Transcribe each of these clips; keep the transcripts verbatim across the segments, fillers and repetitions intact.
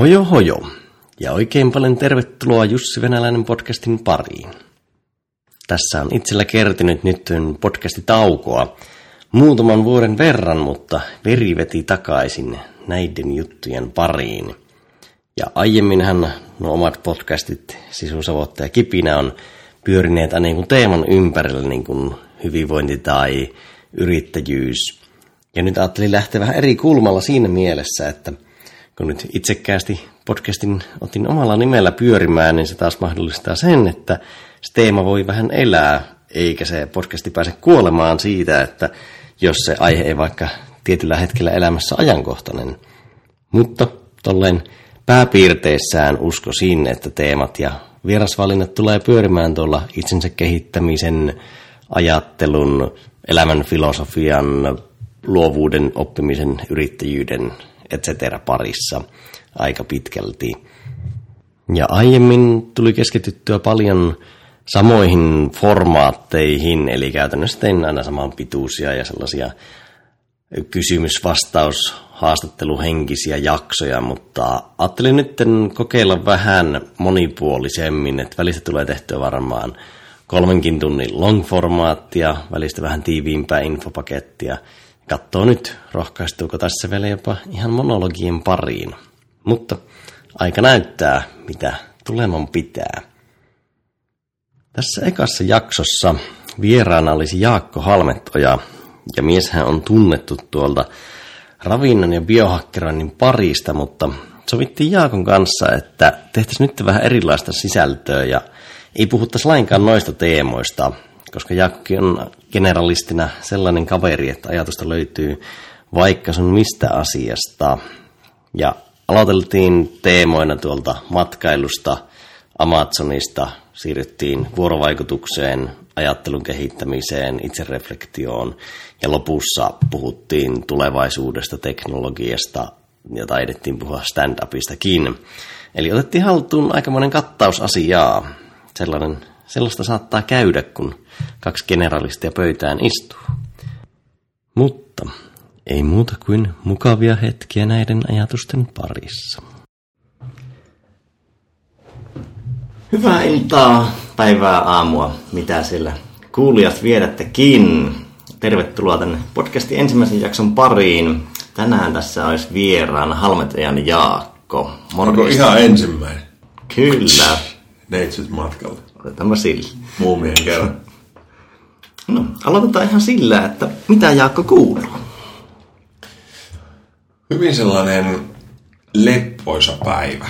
Hojo hojo, ja oikein paljon tervetuloa Jussi Venäläinen podcastin pariin. Tässä on itsellä kertynyt nyt podcastitaukoa muutaman vuoden verran, mutta veri veti takaisin näiden juttujen pariin. Ja aiemminhan nuo omat podcastit, Sisu, Savottaja ja Kipinä, on pyörineet aina niin teeman ympärillä, niin kuin hyvinvointi tai yrittäjyys. Ja nyt ajattelin lähteä vähän eri kulmalla siinä mielessä, että kun nyt itsekkäästi podcastin otin omalla nimellä pyörimään, niin se taas mahdollistaa sen, että se teema voi vähän elää, eikä se podcasti pääse kuolemaan siitä, että jos se aihe ei vaikka tietyllä hetkellä elämässä ajankohtainen. Mutta tolleen pääpiirteissään uskoisin, että teemat ja vierasvalinnat tulee pyörimään tuolla itsensä kehittämisen, ajattelun, elämän filosofian, luovuuden, oppimisen, yrittäjyyden et cetera parissa aika pitkälti. Ja aiemmin tuli keskityttyä paljon samoihin formaatteihin, eli käytännössä tein aina samanpituisia ja sellaisia kysymys-vastaus haastatteluhenkisiä jaksoja, mutta ajattelin nyt kokeilla vähän monipuolisemmin, että välistä tulee tehtyä varmaan kolmenkin tunnin long-formaattia, välistä vähän tiiviimpää infopakettia. Katsoo nyt, rohkaistuuko tässä vielä jopa ihan monologien pariin. Mutta aika näyttää, mitä tuleman pitää. Tässä ekassa jaksossa vieraana olisi Jaakko Halmeto, ja, ja mieshän on tunnettu tuolta ravinnon ja biohakkeroinnin parista, mutta sovittiin Jaakon kanssa, että tehtäisiin nyt vähän erilaista sisältöä ja ei puhuttaisi lainkaan noista teemoista, koska Jaakkokin on generalistina sellainen kaveri, että ajatusta löytyy vaikka sun mistä asiasta. Ja aloiteltiin teemoina tuolta matkailusta, Amazonista, siirryttiin vuorovaikutukseen, ajattelun kehittämiseen, itsereflektioon ja lopussa puhuttiin tulevaisuudesta, teknologiasta ja taidettiin puhua stand-upistakin. Eli otettiin haltuun aikamoinen kattaus asiaa. Sellainen Sellaista saattaa käydä, kun kaksi generalistia pöytään istuu. Mutta ei muuta kuin mukavia hetkiä näiden ajatusten parissa. Hyvää iltaa, päivää, aamua, mitä siellä kuulijat viedättekin. Tervetuloa tänne podcastin ensimmäisen jakson pariin. Tänään tässä olisi vieraana Halmetojan Jaakko. Onko ihan ensimmäinen? Kyllä. Neitsyt matkalle. Otetaanpa sillä. Muumien käydä. No, aloitetaan ihan sillä, että mitä Jaakko kuuluu? Hyvin sellainen leppoisa päivä.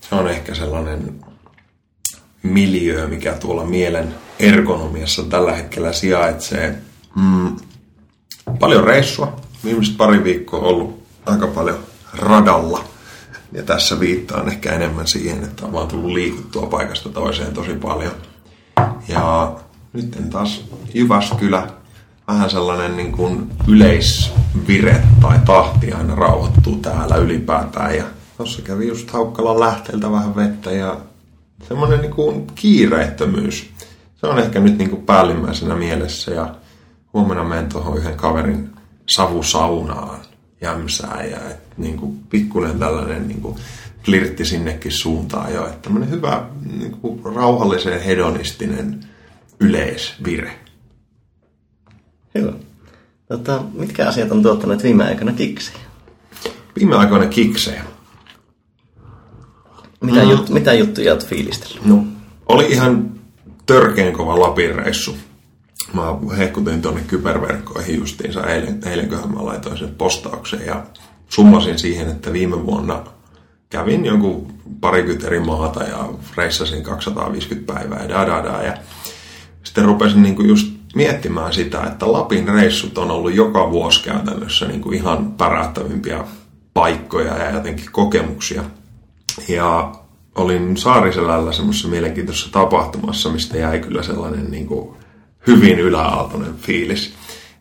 Se on ehkä sellainen miljöö, mikä tuolla mielen ergonomiassa tällä hetkellä sijaitsee. Mm, paljon reissua. Viimeiset pari viikkoa on ollut aika paljon radalla. Ja tässä viittaan ehkä enemmän siihen, että on vaan tullut liikuttua paikasta toiseen tosi paljon. Ja nyt taas Jyväskylä, vähän sellainen niin kuin yleisvire tai tahti aina rauhoittuu täällä ylipäätään. Ja tuossa kävi just Haukkalan lähteeltä vähän vettä ja semmoinen niin kuin kiireettömyys. Se on ehkä nyt niin kuin päällimmäisenä mielessä ja huomenna menen tuohon yhden kaverin savusaunaan. Jämsää ja niinku pikkuinen tällainen niinku flirtti sinnekin suuntaan jo, että tämmöinen hyvä niinku rauhallisen hedonistinen yleisvire. Hyvä. Tota, mitkä asiat on tuottanut viime aikoina kiksejä? Viime aikoina kiksejä? Mitä, mm. jut, mitä juttuja olet fiilistellyt? No, oli ihan törkeen kova Lapin reissu. Mä hehkutin tuonne kyberverkkoihin justiinsa eilen, eilenköhän mä laitoin sen postauksen ja summasin siihen, että viime vuonna kävin jonkun parikymmentä eri maata ja reissasin kaksisataaviisikymmentä päivää ja dadadaa. Ja sitten rupesin niinku just miettimään sitä, että Lapin reissut on ollut joka vuosi käytännössä niinku ihan pärähtävimpiä paikkoja ja jotenkin kokemuksia. Ja olin Saariselällä semmoisessa mielenkiintoisessa tapahtumassa, mistä jäi kyllä sellainen niinku hyvin yläaaltoinen fiilis.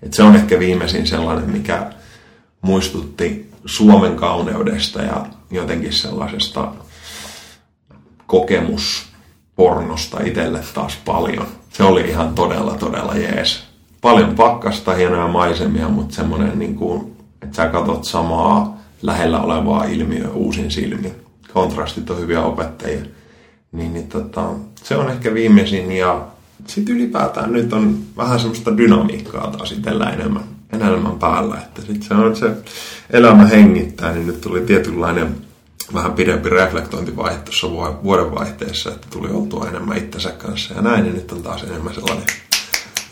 Et se on ehkä viimeisin sellainen, mikä muistutti Suomen kauneudesta ja jotenkin sellaisesta kokemuspornosta itselle taas paljon. Se oli ihan todella, todella jees. Paljon pakkasta, hienoja maisemia, mutta semmoinen, niin kuin, että sä katot samaa lähellä olevaa ilmiöä uusin silmin. kontrastit on hyviä opettajia. Niin, niin tota, se on ehkä viimeisin, ja sitten ylipäätään nyt on vähän semmoista dynamiikkaa taas itsellä enemmän, enemmän päällä, että sitten se on se elämä hengittää, niin nyt tuli tietynlainen vähän pidempi reflektointivaihe tuossa vuodenvaihteessa, että tuli oltua enemmän itsensä kanssa ja näin, niin nyt on taas enemmän sellainen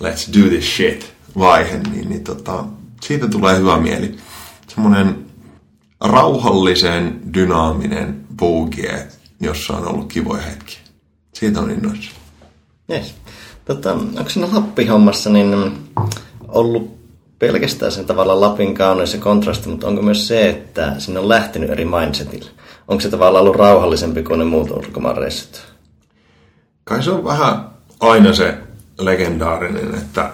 let's do this shit -vaihe, niin, niin tota, siitä tulee hyvä mieli. Semmoinen rauhallisen dynaaminen boogie, jossa on ollut kivoja hetkiä. Siitä on innoissa. Yes. Tota, onko siinä Lappi-hommassa niin ollut pelkästään sen tavallaan Lapin kauneus ja kontrasti, mutta onko myös se, että sinne on lähtenyt eri mindsetillä? Onko se tavallaan ollut rauhallisempi kuin ne muut ulkomaanreissut? Kai se on vähän aina se legendaarinen, että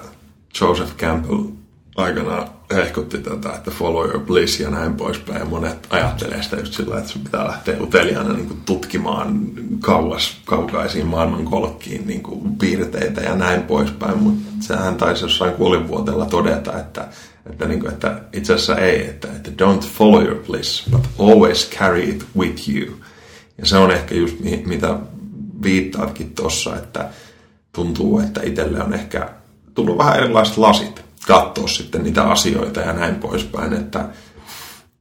Joseph Campbell aikanaan hehkutti tätä, että follow your bliss ja näin poispäin. Ja monet ajattelee sitä just sillä, että sun pitää lähteä uteliaana niin kuin tutkimaan kauas, kaukaisiin maailmankolkkiin niin kuin piirteitä ja näin poispäin. Mutta sehän taisi jossain kuolinvuotella todeta, että, että, niin kuin, että itse asiassa ei, että, että don't follow your bliss, but always carry it with you. Ja se on ehkä just mitä viittaatkin tuossa, että tuntuu, että itselle on ehkä tullut vähän erilaiset lasit katsoa sitten niitä asioita ja näin poispäin, että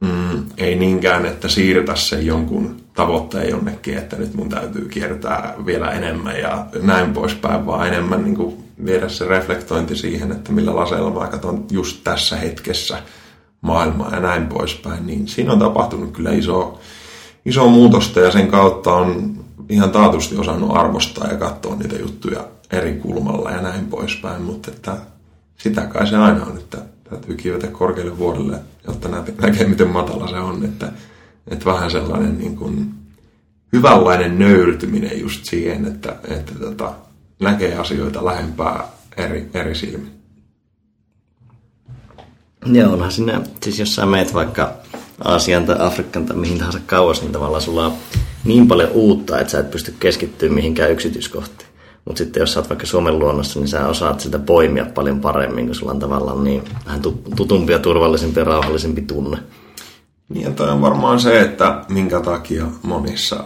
mm, ei niinkään, että siirtä sen jonkun tavoitteen jonnekin, että nyt mun täytyy kiertää vielä enemmän ja näin poispäin, vaan enemmän niin kuin viedä se reflektointi siihen, että millä laseilla mä katson just tässä hetkessä maailmaa ja näin poispäin, niin siinä on tapahtunut kyllä iso, iso muutosta ja sen kautta on ihan taatusti osannut arvostaa ja katsoa niitä juttuja eri kulmalla ja näin poispäin, mutta että sitä kai se aina on, että täytyy kiivetä korkealle vuodelle, jotta näkee, miten matala se on. Että, että vähän sellainen niin kuin hyvänlainen nöyrtyminen just siihen, että, että tota, näkee asioita lähempää eri, eri silmin. Joo, onhan sinä, siis jos sä meet vaikka Aasian tai Afrikan tai mihin tahansa kauas, niin tavallaan sulla on niin paljon uutta, että sä et pysty keskittymään mihinkään yksityiskohtiin. Mutta sitten jos sä oot vaikka Suomen luonnossa, niin sä osaat sitä poimia paljon paremmin, kun sulla on tavallaan niin vähän tutumpi ja turvallisempi ja rauhallisempi tunne. Niin, ja toi on varmaan se, että minkä takia monissa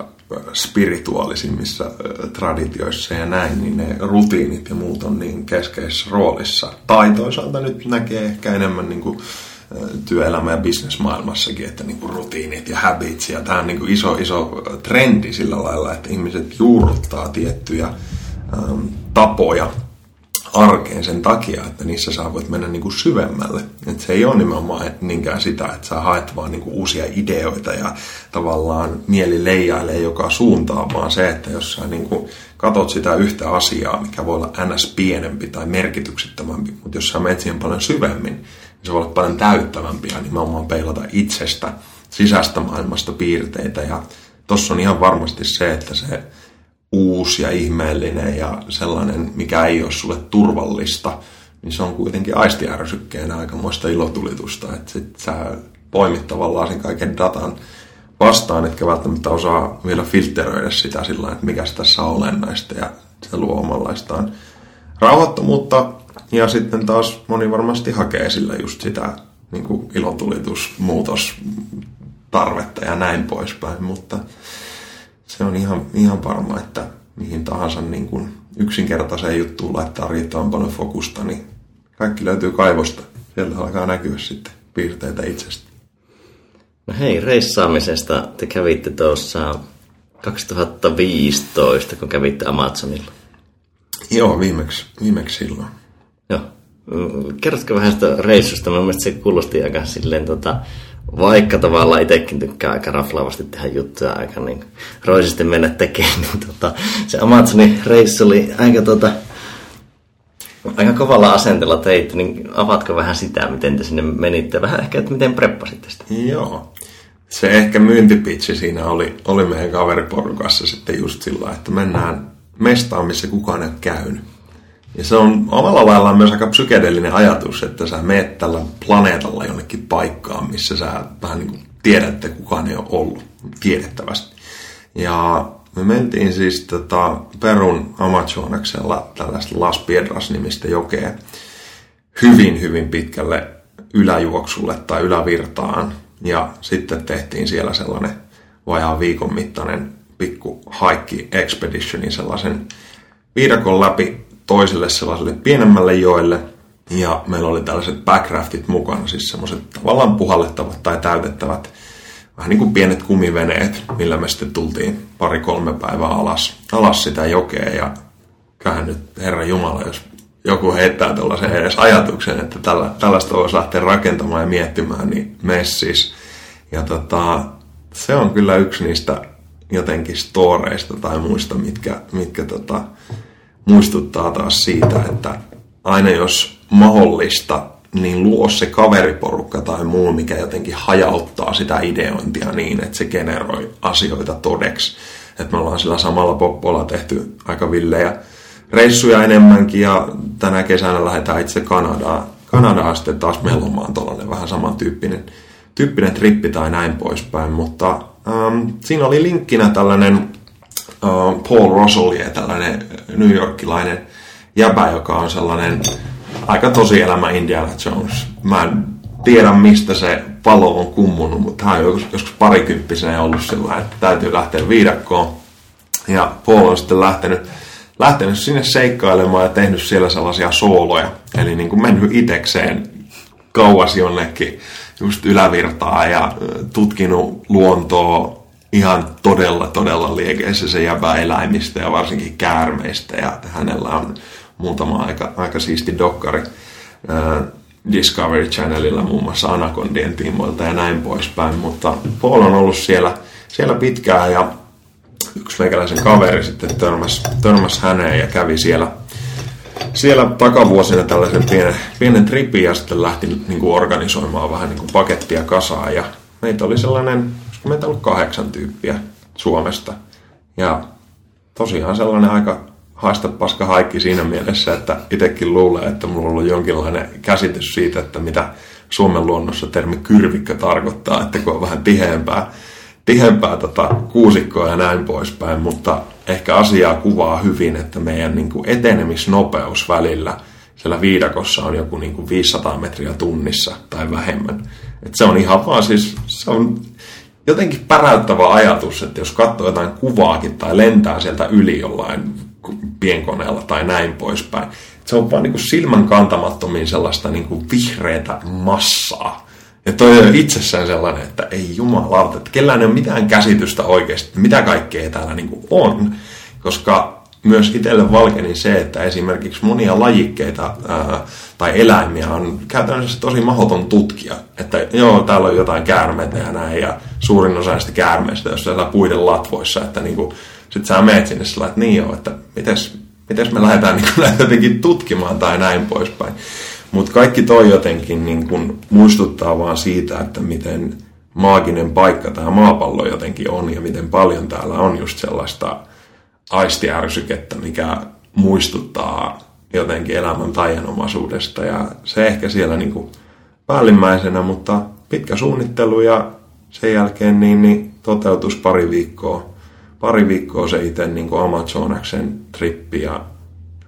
spirituaalisimmissa traditioissa ja näin, niin ne rutiinit ja muut on niin keskeisessä roolissa. Tai toisaalta nyt näkee ehkä enemmän niin kuin työelämä- ja bisnesmaailmassakin, että niinku rutiinit ja habits, ja tämä on niinku iso, iso trendi sillä lailla, että ihmiset juurruttaa tiettyjä tapoja arkeen sen takia, että niissä sä voit mennä niinku syvemmälle. Et se ei ole nimenomaan niinkään sitä, että sä haet vaan niinku uusia ideoita ja tavallaan mieli leijailee joka suuntaan, vaan se, että jos sä niinku katot sitä yhtä asiaa, mikä voi olla ns. Pienempi tai merkityksettömämpi, mutta jos sä menet siihen paljon syvemmin, niin se voi olla paljon täyttävämpiä nimenomaan peilata itsestä, sisäistä maailmasta piirteitä. Ja tossa on ihan varmasti se, että se uusi ja ihmeellinen ja sellainen, mikä ei ole sulle turvallista, niin se on kuitenkin aistiärsykkeenä aikamoista ilotulitusta, että sit sä poimit tavallaan sen kaiken datan vastaan, etkä välttämättä osaa vielä filtteröidä sitä sillä, että mikä tässä on olennaista, ja se luo omanlaistaan rauhattomuutta, ja sitten taas moni varmasti hakee sillä just sitä niin kuin ilotulitusmuutostarvetta ja näin poispäin, mutta se on ihan, ihan varma, että mihin tahansa niin kuin yksinkertaiseen juttuun laittaa riittävän paljon fokusta, niin kaikki löytyy kaivosta. Siellä alkaa näkyä sitten piirteitä itsestä. No hei, reissaamisesta te kävitte tuossa kaksituhattaviisitoista, kun kävitte Amazonilla. Joo, viimeksi, viimeksi silloin. Joo. Kerrotko vähän sitä reissusta? Mä mielestäni se kuulosti aika silleen tota, vaikka tavallaan itsekin tykkää aika raflaavasti tehdä juttuja, aika niin roisesti mennä tekemään, niin tota, se Amazonin reissu oli aika, tota, aika kovalla asenteella teit, niin avaatko vähän sitä, miten te sinne menitte, vähän ehkä, että miten preppasitte sitä? Joo, se ehkä myyntipitsi siinä oli, oli meidän kaveriporukassa sitten just sillä, että mennään mestaan, missä kukaan ei ole käynyt. Ja se on omalla lailla myös aika psykedeellinen ajatus, että sä meet tällä planeetalla jonnekin paikkaan, missä sä vähän niin kuin tiedät, että kukaan ei ole ollut, tiedettävästi. Ja me mentiin siis tota Perun Amazonaksella tällaista Las Piedras-nimistä jokea hyvin, hyvin pitkälle yläjuoksulle tai ylävirtaan. Ja sitten tehtiin siellä sellainen vajaan viikon mittainen pikku haikki expeditionin sellaisen viidakon läpi toiselle sellaiselle pienemmälle joelle. Ja meillä oli tällaiset backraftit mukana, siis semmoiset tavallaan puhallettavat tai täytettävät, vähän niin kuin pienet kumiveneet, millä me sitten tultiin pari-kolme päivää alas, alas sitä jokea. Ja kyllähän nyt, Herra Jumala, jos joku heittää tuollaisen edes ajatuksen, että tällä, tällaista voisi lähteä rakentamaan ja miettimään, niin mene siis. Ja tota, se on kyllä yksi niistä jotenkin storeista tai muista, mitkä, mitkä tota, muistuttaa taas siitä, että aina jos mahdollista, niin luo se kaveriporukka tai muu, mikä jotenkin hajauttaa sitä ideointia niin, että se generoi asioita todeksi. Että me ollaan sillä samalla poppolla tehty aika villejä reissuja enemmänkin, ja tänä kesänä lähdetään itse Kanadaan. Kanadaan sitten taas melomaan tuollainen vähän samantyyppinen tyyppinen trippi tai näin poispäin, mutta ähm, siinä oli linkkinä tällainen ähm, Paul Rosolie, tällainen newyorkilainen jäbä, joka on sellainen aika tosielämä Indiana Jones. Mä en tiedä, mistä se palo on kummunut, mutta hän on joskus parikymppisenä ollut sillä, että täytyy lähteä viidakkoon. Ja Paul on sitten lähtenyt, lähtenyt sinne seikkailemaan ja tehnyt siellä sellaisia sooloja. Eli niin kuin mennyt itekseen kauas jonnekin just ylävirtaa ja tutkinut luontoa ihan todella, todella liekeissä se jäbä eläimistä ja varsinkin käärmeistä. Ja hänellä on muutama aika, aika siisti dokkari äh, Discovery Channelilla muun muassa anakondien tiimoilta ja näin poispäin, mutta Paul on ollut siellä, siellä pitkään ja yksi meikäläisen kaveri sitten törmäsi, törmäsi häneen ja kävi siellä, siellä takavuosina tällaisen pienen, pienen tripin ja sitten lähti niin kuin organisoimaan vähän niin kuin pakettia kasaan ja meitä oli sellainen, olisiko meitä ollut kahdeksan tyyppiä Suomesta ja tosiaan sellainen aika haista paska haikki siinä mielessä, että itsekin luulee, että mulla on ollut jonkinlainen käsitys siitä, että mitä Suomen luonnossa termi kyrvikkö tarkoittaa, että kun on vähän tiheämpää, tiheämpää tota kuusikkoa ja näin poispäin, mutta ehkä asiaa kuvaa hyvin, että meidän niin kuin etenemisnopeus välillä siellä viidakossa on joku niin kuin viisisataa metriä tunnissa tai vähemmän. Et se on ihan vaan siis, se on jotenkin päräyttävä ajatus, että jos katsoo jotain kuvaakin tai lentää sieltä yli jollain pienkoneella tai näin poispäin. Se on vaan niin kuin silmän kantamattomiin sellaista niin kuin vihreätä massaa. Ja toi on itsessään sellainen, että ei jumalauta, että kellään ei ole mitään käsitystä oikeasti, mitä kaikkea täällä niin kuin on. Koska myös itselle valkeni se, että esimerkiksi monia lajikkeita ää, tai eläimiä on käytännössä tosi mahdoton tutkia. Että joo, täällä on jotain käärmeitä ja näin, ja suurin osa näistä käärmeistä, jos siellä puiden latvoissa, että niin kuin sitten sä menet sinne sillä, että niin joo, että mites, mites me lähdetään niin kuin näitä jotenkin tutkimaan tai näin poispäin. Mutta kaikki toi jotenkin niin kuin muistuttaa vaan siitä, että miten maaginen paikka tämä maapallo jotenkin on ja miten paljon täällä on just sellaista aistiärsykettä, mikä muistuttaa jotenkin elämän taianomaisuudesta. Ja se ehkä siellä niin kuin päällimmäisenä, mutta pitkä suunnittelu ja sen jälkeen niin, niin toteutus pari viikkoa. Pari viikkoa se itse niin kuin Amazonaksen trippi ja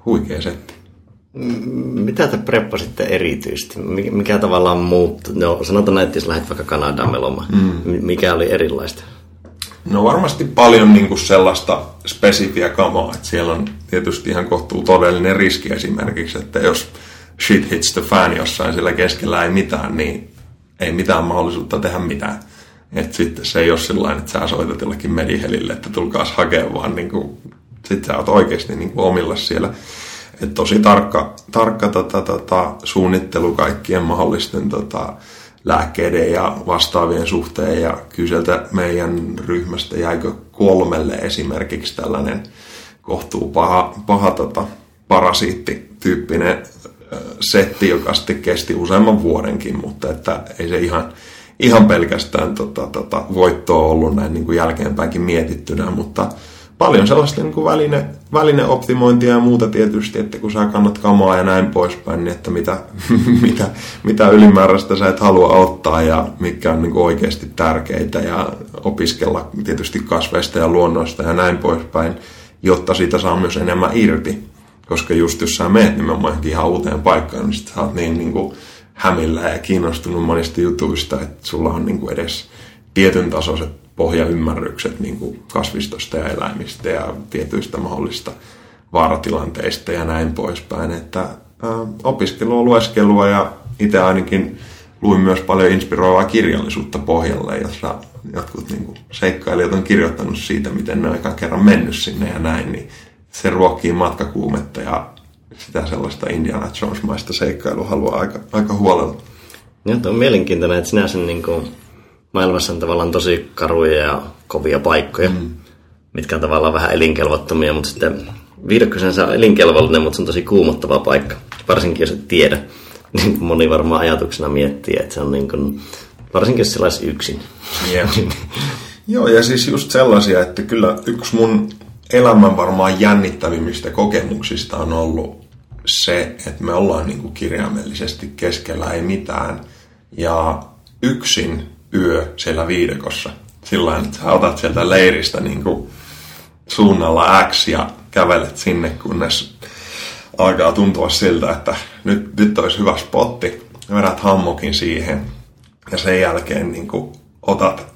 huikea setti. Mitä te preppasitte erityisesti? Mikä tavallaan muuttui? No, sanotaan, että jos lähdet vaikka Kanadaan melomaan, mm. mikä oli erilaista? No varmasti paljon niin kuin sellaista spesifiä kamaa. Että siellä on tietysti ihan kohtuu todellinen riski esimerkiksi, että jos shit hits the fan jossain siellä keskellä ei mitään, niin ei mitään mahdollisuutta tehdä mitään. Että sitten se ei ole sellainen, että sä soitat jollekin medihelille, että tulkaas hakemaan, vaan niin kuin, sit sä oot oikeasti niin kuin omilla siellä. Että tosi tarkka, tarkka tota, tota, suunnittelu kaikkien mahdollisten tota, lääkkeiden ja vastaavien suhteen. Ja kyllä sieltä meidän ryhmästä jäikö kolmelle esimerkiksi tällainen kohtuu paha, paha tota, parasiittityyppinen äh, setti, joka sitten kesti useamman vuodenkin, mutta että ei se ihan... Ihan pelkästään tota, tota, voittoa on ollut näin niin kuin jälkeenpäinkin mietittynä, mutta paljon sellaista niin kuin väline, välineoptimointia ja muuta tietysti, että kun sä kannat kamaa ja näin poispäin, niin että mitä, mitä, mitä ylimääräistä sä et halua ottaa ja mitkä on niin kuin oikeasti tärkeitä ja opiskella tietysti kasveista ja luonnosta ja näin poispäin, jotta siitä saa myös enemmän irti, koska just jos sä meet nimenomaan ihan uuteen paikkaan, niin sit sä oot niin, niin kuin hämillä ja kiinnostunut monista jutuista, että sulla on niin kuin edes tietyn tasoiset pohjaymmärrykset niin kuin kasvistosta ja eläimistä ja tietyistä mahdollista vaaratilanteista ja näin poispäin. Että, ä, opiskelua, lueskelua ja itse ainakin luin myös paljon inspiroivaa kirjallisuutta pohjalle, jossa jotkut niin kuin seikkailijat on kirjoittanut siitä, miten ne on ekan kerran mennyt sinne ja näin, niin se ruokkii matkakuumetta ja sitä sellaista Indiana Jones-maista seikkailua haluaa aika, aika huolella. Nyt on mielenkiintoinen, että sinänsä niin kuin maailmassa on tavallaan tosi karuja ja kovia paikkoja, mm. mitkä on tavallaan vähän elinkelvottomia, mutta sitten viidokkosensa on elinkelvollinen, mutta se on tosi kuumottava paikka, varsinkin jos et tiedä. Niin moni varmaan ajatuksena miettii, että se on niin kuin, varsinkin jos sellaisi yksin. Yeah. Joo, ja siis just sellaisia, että kyllä yksi mun elämän varmaan jännittävimmistä kokemuksista on ollut se, että me ollaan niin kuin kirjaimellisesti keskellä ei mitään ja yksin yö siellä viidekossa. Sillain, että sä otat sieltä leiristä niin kuin suunnalla X ja kävelet sinne, kunnes alkaa tuntua siltä, että nyt, nyt olisi hyvä spotti. Vedät hammokin siihen ja sen jälkeen niin kuin otat,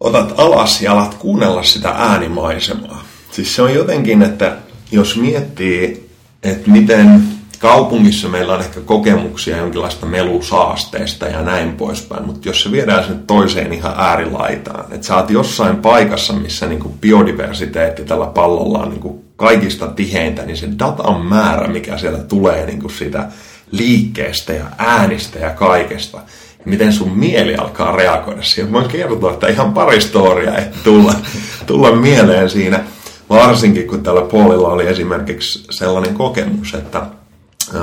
otat alas ja alat kuunnella sitä äänimaisemaa. Siis se on jotenkin, että jos miettii, että miten kaupungissa meillä on ehkä kokemuksia jonkinlaista melusaasteista ja näin poispäin, mutta jos se viedään sinne toiseen ihan äärilaitaan, että sä oot jossain paikassa, missä niin kuin biodiversiteetti tällä pallolla on niin kuin kaikista tiheintä, niin se datan määrä, mikä sieltä tulee niin kuin siitä liikkeestä ja äänistä ja kaikesta, ja miten sun mieli alkaa reagoida siihen. Voin kertoa, että ihan pari storia ei tulla, tulla mieleen siinä, varsinkin kun tällä Paulilla oli esimerkiksi sellainen kokemus, että äh,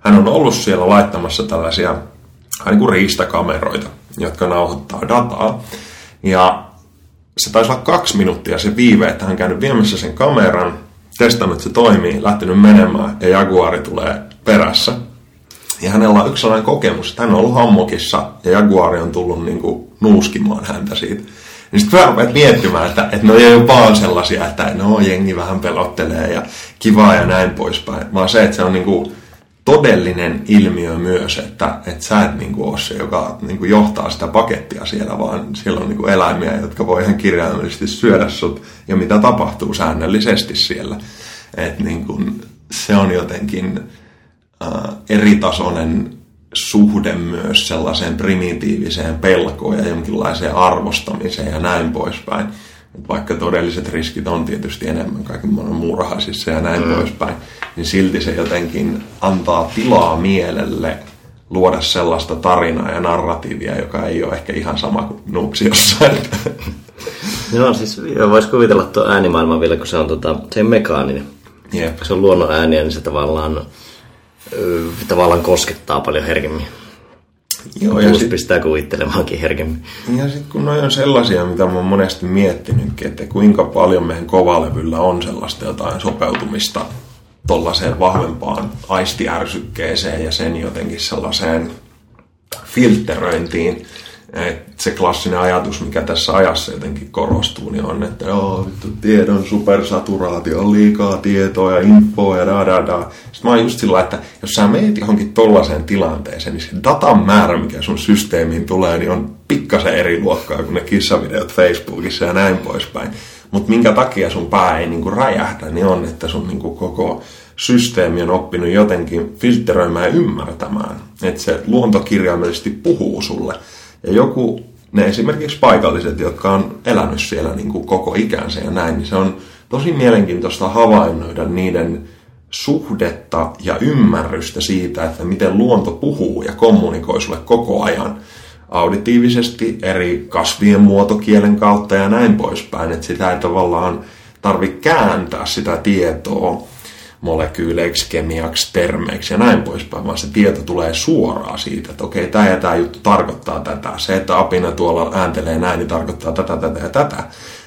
hän on ollut siellä laittamassa tällaisia niin kuin riistakameroita, jotka nauhoittaa dataa, ja se taisi olla kaksi minuuttia se viive, että hän on käynyt viemässä sen kameran, testannut, se toimii, lähtenyt menemään ja jaguari tulee perässä. Ja hänellä on yksi sellainen kokemus, että hän on ollut hammokissa ja jaguari on tullut niin kuin nuuskimaan häntä siitä. Niin sitten mä rupeat miettimään, että, että no ei ole vaan sellaisia, että no jengi vähän pelottelee ja kivaa ja näin poispäin. Vaan se, että se on niin kuin todellinen ilmiö myös, että, että sä et niin kuin ole se, joka niin kuin johtaa sitä pakettia siellä, vaan siellä on niin kuin eläimiä, jotka voi ihan kirjaimellisesti syödä sut ja mitä tapahtuu säännöllisesti siellä. Et niin kuin, se on jotenkin äh, eritasoinen suhde myös sellaiseen primitiiviseen pelkoon ja jonkinlaiseen arvostamiseen ja näin poispäin. Vaikka todelliset riskit on tietysti enemmän kaiken maailman murhaisissa ja näin mm. poispäin, niin silti se jotenkin antaa tilaa mielelle luoda sellaista tarinaa ja narratiivia, joka ei ole ehkä ihan sama kuin nuuksi jossain. Joo, siis voisi kuvitella tuo äänimaailma vielä, kun se on, tota, se on mekaaninen. Yep. Kun se on luonnon ääniä, niin se tavallaan, tavallaan koskettaa paljon herkemmin. Joo, ja sit, pistää kuvittelemaankin herkemmin. Ja sitten kun noi on sellaisia, mitä mä oon monesti miettinytkin, että kuinka paljon meidän kovalevyllä on sellaista jotain sopeutumista tollaiseen vahvempaan aistiärsykkeeseen ja sen jotenkin sellaiseen filtteröintiin. Et se klassinen ajatus, mikä tässä ajassa jotenkin korostuu, niin on, että joo, vittu, tiedon supersaturaatio on liikaa tietoa ja infoa ja da da da. Sitten mä oon just sillä, että jos sä meet johonkin tollaiseen tilanteeseen, niin se datan määrä, mikä sun systeemiin tulee, niin on pikkasen eri luokkaa kuin ne kissavideot Facebookissa ja näin poispäin. Mutta minkä takia sun pää ei niinku räjähdä, niin on, että sun niinku koko systeemi on oppinut jotenkin filtteröimään ja ymmärtämään. Että se luonto kirjaimellisesti puhuu sulle. Ja joku, ne esimerkiksi paikalliset, jotka on elänyt siellä niin kuin koko ikänsä ja näin, niin se on tosi mielenkiintoista havainnoida niiden suhdetta ja ymmärrystä siitä, että miten luonto puhuu ja kommunikoi sulle koko ajan auditiivisesti eri kasvien muotokielen kautta ja näin poispäin. Että sitä ei tavallaan tarvitse kääntää sitä tietoa molekyyleiksi, kemiaksi, termeiksi ja näin poispäin, vaan se tieto tulee suoraan siitä, että okei, tämä ja tämä juttu tarkoittaa tätä. Se, että apina tuolla ääntelee näin, niin tarkoittaa tätä, tätä ja tätä.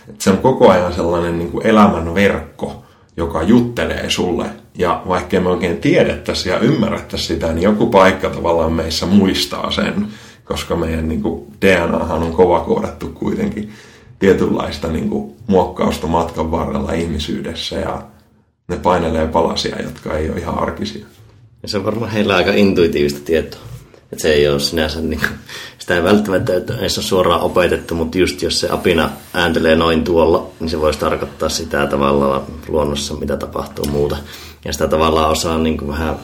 Et se on koko ajan sellainen niin kuin elämän verkko, joka juttelee sulle. Ja vaikkei me oikein tiedettäisi ja ymmärrettäisi sitä, niin joku paikka tavallaan meissä muistaa sen, kossa meidän niin kuin D N Ahan on kova koodattu kuitenkin tietynlaista niin kuin muokkausta matkan varrella ihmisyydessä ja ne painelee palasia, jotka ei ole ihan arkisia. Ja se on varmaan heillä aika intuitiivista tietoa. Että se ei ole sinänsä, niin kuin, sitä ei välttämättä edes ole suoraan opetettu, mutta just jos se apina ääntelee noin tuolla, niin se voisi tarkoittaa sitä tavallaan luonnossa, mitä tapahtuu muuta. Ja sitä tavallaan osaa niin kuin vähän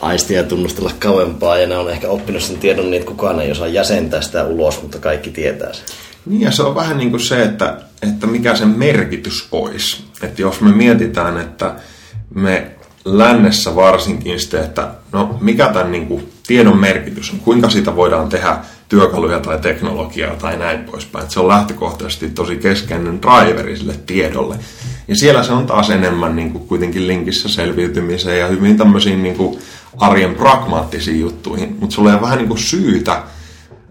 aistia ja tunnustella kauempaa, ja ne on ehkä oppinut sen tiedon niin, että kukaan ei osaa jäsentää sitä ulos, mutta kaikki tietää sen. Niin, ja se on vähän niin kuin se, että, että mikä sen merkitys olisi. Että jos me mietitään, että me lännessä varsinkin sitten, että no mikä tämän niin kuin tiedon merkitys on, kuinka siitä voidaan tehdä työkaluja tai teknologiaa tai näin poispäin. Että se on lähtökohtaisesti tosi keskeinen driveri sille tiedolle. Ja siellä se on taas enemmän niin kuin kuitenkin linkissä selviytymiseen ja hyvin tämmöisiin niin kuin arjen pragmaattisiin juttuihin. Mutta sulla on vähän niin kuin syytä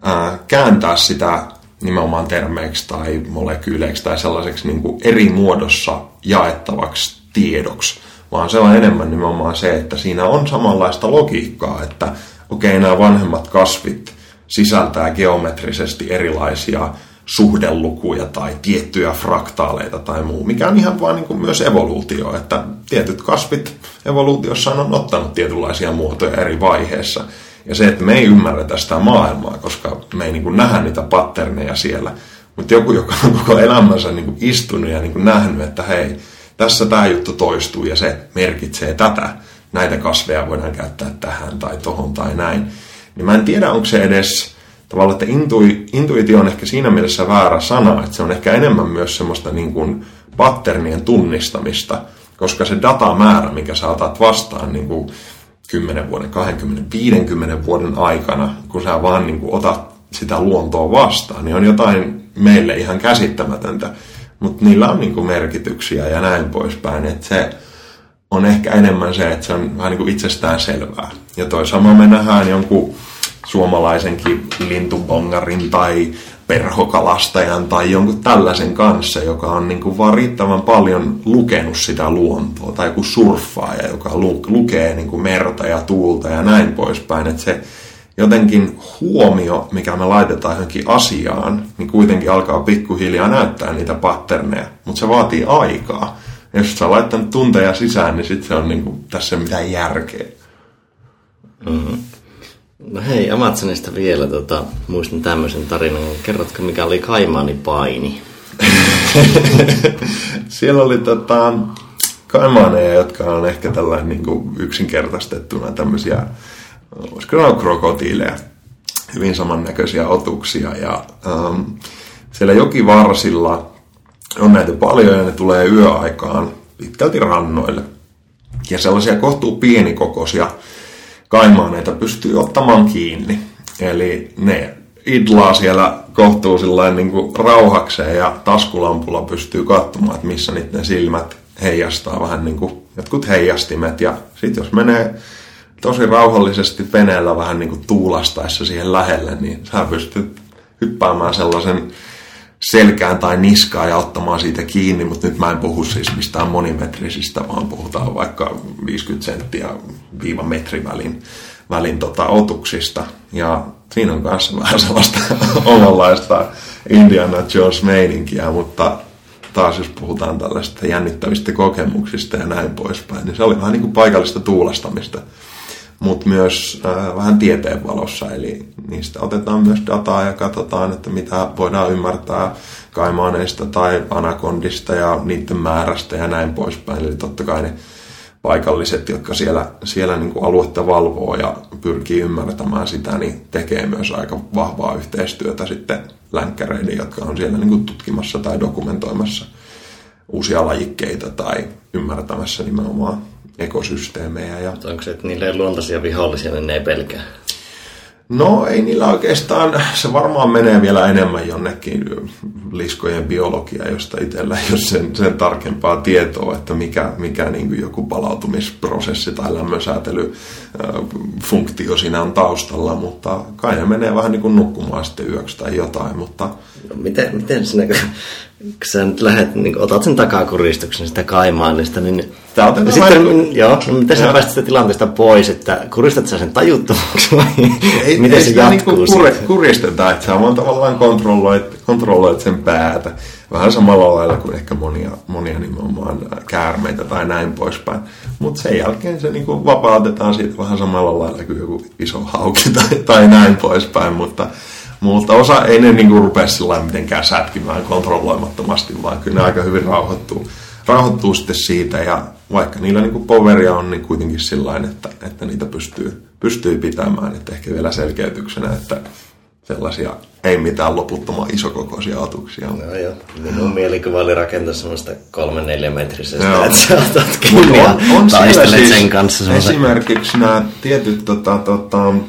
ää, kääntää sitä nimenomaan termeiksi tai molekyyleiksi tai sellaiseksi niin kuin eri muodossa jaettavaksi tiedoksi. Vaan se on enemmän nimenomaan se, että siinä on samanlaista logiikkaa, että okei, nämä vanhemmat kasvit sisältää geometrisesti erilaisia suhdelukuja tai tiettyjä fraktaaleita tai muu, mikä on ihan vaan niin kuin myös evoluutio, että tietyt kasvit evoluutiossaan on ottanut tietynlaisia muotoja eri vaiheessa. Ja se, että me ei ymmärretä sitä maailmaa, koska me ei niin kuin nähdä niitä patterneja siellä, mutta joku, joka on koko elämänsä niin kuin istunut ja niin kuin nähnyt, että hei, tässä tämä juttu toistuu ja se merkitsee tätä. Näitä kasveja voidaan käyttää tähän tai tohon tai näin. Niin mä en tiedä, onko se edes tavallaan, että intui, intuitio on ehkä siinä mielessä väärä sana, että se on ehkä enemmän myös semmoista niin kuin patternien tunnistamista, koska se datamäärä, mikä sä otat vastaan niin kuin kymmenen vuoden, kaksikymmentä, viisikymmentä vuoden aikana, kun sä vaan niin kuin otat sitä luontoa vastaan, niin on jotain meille ihan käsittämätöntä. Mutta niillä on niinku merkityksiä ja näin poispäin. Että se on ehkä enemmän se, että se on vähän niinku itsestäänselvää. Ja toi sama me nähdään jonkun suomalaisenkin lintubongarin tai perhokalastajan tai jonkun tällaisen kanssa, joka on niinku vaan riittävän paljon lukenut sitä luontoa. Tai joku surffaaja, joka lu- lukee niinku merta ja tuulta ja näin poispäin. Että se jotenkin huomio, mikä me laitetaan johonkin asiaan, niin kuitenkin alkaa pikkuhiljaa näyttää niitä patterneja, mutta se vaatii aikaa. Ja jos sä laittanut tunteja sisään, niin sitten se on niinku tässä mitään järkeä. Mm-hmm. No hei, Amazonista vielä tota, muistan tämmöisen tarinan. Kerrotko, mikä oli Kaimaani paini? Siellä oli tota, kaimaaneja, jotka on ehkä tällainen niinku yksinkertaistettuna tämmöisiä, olisiko ne on krokotiileja, hyvin samannäköisiä otuksia. Ja, ähm, siellä jokivarsilla on näitä paljon ja ne tulee yöaikaan pitkälti rannoille. Ja sellaisia kohtuu pienikokoisia kaimaaneita pystyy ottamaan kiinni. Eli ne idlaa siellä kohtuu sillain niin kuin rauhakseen ja taskulampulla pystyy katsomaan, että missä niiden silmät heijastaa vähän niin kuin jotkut heijastimet. Ja sitten jos menee tosi rauhallisesti veneellä vähän niin kuin tuulastaessa siihen lähelle, niin sä pystyt hyppäämään sellaisen selkään tai niskaan ja ottamaan siitä kiinni, mutta nyt mä en puhu siis mistään monimetrisistä, vaan puhutaan vaikka viisikymmentä senttiä viiva metri välin, välin tota otuksista. Ja siinä on kanssa vähän sellaista omanlaista Indiana Jones-meininkiä, mutta taas jos puhutaan tällaista jännittävistä kokemuksista ja näin poispäin, niin se oli vähän niin kuin paikallista tuulastamista. Mutta myös äh, vähän tieteen valossa, eli niistä otetaan myös dataa ja katsotaan, että mitä voidaan ymmärtää kaimaaneista tai anakondista ja niiden määrästä ja näin poispäin. Eli totta kai ne paikalliset, jotka siellä, siellä niinku aluetta valvoo ja pyrkii ymmärtämään sitä, niin tekee myös aika vahvaa yhteistyötä sitten länkkäreiden, jotka on siellä niinku tutkimassa tai dokumentoimassa uusia lajikkeita tai ymmärtämässä nimenomaan ekosysteemejä. Ja onko se, että niillä ei luontaisia vihollisia, niin ne ei pelkää? No ei niillä oikeastaan. Se varmaan menee vielä enemmän jonnekin liskojen biologia, josta itsellä ei ole sen, sen tarkempaa tietoa, että mikä, mikä niin kuin joku palautumisprosessi tai lämmönsäätelyfunktio siinä on taustalla, mutta kai ne menee vähän niin kuin nukkumaan sitten yöksi tai jotain. Mutta no, miten, miten sinä, kun sä nyt lähdet, niin otat sen takakuristuksen sitä kaimaanista, niin Otetaan sitten, vai... joo, no, miten sä päästät sitä tilanteesta pois, että kuristat sä sen tajuttomaksi vai ei, miten ei se jatkuu? Ei sitä niin kuristeta, että sä vaan tavallaan kontrolloit, kontrolloit sen päätä. Vähän samalla lailla kuin ehkä monia, monia nimenomaan käärmeitä tai näin poispäin. Mutta sen jälkeen se niin kuin vapautetaan siitä vähän samalla lailla kuin joku iso hauki tai, tai näin poispäin. Mutta, mutta osa ei ne niin kuin rupea sillä mitenkään sätkimään kontrolloimattomasti, vaan kyllä ne aika hyvin rauhoittuu. Rauhoittuu sitten siitä, ja vaikka niillä niinku poveria on, niin kuitenkin sillain, että, että niitä pystyy, pystyy pitämään. Että ehkä vielä selkeytyksenä, että sellaisia ei mitään loputtoman isokokoisia otuksia. No joo, minun mielikuva oli rakentaa semmoista kolme neljä metrisestä, joo. Että sä otat kiinni ja taistelet siis sen kanssa. Semmoista. Esimerkiksi nämä tietyt tota, tota, äh,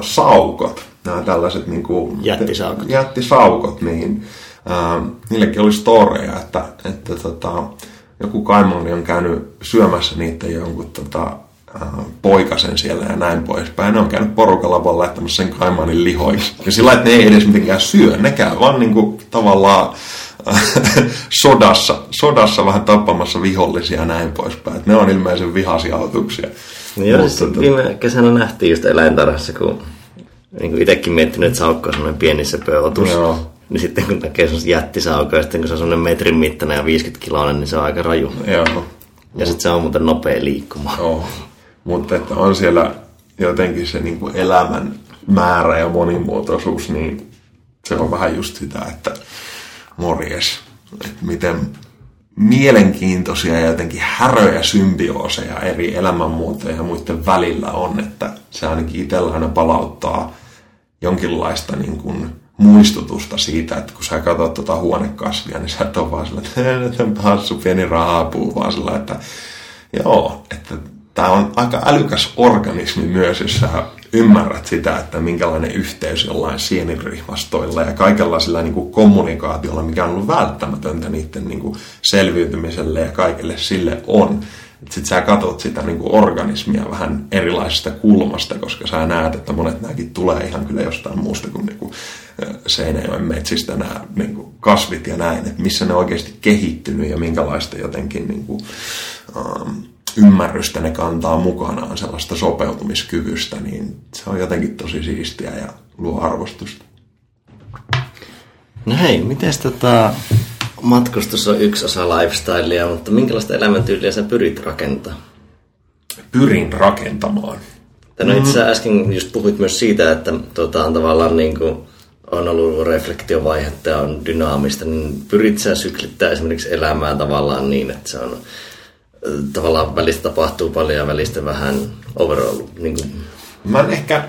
saukot, nämä tällaiset niinku, jättisaukot, jättisaukot niin... Uh, niillekin oli storeja, että, että tota, joku kaimoni on käynyt syömässä niitä jonkun tota, uh, poikasen siellä ja näin poispäin. Ne on käynyt porukalla vaan laittamassa sen kaimanin lihoiksi. Ja sillä lailla, että ne ei edes mitenkään syö, ne käy vaan niinku, tavallaan uh, sodassa, sodassa vähän tappamassa vihollisia ja näin poispäin. Et ne on ilmeisen vihaisia otuksia. No joo, mutta, siis viime kesänä nähtiin just eläintarhassa, kun niin itsekin miettinyt, että saukko on sellainen pieni söpöotus. Joo. Niin sitten kun näkee semmoista jättisaukoa, ja sitten kun se on semmoinen metrin mittainen ja viisikymmentä kiloinen, niin se on aika raju. Joo. Ja sitten se on muuten nopea liikkumaan. Joo. Mutta että on siellä jotenkin se niin kuin elämän määrä ja monimuotoisuus, niin se on vähän just sitä, että morjes, että miten mielenkiintoisia ja jotenkin häröjä symbiooseja eri elämänmuotoja ja muiden välillä on, että se ainakin itsellä aina palauttaa jonkinlaista niin kuin muistutusta siitä, että kun sä katsot tuota huonekasvia, niin sä et ole vaan sillä, että tämä hassu pieni raapuu, vaan sillä, että joo, että tää on aika älykäs organismi myös, jos sä ymmärrät sitä, että minkälainen yhteys jollain sienirihmastoilla ja kaikella sillä niin kuin kommunikaatiolla, mikä on ollut välttämätöntä niiden niin kuin selviytymiselle ja kaikille sille on. Sitten sä katot sitä niin kuin organismia vähän erilaisesta kulmasta, koska sä näet, että monet nämäkin tulee ihan kyllä jostain muusta kuin, niin kuin Seinäjoen metsistä nämä niin kuin kasvit ja näin, että missä ne on oikeasti kehittynyt ja minkälaista jotenkin niin kuin, ähm, ymmärrystä ne kantaa mukanaan sellaista sopeutumiskyvystä, niin se on jotenkin tosi siistiä ja luo arvostusta. No hei, mites tota... matkustus on yksi osa lifestylea, mutta minkälaista elämäntyyliä sä pyrit rakentamaan? Pyrin rakentamaan. No itse asiassa äsken just puhuit myös siitä, että tuota, on tavallaan niin kuin on ollut reflektiovaihetta ja on dynaamista, niin pyrit sä syklittää esimerkiksi elämää tavallaan niin, että se on tavallaan välistä tapahtuu paljon ja välistä vähän overall. Niin kuin. Mä en ehkä,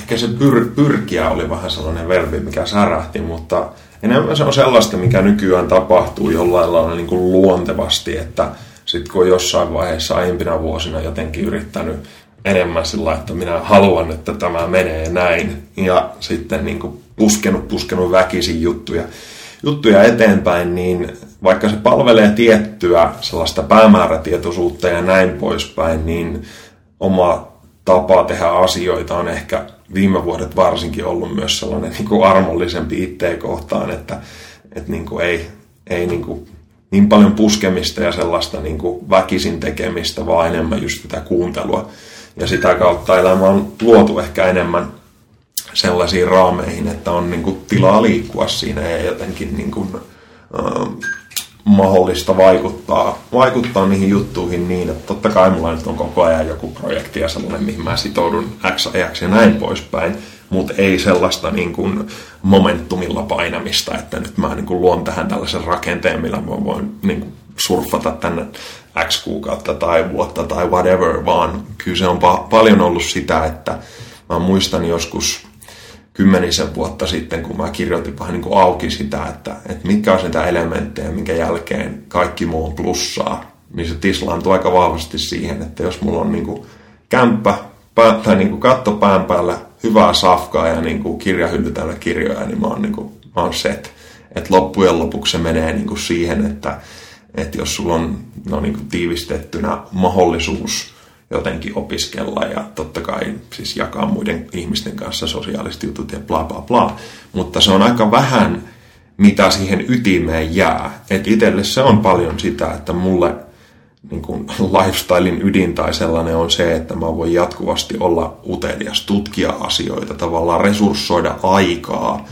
ehkä se pyr, pyrkiä oli vähän sellainen verbi, mikä särähti, mutta enemmän se on sellaista, mikä nykyään tapahtuu jollain lailla niin kuin luontevasti, että sitten kun on jossain vaiheessa aiempina vuosina jotenkin yrittänyt enemmän sillä, että minä haluan, että tämä menee näin, ja sitten niin kuin puskenut, puskenut väkisin juttuja, juttuja eteenpäin, niin vaikka se palvelee tiettyä sellaista päämäärätietoisuutta ja näin poispäin, niin oma tapa tehdä asioita on ehkä viime vuodet varsinkin ollut myös sellainen niin kuin armollisempi itteen kohtaan, että, että niin kuin ei, ei niin, kuin niin paljon puskemista ja sellaista niin kuin väkisin tekemistä, vaan enemmän just tätä kuuntelua. Ja sitä kautta elämä on luotu ehkä enemmän sellaisiin raameihin, että on niin kuin tilaa liikkua siinä ja jotenkin niin kuin, äh, mahdollista vaikuttaa, vaikuttaa niihin juttuihin niin, että totta kai mulla nyt on koko ajan joku projekti ja sellainen, mihin mä sitoudun X ajaksi ja näin poispäin, mutta ei sellaista niin kuin momentumilla painamista, että nyt mä niin kuin luon tähän tällaisen rakenteen, millä mä voin niin kuin surfata tänne X kuukautta tai vuotta tai whatever, vaan kyllä se on pa- paljon ollut sitä, että mä muistan joskus kymmenisen vuotta sitten, kun mä kirjoitin vähän niin kuin auki sitä, että, että mitkä on sitä elementtejä, minkä jälkeen kaikki muu on plussaa, niin se tislaantui aika vahvasti siihen, että jos mulla on niin kuin kämppä pää, tai niin kuin katto pään päällä, hyvää safkaa ja niin kuin kirjahylly täynnä kirjoja, niin mä oon, niin kuin, mä oon set. Että loppujen lopuksi se menee niin kuin siihen, että, että jos sulla on no niin kuin tiivistettynä mahdollisuus jotenkin opiskella ja totta kai siis jakaa muiden ihmisten kanssa sosiaaliset jutut ja bla bla bla. Mutta se on aika vähän, mitä siihen ytimeen jää. Et itselle se on paljon sitä, että mulle niin kuin lifestylein ydin tai sellainen on se, että mä voin jatkuvasti olla utelias, tutkia asioita, tavallaan resurssoida aikaa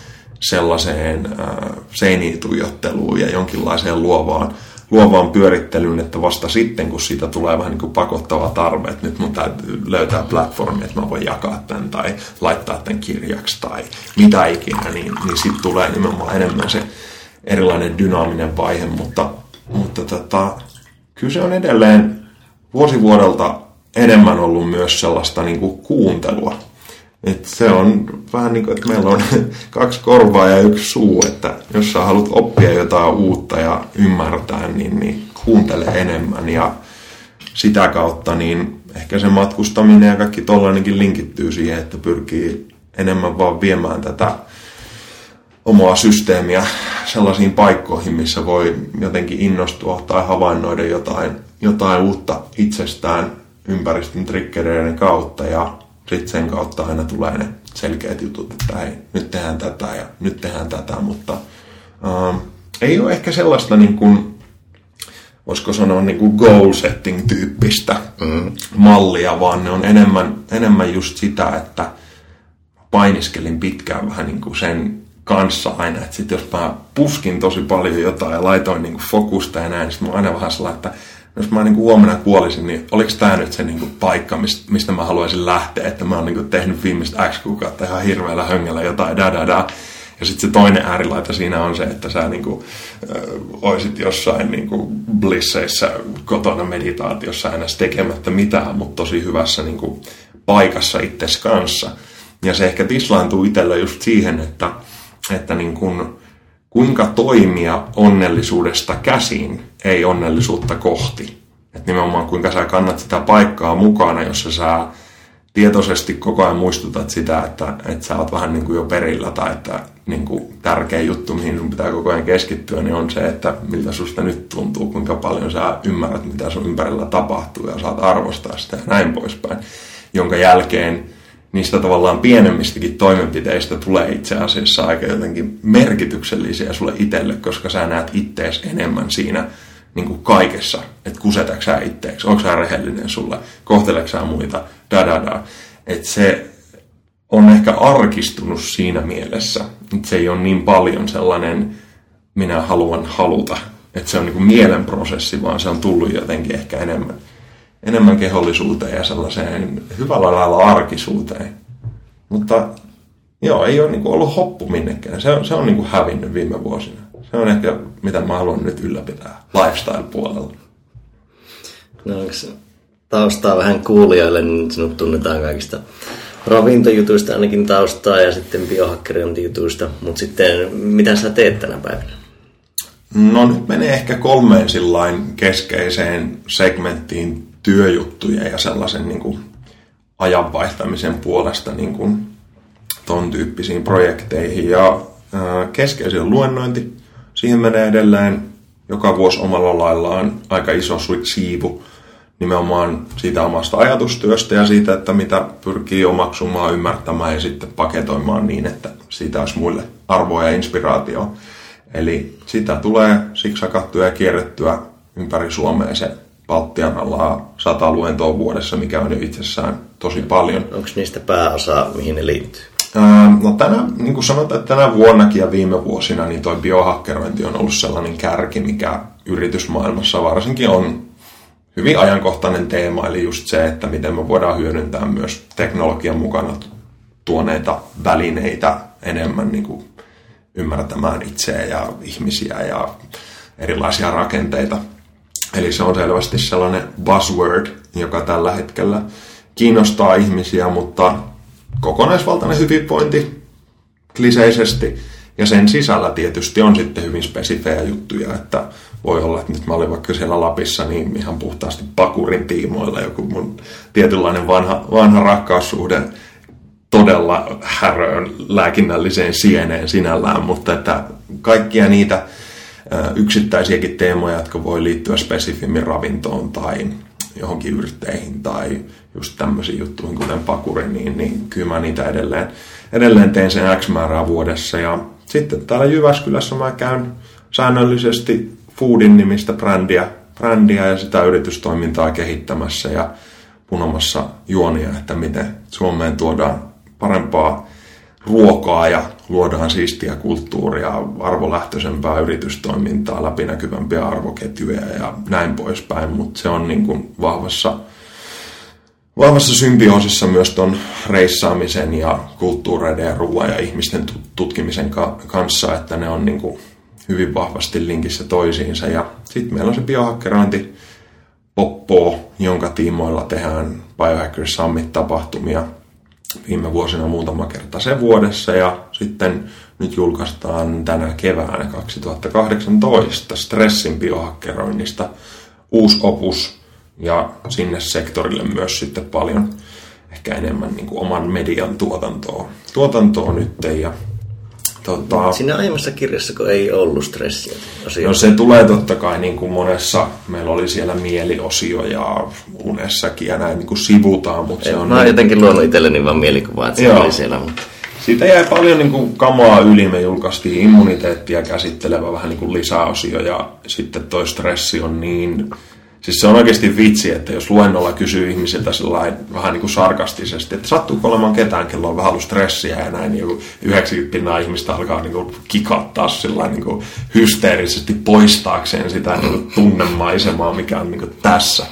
sellaiseen äh, seiniintuijotteluun ja jonkinlaiseen luovaan, luovaan pyörittelyyn, että vasta sitten, kun siitä tulee vähän niin kuin pakottava tarve, että nyt mun täytyy löytää platformi, että mä voin jakaa tämän tai laittaa tämän kirjaksi tai mitä ikinä, niin, niin sitten tulee nimenomaan enemmän se erilainen dynaaminen vaihe, mutta, mutta tota, kyllä se on edelleen vuosivuodelta enemmän ollut myös sellaista niin kuin kuuntelua. Et se on vähän niin kuin, että meillä on kaksi korvaa ja yksi suu, että jos sä haluat oppia jotain uutta ja ymmärtää, niin, niin kuuntele enemmän ja sitä kautta niin ehkä se matkustaminen ja kaikki tollainenkin linkittyy siihen, että pyrkii enemmän vaan viemään tätä omaa systeemiä sellaisiin paikkoihin, missä voi jotenkin innostua tai havainnoida jotain, jotain uutta itsestään ympäristön triggereiden kautta ja sitten sen kautta aina tulee ne selkeät jutut, että hei, nyt tehdään tätä ja nyt tehdään tätä, mutta ähm, ei ole ehkä sellaista niin kuin, voisiko sanoa niin kuin goal setting tyyppistä mm. mallia, vaan ne on enemmän, enemmän just sitä, että painiskelin pitkään vähän niin kuin sen kanssa aina, että sitten jos mä puskin tosi paljon jotain ja laitoin niin kuin fokusta ja näin, niin sitten mä aina vähän sellainen, että jos mä niin kuin huomenna kuolisin, niin oliko tämä nyt se niin kuin paikka, mistä mä haluaisin lähteä, että mä oon niin kuin tehnyt viimeiset X kuukautta ihan hirveällä höngellä jotain dadada. Ja sitten se toinen äärilaita siinä on se, että sä niin kuin, äh, oisit jossain niin kuin blisseissä kotona meditaatiossa enää tekemättä mitään, mutta tosi hyvässä niin kuin paikassa itsesi kanssa. Ja se ehkä tislaantuu itsellä just siihen, että, että niin kuin, kuinka toimia onnellisuudesta käsin, ei onnellisuutta kohti. Et nimenomaan kuinka sä kannat sitä paikkaa mukana, jossa sä tietoisesti koko ajan muistutat sitä, että, että sä oot vähän niin kuin jo perillä tai että niin kuin tärkeä juttu, mihin sun pitää koko ajan keskittyä, niin on se, että miltä susta nyt tuntuu, kuinka paljon sä ymmärrät, mitä sun ympärillä tapahtuu ja saat arvostaa sitä ja näin poispäin, jonka jälkeen niistä tavallaan pienemmistäkin toimenpiteistä tulee itse asiassa aika jotenkin merkityksellisiä sulle itselle, koska sä näet ittees enemmän siinä niin kuin kaikessa, että kusetaks sä itteeksi, onko sä rehellinen sulle, kohteleks sä muita, dadada. Että se on ehkä arkistunut siinä mielessä, että se ei ole niin paljon sellainen minä haluan haluta, että se on niin kuin mielenprosessi, vaan se on tullut jotenkin ehkä enemmän. Enemmän kehollisuuteen ja sellaiseen hyvällä lailla arkisuuteen. Mutta joo, ei ole niin kuin ollut hoppu minnekään. Se on, se on niin kuin hävinnyt viime vuosina. Se on ehkä, mitä mä haluan nyt ylläpitää lifestyle-puolella. No onko taustaa vähän kuulijoille, niin sinut tunnetaan kaikista ravintojutuista ainakin taustaa ja sitten biohakkerointijutuista. Mutta sitten, mitä sä teet tänä päivänä? No nyt menee ehkä kolmeen sillain keskeiseen segmenttiin työjuttuja ja sellaisen niin kuin ajan vaihtamisen puolesta niin kuin ton tyyppisiin projekteihin. Ja ää, keskeisin luennointi. Siihen menee edelleen joka vuosi omalla laillaan aika iso siivu nimenomaan siitä omasta ajatustyöstä ja siitä, että mitä pyrkii omaksumaan, ymmärtämään ja sitten paketoimaan niin, että siitä olisi muille arvoa ja inspiraatioa. Eli sitä tulee siksakattua ja kierrettyä ympäri Suomea se Baltian alaa sata luentoa vuodessa, mikä on jo itsessään tosi paljon. Onko niistä pääosaa, mihin ne liittyy? Ää, no tänä, niin kuin sanotaan, että tänä vuonnakin ja viime vuosina niin toi biohakkerointi on ollut sellainen kärki, mikä yritysmaailmassa varsinkin on hyvin ajankohtainen teema. Eli just se, että miten me voidaan hyödyntää myös teknologian mukana tuoneita välineitä enemmän niin kuin ymmärtämään itseä ja ihmisiä ja erilaisia rakenteita. Eli se on selvästi sellainen buzzword, joka tällä hetkellä kiinnostaa ihmisiä, mutta kokonaisvaltainen hyvinvointi kliseisesti. Ja sen sisällä tietysti on sitten hyvin spesifejä juttuja, että voi olla, että nyt mä olin vaikka siellä Lapissa niin ihan puhtaasti pakurin tiimoilla joku mun tietynlainen vanha, vanha rakkaussuhde todella häröön lääkinnälliseen sieneen sinällään, mutta että kaikkia niitä yksittäisiäkin teemoja, jotka voi liittyä spesifimmin ravintoon tai johonkin yrteihin tai just tämmöisiin juttuihin, kuten pakuri, niin, niin kyllä mä niitä edelleen, edelleen teen sen X määrää vuodessa. Ja sitten täällä Jyväskylässä mä käyn säännöllisesti Foodin nimistä brändiä brändiä ja sitä yritystoimintaa kehittämässä ja punomassa juonia, että miten Suomeen tuodaan parempaa ruokaa ja luodaan siistiä kulttuuria, arvolähtöisempää yritystoimintaa, läpinäkyvämpiä arvoketjuja ja näin poispäin, mutta se on niin kuin vahvassa, vahvassa symbioosissa myös tuon reissaamisen ja kulttuureiden ja ruoan ja ihmisten tutkimisen ka- kanssa, että ne on niin kuin hyvin vahvasti linkissä toisiinsa. Ja sitten meillä on se biohakkerointi Poppo, jonka tiimoilla tehdään Biohacker Summit-tapahtumia viime vuosina muutama kerta sen vuodessa, ja sitten nyt julkaistaan tänä keväänä kaksituhattakahdeksantoista stressin biohakkeroinnista uusi opus, ja sinne sektorille myös sitten paljon ehkä enemmän niin kuin oman median tuotantoa, tuotantoa nyt. Ja, tota, siinä aiemmassa kirjassa, kun ei ollut stressiä. Asioita. No se tulee totta kai niin kuin monessa, meillä oli siellä mieliosio ja unessakin ja näin niin kuin sivutaan. Mutta se on mä oon niin, jotenkin luonut itselleni vaan mielikuvaa, että se oli siellä. Mutta siitä jäi paljon niin kuin kamaa yli. Me julkaistiin immuniteettia käsittelevä vähän niin kuin lisäosio ja sitten toi stressi on niin... Siis se on oikeasti vitsi, että jos luennolla kysyy ihmisiltä vähän niin kuin sarkastisesti, että sattuuko olemaan ketään, kello on vähän ollut stressiä ja näin, niin yhdeksänkymmentä pinnaa ihmistä alkaa niin kuin kikattaa niin kuin hysteerisesti poistaakseen sitä niin kuin tunnemaisemaa, mikä on niin kuin tässä.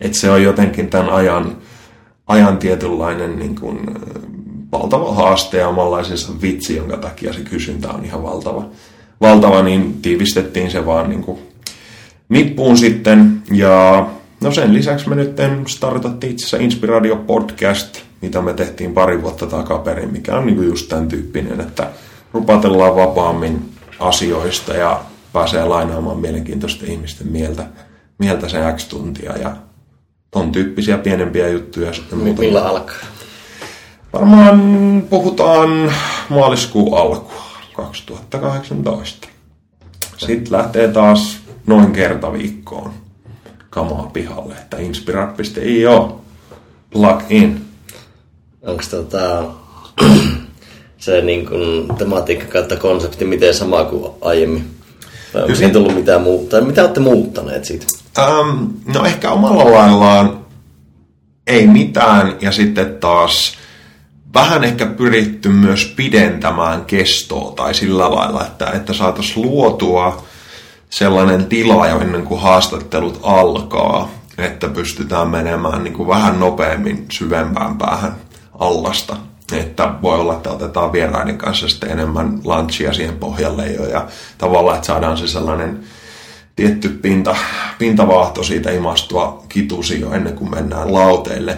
Että se on jotenkin tämän ajan, ajan tietynlainen niin kuin valtava haaste ja omanlaisensa vitsi, jonka takia se kysyntä on ihan valtava, valtava niin tiivistettiin se vaan niin kuin nippuun sitten, ja no sen lisäksi me nyt startattiin itse asiassa Inspiradio podcast, mitä me tehtiin pari vuotta takaperin, mikä on niinku just tämän tyyppinen, että rupatellaan vapaammin asioista ja pääsee lainaamaan mielenkiintoisten ihmisten mieltä, mieltä se X tuntia ja ton tyyppisiä pienempiä juttuja. Sitten millä muuten alkaa? Varmaan puhutaan maaliskuun alkua kaksituhattakahdeksantoista. Sitten lähtee taas noin kerta viikkoon kamaa pihalle, että inspirat piste io, plug in. Onko tota, se niin kuin tematiikka kautta konsepti miten sama kuin aiemmin? Tai onko siinä tullut mitään muuta? Mitä olette muuttaneet siitä? Ähm, no ehkä omalla laillaan ei mitään, ja sitten taas vähän ehkä pyritty myös pidentämään kestoa tai sillä lailla, että, että saataisiin luotua sellainen tila jo ennen kuin haastattelut alkaa, että pystytään menemään niin kuin vähän nopeammin syvempään päähän allasta. Että voi olla, että otetaan vieraiden kanssa sitten enemmän lunchia siihen pohjalle jo ja tavallaan, että saadaan se sellainen tietty pinta, pintavaahto siitä imastua kitusi jo ennen kuin mennään lauteille.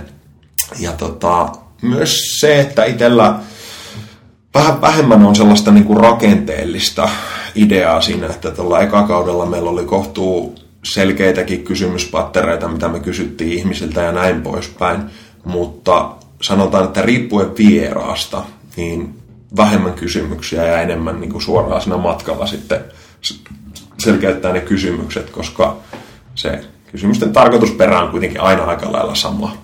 Ja tota, myös se, että itsellä vähän vähemmän on sellaista niin kuin rakenteellista ideaa siinä, että tuolla ekakaudella meillä oli kohtuu selkeitäkin kysymyspattereita, mitä me kysyttiin ihmisiltä ja näin poispäin, mutta sanotaan, että riippuen vieraasta, niin vähemmän kysymyksiä ja enemmän niin kuin suoraan siinä matkalla sitten selkeyttää ne kysymykset, koska se kysymysten tarkoitusperä on kuitenkin aina aika lailla sama.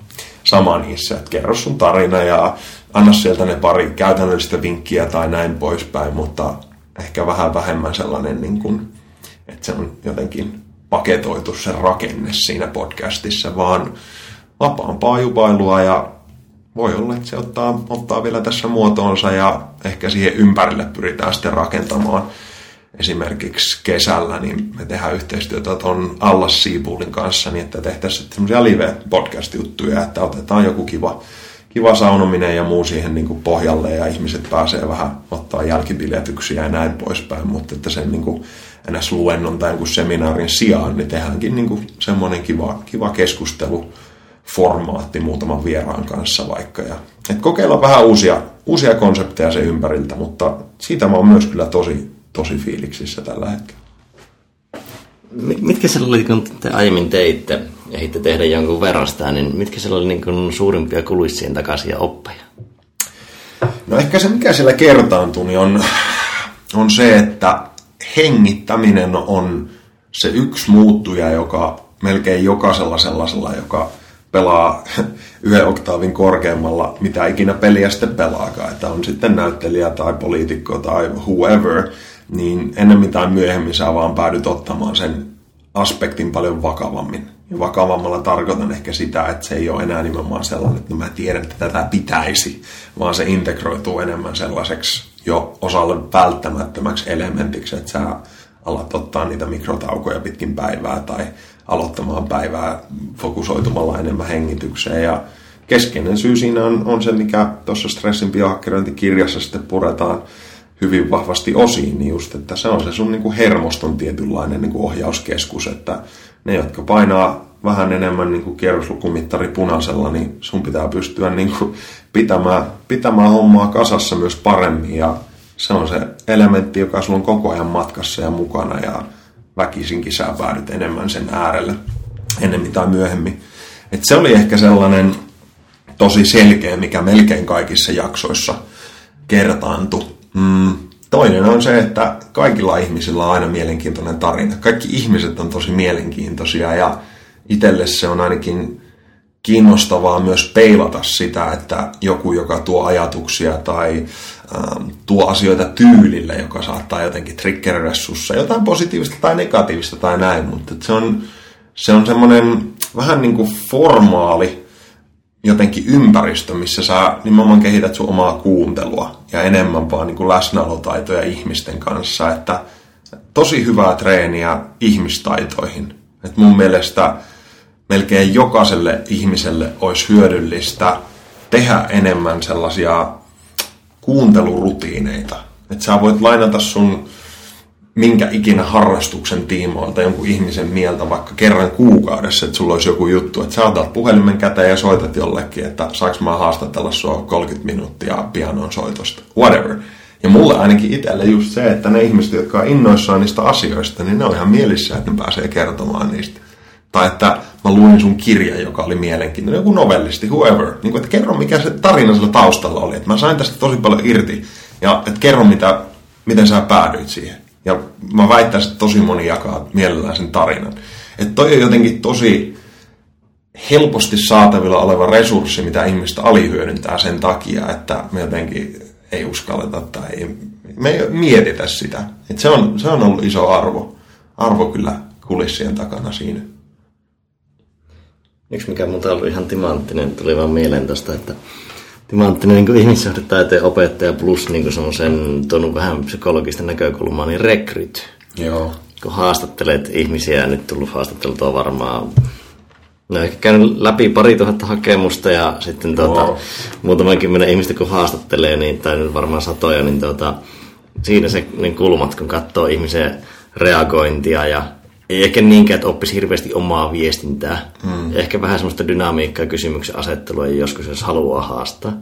Sama niissä, että kerro sun tarina ja anna sieltä ne pari käytännöllistä vinkkiä tai näin poispäin, mutta ehkä vähän vähemmän sellainen, niin kuin, että se on jotenkin paketoitu se rakenne siinä podcastissa, vaan vapaampaa jupailua ja voi olla, että se ottaa, ottaa vielä tässä muotoonsa ja ehkä siihen ympärille pyritään sitten rakentamaan. Esimerkiksi kesällä niin me tehdään yhteistyötä tuon Alla Seaboolin kanssa, niin että tehtäisiin semmoisia live-podcast-juttuja, että otetaan joku kiva, kiva saunominen ja muu siihen niin kuin pohjalle ja ihmiset pääsee vähän ottaa jälkipiletyksiä ja näin poispäin, mutta että sen niin kuin N S-luennon tai jonkun seminaarin sijaan niin tehdäänkin niin kuin semmoinen kiva, kiva keskusteluformaatti muutaman vieraan kanssa vaikka. Ja, et kokeilla vähän uusia, uusia konsepteja sen ympäriltä, mutta siitä mä oon myös kyllä tosi tosi fiiliksissä tällä hetkellä. Mitkä siellä oli, kun te aiemmin teitte, ehditte tehdä jonkun verrastaan, niin mitkä siellä oli niin kuin suurimpia kulissien takaisia oppeja? No ehkä se, mikä siellä kertaantui, niin on, on se, että hengittäminen on se yksi muuttuja, joka melkein jokaisella sellaisella, joka pelaa yhden oktaavin korkeammalla, mitä ikinä peliä sitten pelaakaan, että on sitten näyttelijä tai poliitikko tai whoever, niin ennemmin tai myöhemmin sä vaan päädyt ottamaan sen aspektin paljon vakavammin. Ja vakavammalla tarkoitan ehkä sitä, että se ei ole enää nimenomaan sellainen, että mä tiedän, että tätä pitäisi, vaan se integroituu enemmän sellaiseksi jo osalle välttämättömäksi elementiksi, että sä alat ottaa niitä mikrotaukoja pitkin päivää tai aloittamaan päivää fokusoitumalla enemmän hengitykseen. Ja keskeinen syy siinä on, on se, mikä tuossa stressin biohakkerointikirjassa sitten puretaan hyvin vahvasti osiin, niin just, että se on se sun niin kuin hermoston tietynlainen niin kuin ohjauskeskus, että ne, jotka painaa vähän enemmän niin kuin kierroslukumittari punaisella, niin sun pitää pystyä niin kuin pitämään, pitämään hommaa kasassa myös paremmin, ja se on se elementti, joka sulla on koko ajan matkassa ja mukana, ja väkisinkin sä päädyt enemmän sen äärelle ennemmin tai myöhemmin. Et se oli ehkä sellainen tosi selkeä, mikä melkein kaikissa jaksoissa kertaantui. Mm. Toinen on se, että kaikilla ihmisillä on aina mielenkiintoinen tarina. Kaikki ihmiset on tosi mielenkiintoisia, ja itselle se on ainakin kiinnostavaa myös peilata sitä, että joku, joka tuo ajatuksia tai ähm, tuo asioita tyylillä, joka saattaa jotenkin triggeröidä sussa jotain positiivista tai negatiivista tai näin, mutta se on, se on semmoinen vähän niin kuin formaali jotenkin ympäristö, missä sä nimenomaan kehität sun omaa kuuntelua ja enemmän vaan niin kuin läsnäolotaitoja ihmisten kanssa, että tosi hyvää treeniä ihmistaitoihin. Et mun mielestä melkein jokaiselle ihmiselle olisi hyödyllistä tehdä enemmän sellaisia kuuntelurutiineita. Että sä voit lainata sun minkä ikinä harrastuksen tiimoilta jonkun ihmisen mieltä vaikka kerran kuukaudessa, että sulla olisi joku juttu, että sä otat puhelimen käteen ja soitat jollekin, että saaks mä haastatella sua kolmekymmentä minuuttia pianon soitosta, whatever. Ja mulle ainakin itselle just se, että ne ihmiset, jotka on innoissaan niistä asioista, niin ne on ihan mielissä, että ne pääsee kertomaan niistä. Tai että mä luin sun kirja, joka oli mielenkiintoinen, joku novellisti, whoever. Niin kuin, että kerro, mikä se tarina sillä taustalla oli. Että mä sain tästä tosi paljon irti. Ja että kerro, mitä, miten sä päädyit siihen. Ja mä väittäisin, että tosi moni jakaa mielellään sen tarinan. Että toi on jotenkin tosi helposti saatavilla oleva resurssi, mitä ihmistä alihyödyntää sen takia, että me jotenkin ei uskalleta tai ei, me ei mietitä sitä. Että se on, se on ollut iso arvo. Arvo kyllä kulissien takana siinä. Yksi, mikä muuten on ollut ihan timanttinen, tuli vaan mieleen tästä, että timanttinen niin ihmissuhdetaiteen opettaja plus niin semmoisen tuonut vähän psykologista näkökulmaa, niin rekryt. Joo. Kun haastattelet ihmisiä, nyt tullut haastatteltua varmaan, no ehkä käynyt läpi pari tuhatta hakemusta ja sitten wow. tuota, muutaman kymmenen ihmistä kun haastattelee, niin, tai nyt varmaan satoja, niin tuota, siinä se ne kulmat, kun katsoo ihmisen reagointia ja ei ehkä niinkään, että oppisi hirveästi omaa viestintää. Mm. Ehkä vähän semmoista dynamiikkaa, kysymyksen asettelua ei joskus, jos haluaa haastaa.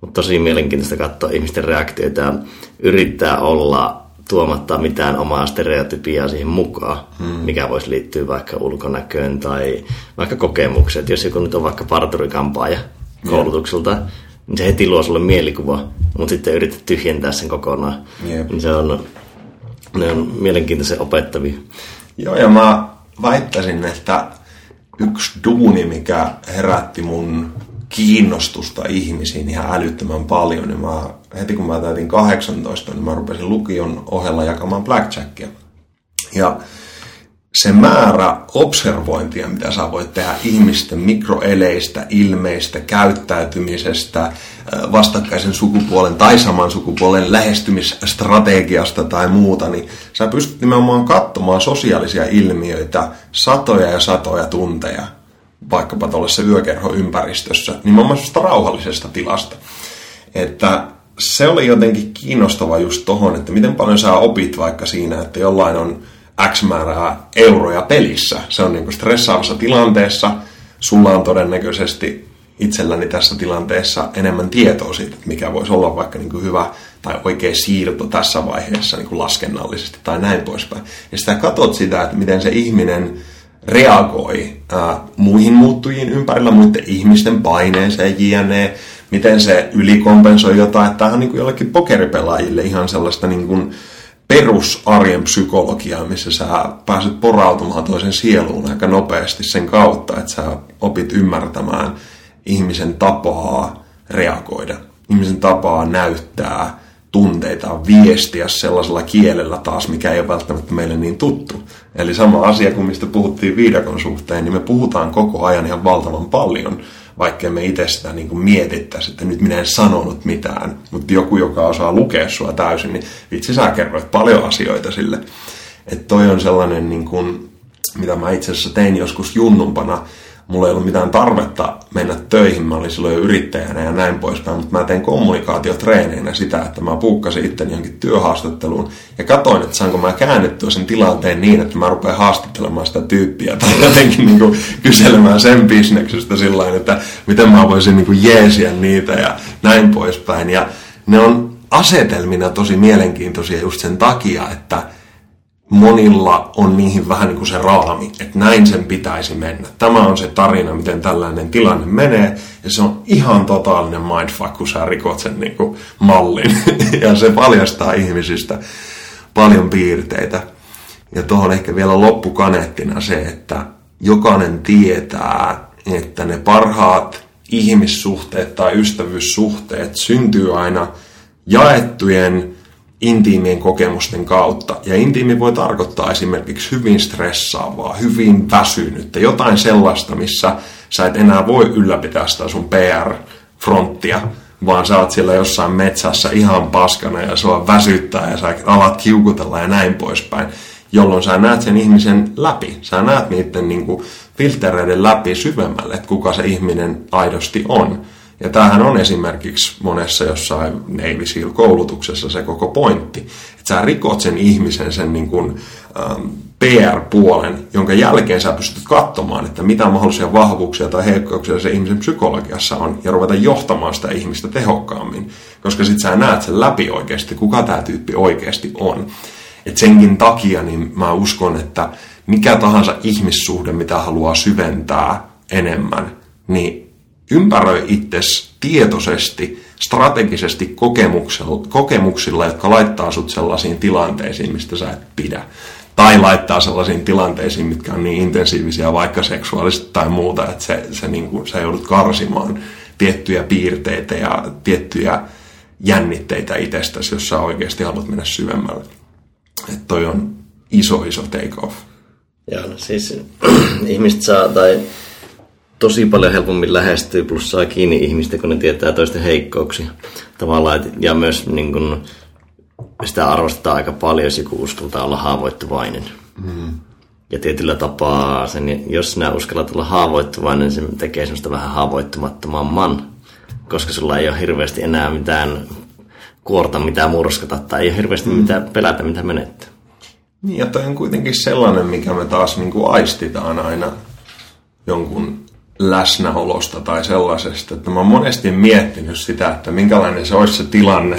Mutta tosi mielenkiintoista katsoa ihmisten reaktioita ja yrittää olla tuomatta mitään omaa stereotypiaa siihen mukaan, mm. mikä voisi liittyä vaikka ulkonäköön tai vaikka kokemukseen. Jos joku nyt on vaikka parturikampaaja koulutukselta, yeah. niin se heti luo sulle mielikuva, mutta sitten yrität tyhjentää sen kokonaan. Yeah. Niin se on, ne on mielenkiintoisen opettavia. Joo, ja mä väittäisin, että yksi duuni, mikä herätti mun kiinnostusta ihmisiin ihan älyttömän paljon, niin mä, heti kun mä täytin kahdeksantoista, niin mä rupesin lukion ohella jakamaan blackjackia. Ja se määrä observointia, mitä sä voit tehdä ihmisten mikroeleistä, ilmeistä, käyttäytymisestä, vastakkaisen sukupuolen tai saman sukupuolen lähestymisstrategiasta tai muuta, niin sä pystyt nimenomaan katsomaan sosiaalisia ilmiöitä satoja ja satoja tunteja, vaikkapa tuollaisessa yökerhoympäristössä, nimenomaan sellaisesta rauhallisesta tilasta. Että se oli jotenkin kiinnostava just tohon, että miten paljon sä opit vaikka siinä, että jollain on X määrää euroja pelissä. Se on niin kuin stressaavassa tilanteessa. Sulla on todennäköisesti itselläni tässä tilanteessa enemmän tietoa siitä, mikä voisi olla vaikka niin kuin hyvä tai oikea siirto tässä vaiheessa niin kuin laskennallisesti tai näin poispäin. Ja sitä katot sitä, että miten se ihminen reagoi ää, muihin muuttujiin ympärillä, muiden ihmisten paineeseen, jne. Miten se ylikompensoi jotain. Tämä on niin kuin jollekin pokeripelaajille ihan sellaista niin kuin perusarjen psykologiaa, missä sä pääset porautumaan toisen sieluun aika nopeasti sen kautta, että sä opit ymmärtämään ihmisen tapaa reagoida, ihmisen tapaa näyttää tunteitaan viestiä sellaisella kielellä taas, mikä ei ole välttämättä meille niin tuttu. Eli sama asia kuin mistä puhuttiin viidakon suhteen, niin me puhutaan koko ajan ihan valtavan paljon, vaikkei me itse sitä niin kuin mietittäisi, että nyt minä en sanonut mitään, mutta joku, joka osaa lukea sua täysin, niin vitsi sä kerroit paljon asioita sille. Että toi on sellainen, niin kuin, mitä mä itse asiassa tein joskus junnumpana. Mulla ei ollut mitään tarvetta mennä töihin, mä olin silloin jo yrittäjänä ja näin poispäin, mutta mä tein kommunikaatiotreeneinä sitä, että mä puukkasin itteni johonkin työhaastatteluun ja katsoin, että saanko mä käännettyä sen tilanteen niin, että mä rupean haastattelemaan sitä tyyppiä tai jotenkin niin kuin kyselemään sen bisneksestä sillä tavalla, että miten mä voisin niin kuin jeesiä niitä ja näin poispäin. Ja ne on asetelmina tosi mielenkiintoisia just sen takia, että monilla on niihin vähän niin kuin se raami, että näin sen pitäisi mennä. Tämä on se tarina, miten tällainen tilanne menee, ja se on ihan totaalinen mindfuck, kun sä rikot sen niin kuin mallin. Ja se paljastaa ihmisistä paljon piirteitä. Ja tuohon ehkä vielä loppukaneettina se, että jokainen tietää, että ne parhaat ihmissuhteet tai ystävyyssuhteet syntyy aina jaettujen intiimien kokemusten kautta. Ja intiimi voi tarkoittaa esimerkiksi hyvin stressaavaa, hyvin väsynyttä, jotain sellaista, missä sä et enää voi ylläpitää sitä sun P R-fronttia, vaan sä oot siellä jossain metsässä ihan paskana ja sua väsyttää ja sä alat kiukutella ja näin poispäin, jolloin sä näet sen ihmisen läpi. Sä näet niiden niin kuin filtereiden läpi syvemmälle, että kuka se ihminen aidosti on. Ja tämähän on esimerkiksi monessa jossain Navy Seal-koulutuksessa se koko pointti, että sä rikot sen ihmisen sen niin kuin, ähm, P R-puolen, jonka jälkeen sä pystyt katsomaan, että mitä mahdollisia vahvuuksia tai heikkouksia se ihmisen psykologiassa on, ja ruveta johtamaan sitä ihmistä tehokkaammin, koska sit sä näet sen läpi oikeasti, kuka tää tyyppi oikeasti on. Et senkin takia niin mä uskon, että mikä tahansa ihmissuhde, mitä haluaa syventää enemmän, niin ympäröi itsesi tietoisesti, strategisesti kokemuksilla, jotka laittaa sut sellaisiin tilanteisiin, mistä sä et pidä. Tai laittaa sellaisiin tilanteisiin, mitkä on niin intensiivisiä, vaikka seksuaalisesti tai muuta, että se, se niin kuin, sä joudut karsimaan tiettyjä piirteitä ja tiettyjä jännitteitä itsestäsi, jos sä oikeasti haluat mennä syvemmälle. Että toi on iso, iso take-off. Joo, no siis ihmiset saa tai tosi paljon helpommin lähestyy, plus saa kiinni ihmistä, kun ne tietää toisten heikkouksia. Tavallaan, ja myös niin kun, sitä arvostetaan aika paljon, jos joku uskaltaa olla haavoittuvainen. Mm. Ja tietyllä tapaa, sen, jos sinä uskallat olla haavoittuvainen, se tekee semmoista vähän haavoittumattomamman, koska sulla ei ole hirveästi enää mitään kuorta, mitä murskata, tai ei ole hirveästi mm. mitään pelätä, mitä menettää. Niin, ja toi on kuitenkin sellainen, mikä me taas niin kuin aistitaan aina jonkun läsnäolosta tai sellaisesta, että mä oon monesti miettinyt sitä, että minkälainen se olisi se tilanne.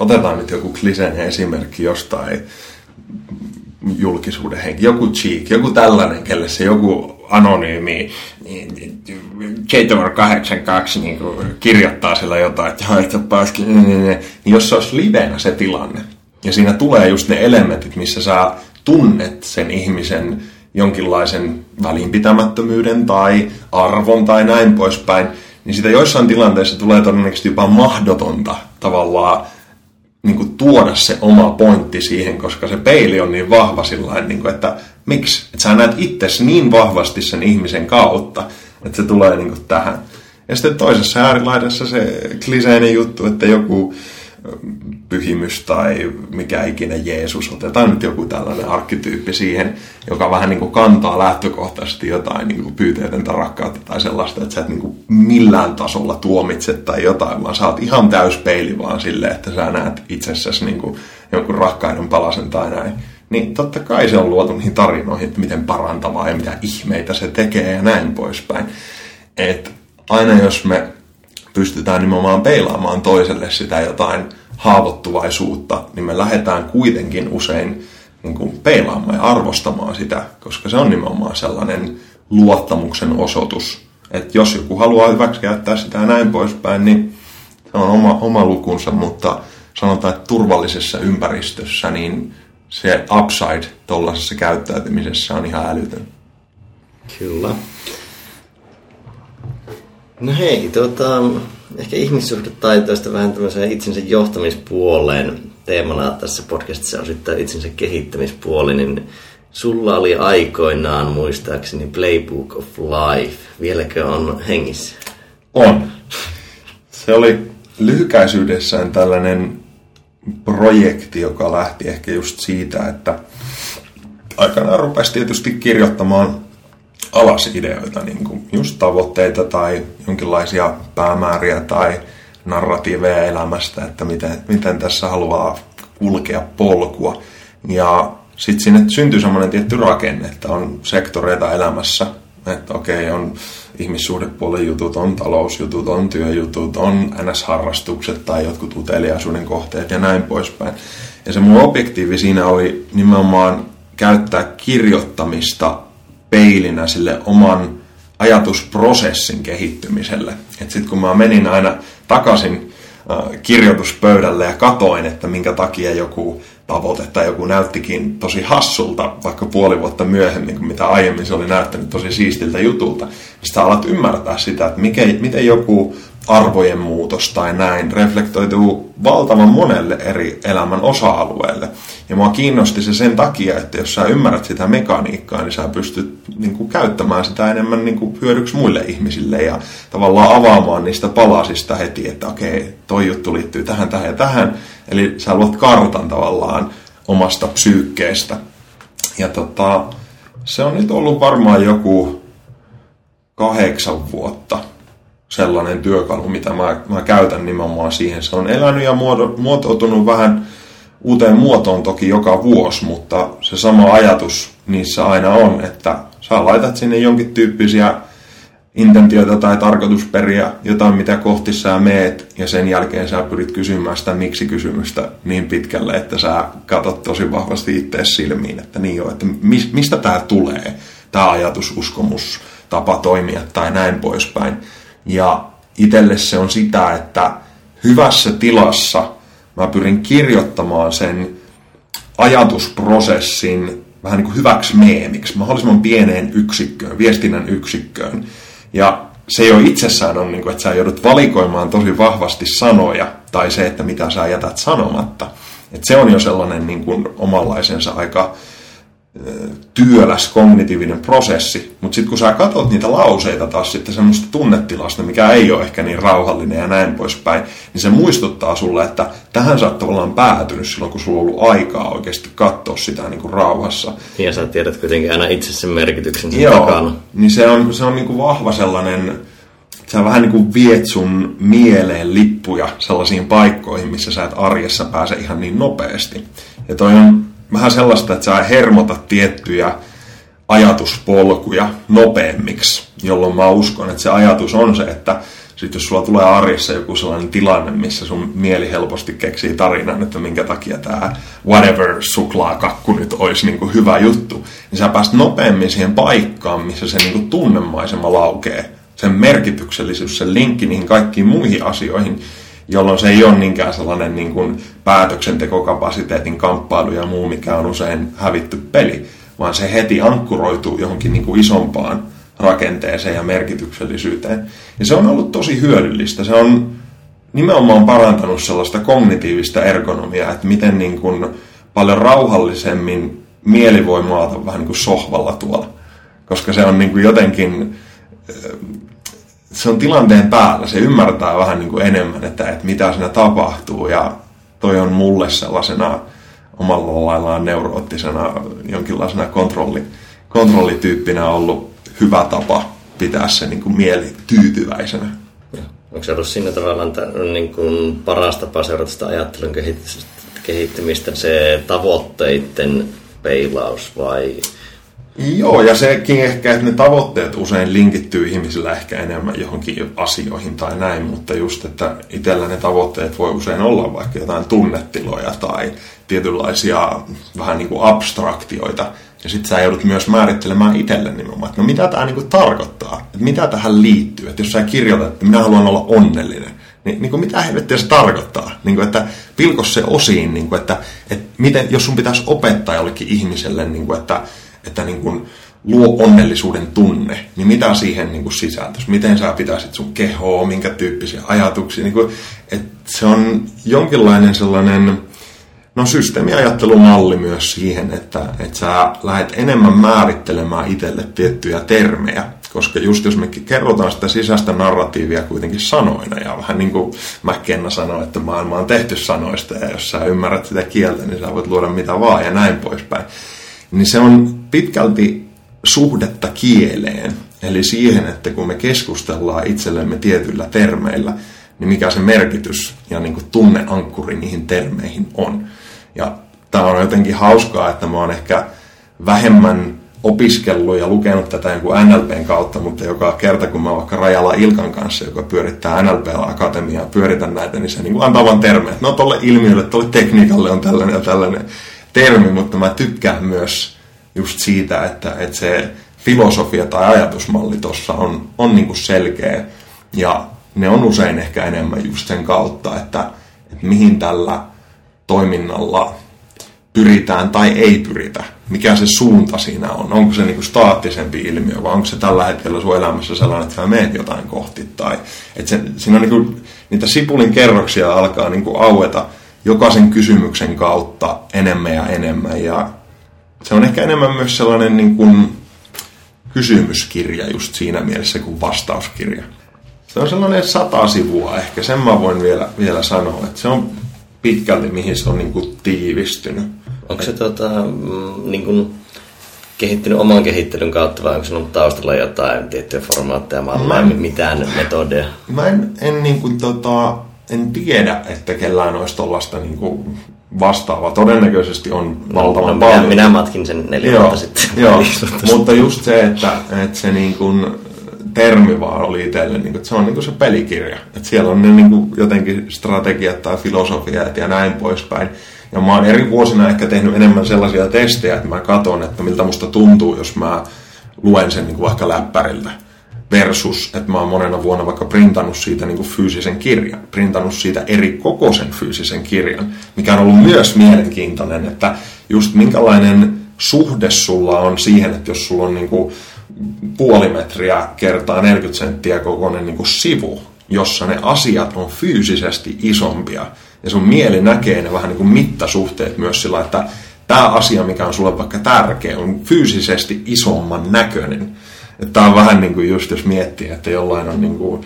Otetaan nyt joku kliseinen esimerkki jostain julkisuuden henki, joku cheek, joku tällainen, kelle se joku anonyymi J T V kahdeksankymmentäkaksi niin kirjoittaa sillä jotain, että haista paski, niin jos se olisi livenä se tilanne, ja siinä tulee just ne elementit, missä sä tunnet sen ihmisen jonkinlaisen välinpitämättömyyden tai arvon tai näin poispäin, niin sitä joissain tilanteissa tulee todennäköisesti jopa mahdotonta tavallaan niin kuin tuoda se oma pointti siihen, koska se peili on niin vahva sillain, niin kuin, että miksi? Että sä näet itsesi niin vahvasti sen ihmisen kautta, että se tulee niin kuin tähän. Ja sitten toisessa äärilaidassa se kliseinen juttu, että joku pyhimys tai mikä ikinä Jeesus, otetaan nyt joku tällainen arkkityyppi siihen, joka vähän niin kuin kantaa lähtökohtaisesti jotain niin kuin pyyteetöntä rakkautta tai sellaista, että sä et niin kuin millään tasolla tuomitse tai jotain, vaan sä oot ihan täys peili vaan silleen, että sä näet itsessäsi niin kuin jonkun rakkauden palasen tai näin. Niin totta kai se on luotu niihin tarinoihin, että miten parantavaa ja mitä ihmeitä se tekee ja näin poispäin. Että aina jos me pystytään nimenomaan peilaamaan toiselle sitä jotain haavoittuvaisuutta, niin me lähdetään kuitenkin usein niin kuin peilaamaan ja arvostamaan sitä, koska se on nimenomaan sellainen luottamuksen osoitus. Että jos joku haluaa hyväksikäyttää sitä ja näin poispäin, niin se on oma, oma lukunsa, mutta sanotaan, että turvallisessa ympäristössä niin se upside tuollaisessa käyttäytymisessä on ihan älytön. Kyllä. No hei, tota, ehkä ihmissuhdetaitoista vähän tämmöiseen itsensä johtamispuoleen teemana tässä podcastissa on sitten itsensä kehittämispuoli, niin sulla oli aikoinaan muistaakseni Playbook of Life. Vieläkö on hengissä? On. Se oli lyhykäisyydessään tällainen projekti, joka lähti ehkä just siitä, että aikanaan rupesi tietysti kirjoittamaan alas ideoita, niin kuin just tavoitteita tai jonkinlaisia päämääriä tai narratiiveja elämästä, että miten, miten tässä haluaa kulkea polkua. Ja sitten sinne syntyy semmoinen tietty rakenne, että on sektoreita elämässä, että okei, okay, on ihmissuhdepuolen jutut, on talousjutut, on työjutut, on N S-harrastukset tai jotkut uteliaisuuden kohteet ja näin poispäin. Ja se mun objektiivi siinä oli nimenomaan käyttää kirjoittamista peilinä sille oman ajatusprosessin kehittymiselle. Että sitten kun mä menin aina takaisin äh, kirjoituspöydälle ja katoin, että minkä takia joku tavoite tai joku näyttikin tosi hassulta, vaikka puoli vuotta myöhemmin kuin mitä aiemmin se oli näyttänyt tosi siistiltä jutulta, niin sitten alat ymmärtää sitä, että miten, miten joku arvojen muutos tai näin reflektoituu valtavan monelle eri elämän osa-alueelle. Ja mua kiinnosti se sen takia, että jos sä ymmärrät sitä mekaniikkaa, niin sä pystyt niin kuin, käyttämään sitä enemmän niin kuin, hyödyksi muille ihmisille ja tavallaan avaamaan niistä palasista heti, että okei, toi juttu liittyy tähän, tähän ja tähän. Eli sä luot kartan tavallaan omasta psyykkeestä. Ja tota, se on nyt ollut varmaan joku kahdeksan vuotta sellainen työkalu, mitä mä, mä käytän nimenomaan siihen. Se on elänyt ja muotoutunut vähän uuteen muotoon toki joka vuosi, mutta se sama ajatus niissä aina on, että sä laitat sinne jonkin tyyppisiä intentioita tai tarkoitusperiä, jotain mitä kohti sä meet, ja sen jälkeen sä pyrit kysymään sitä miksi-kysymystä niin pitkälle, että sä katot tosi vahvasti ittees silmiin, että niin joo, että mistä tää tulee, tää ajatus, uskomus, tapa toimia tai näin poispäin. Ja itselle se on sitä, että hyvässä tilassa mä pyrin kirjoittamaan sen ajatusprosessin vähän niin kuin hyväksi meemiksi, mahdollisimman pieneen yksikköön, viestinnän yksikköön. Ja se jo itsessään on, niin kuin, että sä joudut valikoimaan tosi vahvasti sanoja tai se, että mitä sä jätät sanomatta. Et se on jo sellainen niin kuin omanlaisensa aika työläs kognitiivinen prosessi, mutta sitten kun sä katsot niitä lauseita taas sitten semmoista tunnetilasta, mikä ei ole ehkä niin rauhallinen ja näin poispäin, niin se muistuttaa sulle, että tähän sä oot tavallaan päätynyt silloin, kun sulla on ollut aikaa oikeasti katsoa sitä niin kuin rauhassa. Ja sä tiedät kuitenkin aina itse sen merkityksen sen Joo, takana. Niin se on, se on niin kuin vahva sellainen, sä vähän niin kuin viet sun mieleen lippuja sellaisiin paikkoihin, missä sä et arjessa pääse ihan niin nopeasti. Ja toi on vähän sellaista, että sä hermota tiettyjä ajatuspolkuja nopeammiksi, jolloin mä uskon, että se ajatus on se, että sit jos sulla tulee arjessa joku sellainen tilanne, missä sun mieli helposti keksii tarinan, että minkä takia tää whatever suklaakakku nyt olisi niinku hyvä juttu, niin sä pääst nopeammin siihen paikkaan, missä se niinku tunnemaisema laukee. Sen merkityksellisyys, sen linkki niihin kaikkiin muihin asioihin, jolloin se ei ole niinkään sellainen niin kuin päätöksentekokapasiteetin kamppailu ja muu, mikä on usein hävitty peli, vaan se heti ankkuroituu johonkin niin kuin isompaan rakenteeseen ja merkityksellisyyteen. Ja se on ollut tosi hyödyllistä. Se on nimenomaan parantanut sellaista kognitiivista ergonomiaa, että miten niin kuin paljon rauhallisemmin mieli voi maata vähän niin kuin sohvalla tuolla, koska se on niin kuin jotenkin se on tilanteen päällä, se ymmärtää vähän niin kuin enemmän, että, että mitä siinä tapahtuu, ja toi on mulle sellaisena omalla laillaan neuroottisena jonkinlaisena kontrolli, kontrollityyppinä ollut hyvä tapa pitää se niin kuin mieli tyytyväisenä. Onko se ollut siinä tavallaan niin kuin paras tapa seurata sitä ajattelun kehittymistä, se tavoitteiden peilaus vai? Joo, ja sekin ehkä, että ne tavoitteet usein linkittyy ihmisillä ehkä enemmän johonkin asioihin tai näin, mutta just, että itsellä ne tavoitteet voi usein olla vaikka jotain tunnetiloja tai tietynlaisia vähän niin kuin abstraktioita, ja sitten sä joudut myös määrittelemään itselle nimenomaan, että no mitä tämä niin kuin tarkoittaa, että mitä tähän liittyy, että jos sä kirjoitat, että minä haluan olla onnellinen, niin, niin kuin mitä helvettiä se tarkoittaa, niin kuin, että pilkos se osiin, niin kuin, että, että miten, jos sun pitäisi opettaa jollekin ihmiselle, niin kuin, että että niin kun luo onnellisuuden tunne, niin mitä siihen niin kuin sisältöisi? Miten sä pitäisit sun kehoa, minkä tyyppisiä ajatuksia? Niin kuin, että se on jonkinlainen sellainen no, systeemiajattelumalli myös siihen, että, että sä lähdet enemmän määrittelemään itselle tiettyjä termejä. Koska just jos me kerrotaan sitä sisäistä narratiivia kuitenkin sanoina, ja vähän niin kuin Mäkenna sanoi, että maailma on tehty sanoista, ja jos sä ymmärrät sitä kieltä, niin sä voit luoda mitä vaan ja näin poispäin. Niin se on pitkälti suhdetta kieleen, eli siihen, että kun me keskustellaan itsellemme tietyillä termeillä, niin mikä se merkitys ja niin kuin tunneankkuri niihin termeihin on. Ja tämä on jotenkin hauskaa, että mä oon ehkä vähemmän opiskellut ja lukenut tätä jonkun N L P:n kautta, mutta joka kerta, kun mä vaikka Rajalla Ilkan kanssa, joka pyörittää N L P-akatemiaa, pyöritän näitä, niin se niin kuin antaa vaan termejä. No tolle ilmiölle, tolle tekniikalle on tällainen ja tällainen termi, mutta mä tykkään myös just siitä, että, että se filosofia tai ajatusmalli tuossa on, on niin kuin selkeä, ja ne on usein ehkä enemmän just sen kautta, että, että mihin tällä toiminnalla pyritään tai ei pyritä. Mikä se suunta siinä on? Onko se niinku staattisempi ilmiö vai onko se tällä hetkellä sun elämässä sellainen, että sä meet jotain kohti? Tai, et se, siinä on niinku, niitä sipulin kerroksia alkaa niinku aueta jokaisen kysymyksen kautta enemmän ja enemmän. Ja se on ehkä enemmän myös sellainen niinku kysymyskirja just siinä mielessä kuin vastauskirja. Se on sellainen sata sivua ehkä, sen mä voin vielä, vielä sanoa, että se on pitkälti mihin se on niin kuin tiivistynyt. Onko se tota, niin kuin kehittynyt oman kehittelyn kautta vai onko se ollut taustalla jotain tiettyjä formaatteja, mä en, mitään metodeja? Mä en, en, niin kuin, tota, en tiedä, että kellään olisi tuollaista niin kuin vastaavaa. Todennäköisesti on valtavan no, paljon. Minä, minä matkin sen neljä joo, vuotta sitten. Joo, mutta just se, että, että se niin kuin termi vaan oli itselle, niin kuin, että se on niin kuin se pelikirja. Että siellä on ne niin kuin jotenkin strategiat tai filosofiat ja näin poispäin. Ja mä oon eri vuosina ehkä tehnyt enemmän sellaisia testejä, että mä katson, että miltä musta tuntuu, jos mä luen sen niin kuin vaikka läppäriltä. Versus, että mä oon monena vuonna vaikka printannut siitä niin kuin fyysisen kirjan. Printannut siitä eri kokoisen fyysisen kirjan. Mikä on ollut myös mielenkiintoinen, että just minkälainen suhde sulla on siihen, että jos sulla on niin kuin puoli metriä kertaa neljäkymmentä senttiä kokoinen niin kuin sivu, jossa ne asiat on fyysisesti isompia. Ja sun mieli näkee ne vähän niin kuin mittasuhteet myös sillä, että tämä asia, mikä on sulle vaikka tärkeä, on fyysisesti isomman näköinen. Tämä on vähän niin kuin just jos miettii, että jollain on niin kuin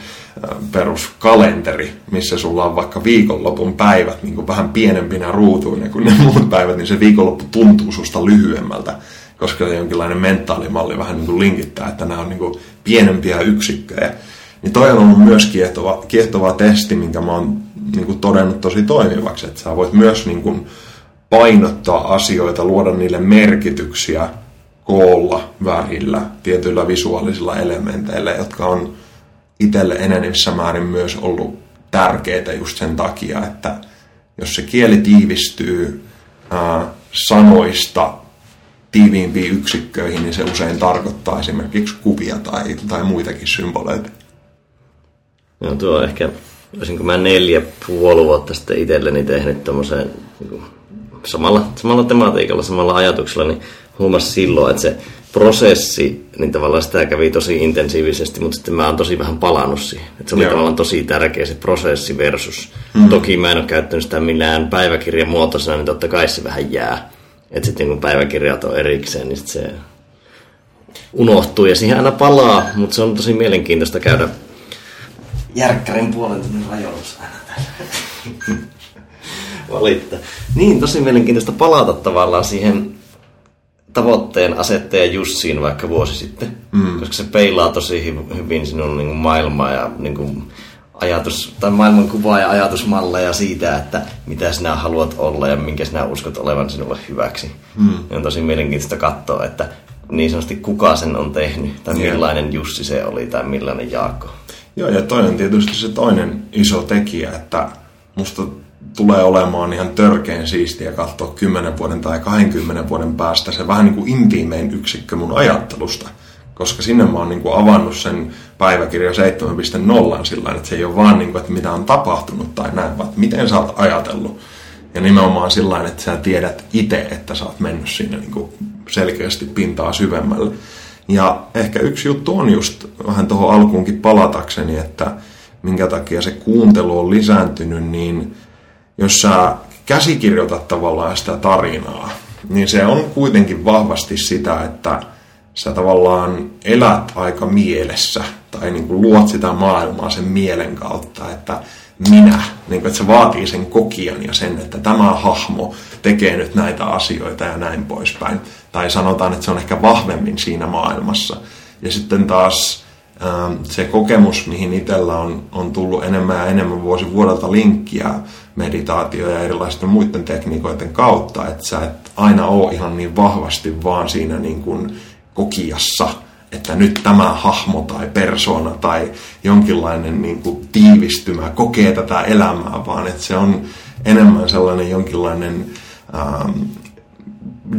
peruskalenteri, missä sulla on vaikka viikonlopun päivät niin kuin vähän pienempinä ruutuina kuin ne muut päivät, niin se viikonloppu tuntuu susta lyhyemmältä. Koska se jonkinlainen mentaalimalli vähän niin kuin linkittää, että nämä on niin kuin pienempiä yksikköjä. Niin toi on ollut myös kiehtova, kiehtova testi, minkä mä oon niin kuin todennut tosi toimivaksi. Että sä voit myös niin kuin painottaa asioita, luoda niille merkityksiä koolla, värillä, tietyillä visuaalisilla elementeillä, jotka on itselle enenevissä määrin myös ollut tärkeitä just sen takia, että jos se kieli tiivistyy ää, sanoista tiiviimpiin yksikköihin, niin se usein tarkoittaa esimerkiksi kuvia tai, tai muitakin symboleita. No tuo on ehkä, olisinko mä neljä puoli vuotta sitten itselleni tehnyt tommoseen niin samalla, samalla tematiikalla, samalla ajatuksella, niin huomasin silloin, että se prosessi, niin tavallaan sitä kävi tosi intensiivisesti, mutta sitten mä oon tosi vähän palannut siihen. Että se oli Joo. tavallaan tosi tärkeä se prosessi versus. Hmm. Toki mä en ole käyttänyt sitä millään päiväkirjan muotoisena, niin totta kai se vähän jää. Että sitten kun päiväkirjat on erikseen, niin se unohtuu ja siihen aina palaa, mutta se on tosi mielenkiintoista käydä järkkärin puolen tunnin rajoilussa aina valittaa. Niin, tosi mielenkiintoista palata tavallaan siihen tavoitteen asettaja Jussiin vaikka vuosi sitten, mm. koska se peilaa tosi hyvin sinun niin kuin maailmaa ja niin kuin ajatus, tai maailmankuvaa ja ajatusmalleja siitä, että mitä sinä haluat olla ja minkä sinä uskot olevan sinulle hyväksi. Hmm. On tosi mielenkiintoista katsoa, että niin sanotusti kuka sen on tehnyt, tai yeah. millainen Jussi se oli, tai millainen Jaakko. Joo, ja toinen tietysti se toinen iso tekijä, että musta tulee olemaan ihan törkeen siistiä katsoa kymmenen vuoden tai kahdenkymmenen vuoden päästä se vähän niin kuin intiimein yksikkö mun ajattelusta. Koska sinne mä oon niin kuin avannut sen päiväkirja seitsemän piste nolla sillä, että se ei ole vaan, niin kuin, että mitä on tapahtunut tai näin, vaan miten sä oot ajatellut. Ja nimenomaan sillä, että sä tiedät itse, että sä oot mennyt siinä niin kuin selkeästi pintaa syvemmälle. Ja ehkä yksi juttu on just vähän tuohon alkuunkin palatakseni, että minkä takia se kuuntelu on lisääntynyt, niin jos sä käsikirjoitat tavallaan sitä tarinaa, niin se on kuitenkin vahvasti sitä, että sä tavallaan elät aika mielessä tai niin kuin luot sitä maailmaa sen mielen kautta, että minä, niin kuin, että se vaatii sen kokijan ja sen, että tämä hahmo tekee nyt näitä asioita ja näin poispäin. Tai sanotaan, että se on ehkä vahvemmin siinä maailmassa. Ja sitten taas se kokemus, mihin itsellä on, on tullut enemmän ja enemmän vuosi vuodelta linkkiä meditaatio ja erilaisten muiden tekniikoiden kautta, että sä et aina ole ihan niin vahvasti vaan siinä niin kuin kokijassa, että nyt tämä hahmo tai persona tai jonkinlainen niin kuin tiivistymä kokee tätä elämää, vaan että se on enemmän sellainen jonkinlainen ähm,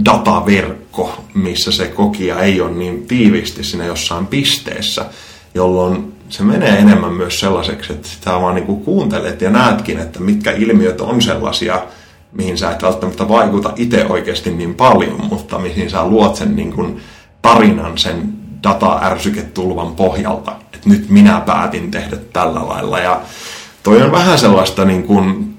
dataverkko, missä se kokija ei ole niin tiivisti siinä jossain pisteessä, jolloin se menee enemmän myös sellaiseksi, että sitä vaan niin kuin kuuntelet ja näetkin, että mitkä ilmiöt on sellaisia, mihin sä et välttämättä vaikuta itse oikeasti niin paljon, mutta mihin sä luot sen niin kuin tarinan sen data-ärsyketulvan pohjalta, että nyt minä päätin tehdä tällä lailla. Ja toi on vähän sellaista niin kuin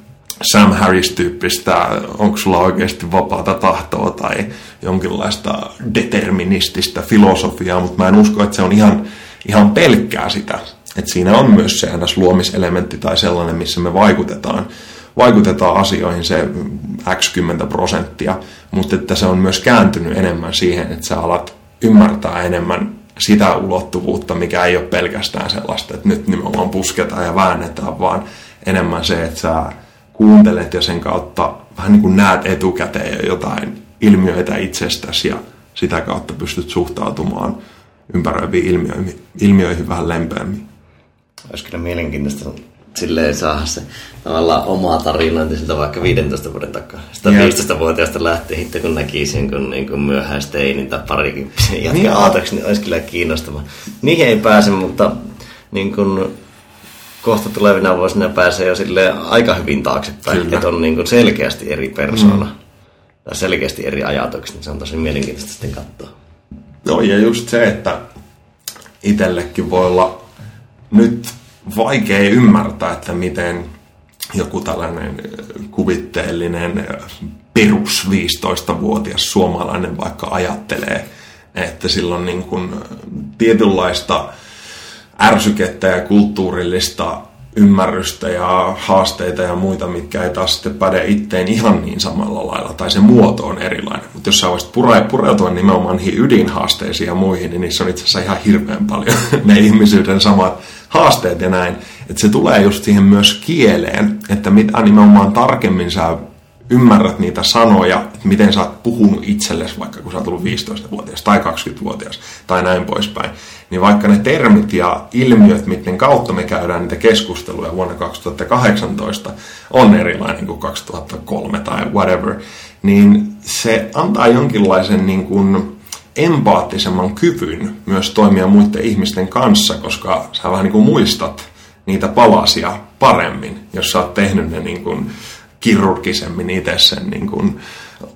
Sam Harris-tyyppistä, onko sulla oikeasti vapaata tahtoa tai jonkinlaista determinististä filosofiaa, mutta mä en usko, että se on ihan, ihan pelkkää sitä. Että siinä on myös se luomiselementti tai sellainen, missä me vaikutetaan, vaikutetaan asioihin se äks kymmenen prosenttia, mutta että se on myös kääntynyt enemmän siihen, että sä alat ymmärtää enemmän sitä ulottuvuutta, mikä ei ole pelkästään sellaista, että nyt nimenomaan pusketaan ja väännetään, vaan enemmän se, että sä kuuntelet ja sen kautta vähän niin kuin näet etukäteen jotain ilmiöitä itsestäsi ja sitä kautta pystyt suhtautumaan ympäröiviin ilmiöihin, ilmiöihin vähän lempeämmin. Olisi kyllä mielenkiintoista silleen saada se tavallaan oma tarinointi siltä vaikka viidentoista vuoden takaa. Sitä viisitoistavuotiaasta lähtee hitto, kun näki sen, kun niin myöhäisteinin tai parikin jatkaa aatoksi, niin olisi kyllä kiinnostavaa. Niihin ei pääse, mutta niin kun kohta tulevina vuosina pääsee jo silleen aika hyvin taaksepäin, että on niin kun selkeästi eri persoona mm. tai selkeästi eri ajatukset, niin se on tosi mielenkiintoista sitten katsoa. No ja just se, että itsellekin voi olla nyt vaikea ymmärtää, että miten joku tällainen kuvitteellinen perus viisitoistavuotias suomalainen vaikka ajattelee, että sillä on niin kuin tietynlaista ärsykettä ja kulttuurillista ymmärrystä ja haasteita ja muita, mitkä ei taas sitten päde itteen ihan niin samalla lailla, tai se muoto on erilainen. Mutta jos sä voisit pure- pureutua nimenomaan niihin ydinhaasteisiin ja muihin, niin niissä on itse asiassa ihan hirveän paljon ne ihmisyyden samat haasteet ja näin. Että se tulee just siihen myös kieleen, että mitä nimenomaan tarkemmin sä ymmärrät niitä sanoja, että miten sä oot puhunut itsellesi, vaikka kun sä oot ollut viisitoistavuotias tai kaksikymmentävuotias tai näin poispäin, niin vaikka ne termit ja ilmiöt, miten kautta me käydään niitä keskusteluja vuonna kaksituhattakahdeksantoista, on erilainen kuin kaksituhattakolme tai whatever, niin se antaa jonkinlaisen niin kuin empaattisemman kyvyn myös toimia muiden ihmisten kanssa, koska sä vähän niin kuin muistat niitä palasia paremmin, jos sä oot tehnyt ne niin kuin kirurgisemmin itse sen niin kuin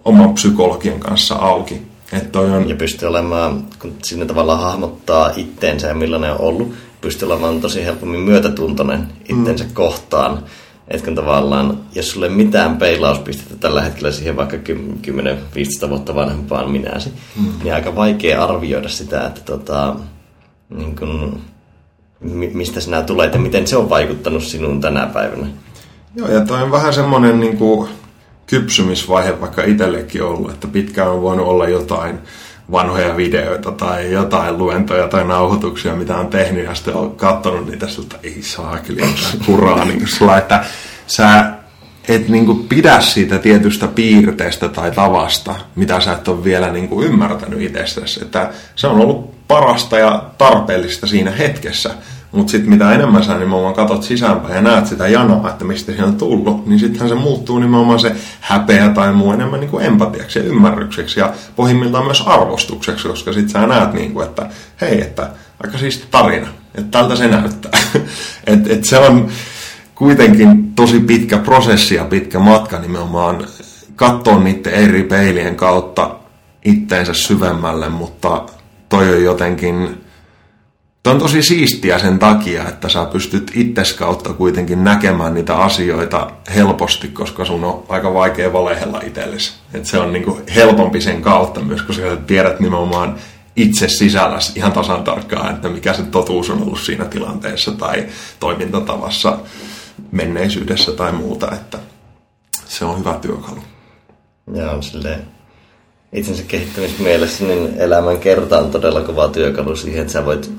oman psykologian kanssa auki. Että on... Ja pystyy olemaan, kun sinne tavallaan hahmottaa itteensä ja millainen on ollut, pystyy olemaan tosi helpommin myötätuntoinen itteensä mm. kohtaan. Että kun tavallaan, jos sulle mitään peilauspistettä tällä hetkellä siihen vaikka kymmenen viisitoista vuotta vanhempaan minäsi, mm. niin aika vaikea arvioida sitä, että tota, niin kun, mistä sinä tulet ja miten se on vaikuttanut sinuun tänä päivänä. Joo, ja toi on vähän semmoinen niin kuin kypsymisvaihe vaikka itsellekin ollut, että pitkään on voinut olla jotain vanhoja videoita tai jotain luentoja tai nauhoituksia, mitä on tehnyt, ja sitten on katsonut niitä siltä, ei saa kyllä kuraa, niin sillä, että sä et niin kuin pidä siitä tietystä piirteestä tai tavasta, mitä sä et ole vielä niin kuin ymmärtänyt itsestäsi, että se on ollut parasta ja tarpeellista siinä hetkessä. Mutta sitten mitä enemmän sä nimenomaan katot sisäänpäin ja näet sitä janaa, että mistä siinä on tullut, niin sittenhän se muuttuu nimenomaan se häpeä tai muu enemmän niin kuin empatiaksi ja ymmärrykseksi ja pohjimmiltaan myös arvostukseksi, koska sitten sä näet, niin kuin, että hei, että aika siisti tarina, että tältä se näyttää. että et se on kuitenkin tosi pitkä prosessi ja pitkä matka nimenomaan katsoa niiden eri peilien kautta itteensä syvemmälle, mutta... toi on jotenkin... Toi on tosi siistiä sen takia, että sä pystyt itses kautta kuitenkin näkemään niitä asioita helposti, koska sun on aika vaikea valehella itsellesi. Että se on niinku helpompi sen kautta myös, koska sä tiedät nimenomaan itse sisälläsi ihan tasan tarkkaan, että mikä se totuus on ollut siinä tilanteessa tai toimintatavassa, menneisyydessä tai muuta. Että se on hyvä työkalu. Ja on silleen. Itsensä kehittämismielessä niin elämän kerta on todella kova työkalu siihen, että sä voit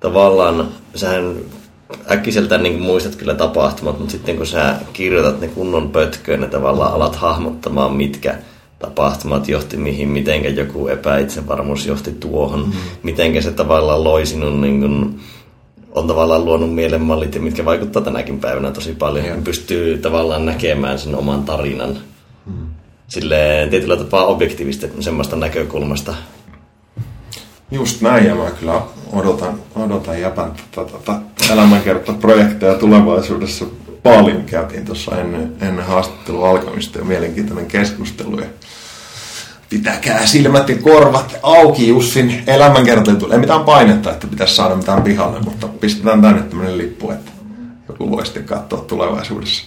tavallaan, sähän äkkiseltään niin muistat kyllä tapahtumat, mutta sitten kun sä kirjoitat ne kunnon pötköön, ne tavallaan alat hahmottamaan, mitkä tapahtumat johti mihin, mitenkä joku epäitsevarmuus johti tuohon, mm. mitenkä se tavallaan loi sinun, niin kun, on tavallaan luonut mielenmallit, mitkä vaikuttaa tänäkin päivänä tosi paljon. Mm. Pystyy tavallaan näkemään sen oman tarinan mm. silleen tietyllä tapaa objektiivista semmoista näkökulmasta. Just näin, ja mä kyllä odotan, odotan jäpän elämänkertaprojekteja tulevaisuudessa paljon. Käytiin tuossa ennen, ennen haastattelun alkamista ja mielenkiintoinen keskustelu. Ja pitäkää silmät ja korvat auki Jussin elämänkertoja. Ei mitään painetta, että pitäisi saada mitään pihalle, mutta pistetään tänne tämmöinen lippu, että joku voi sitten katsoa tulevaisuudessa.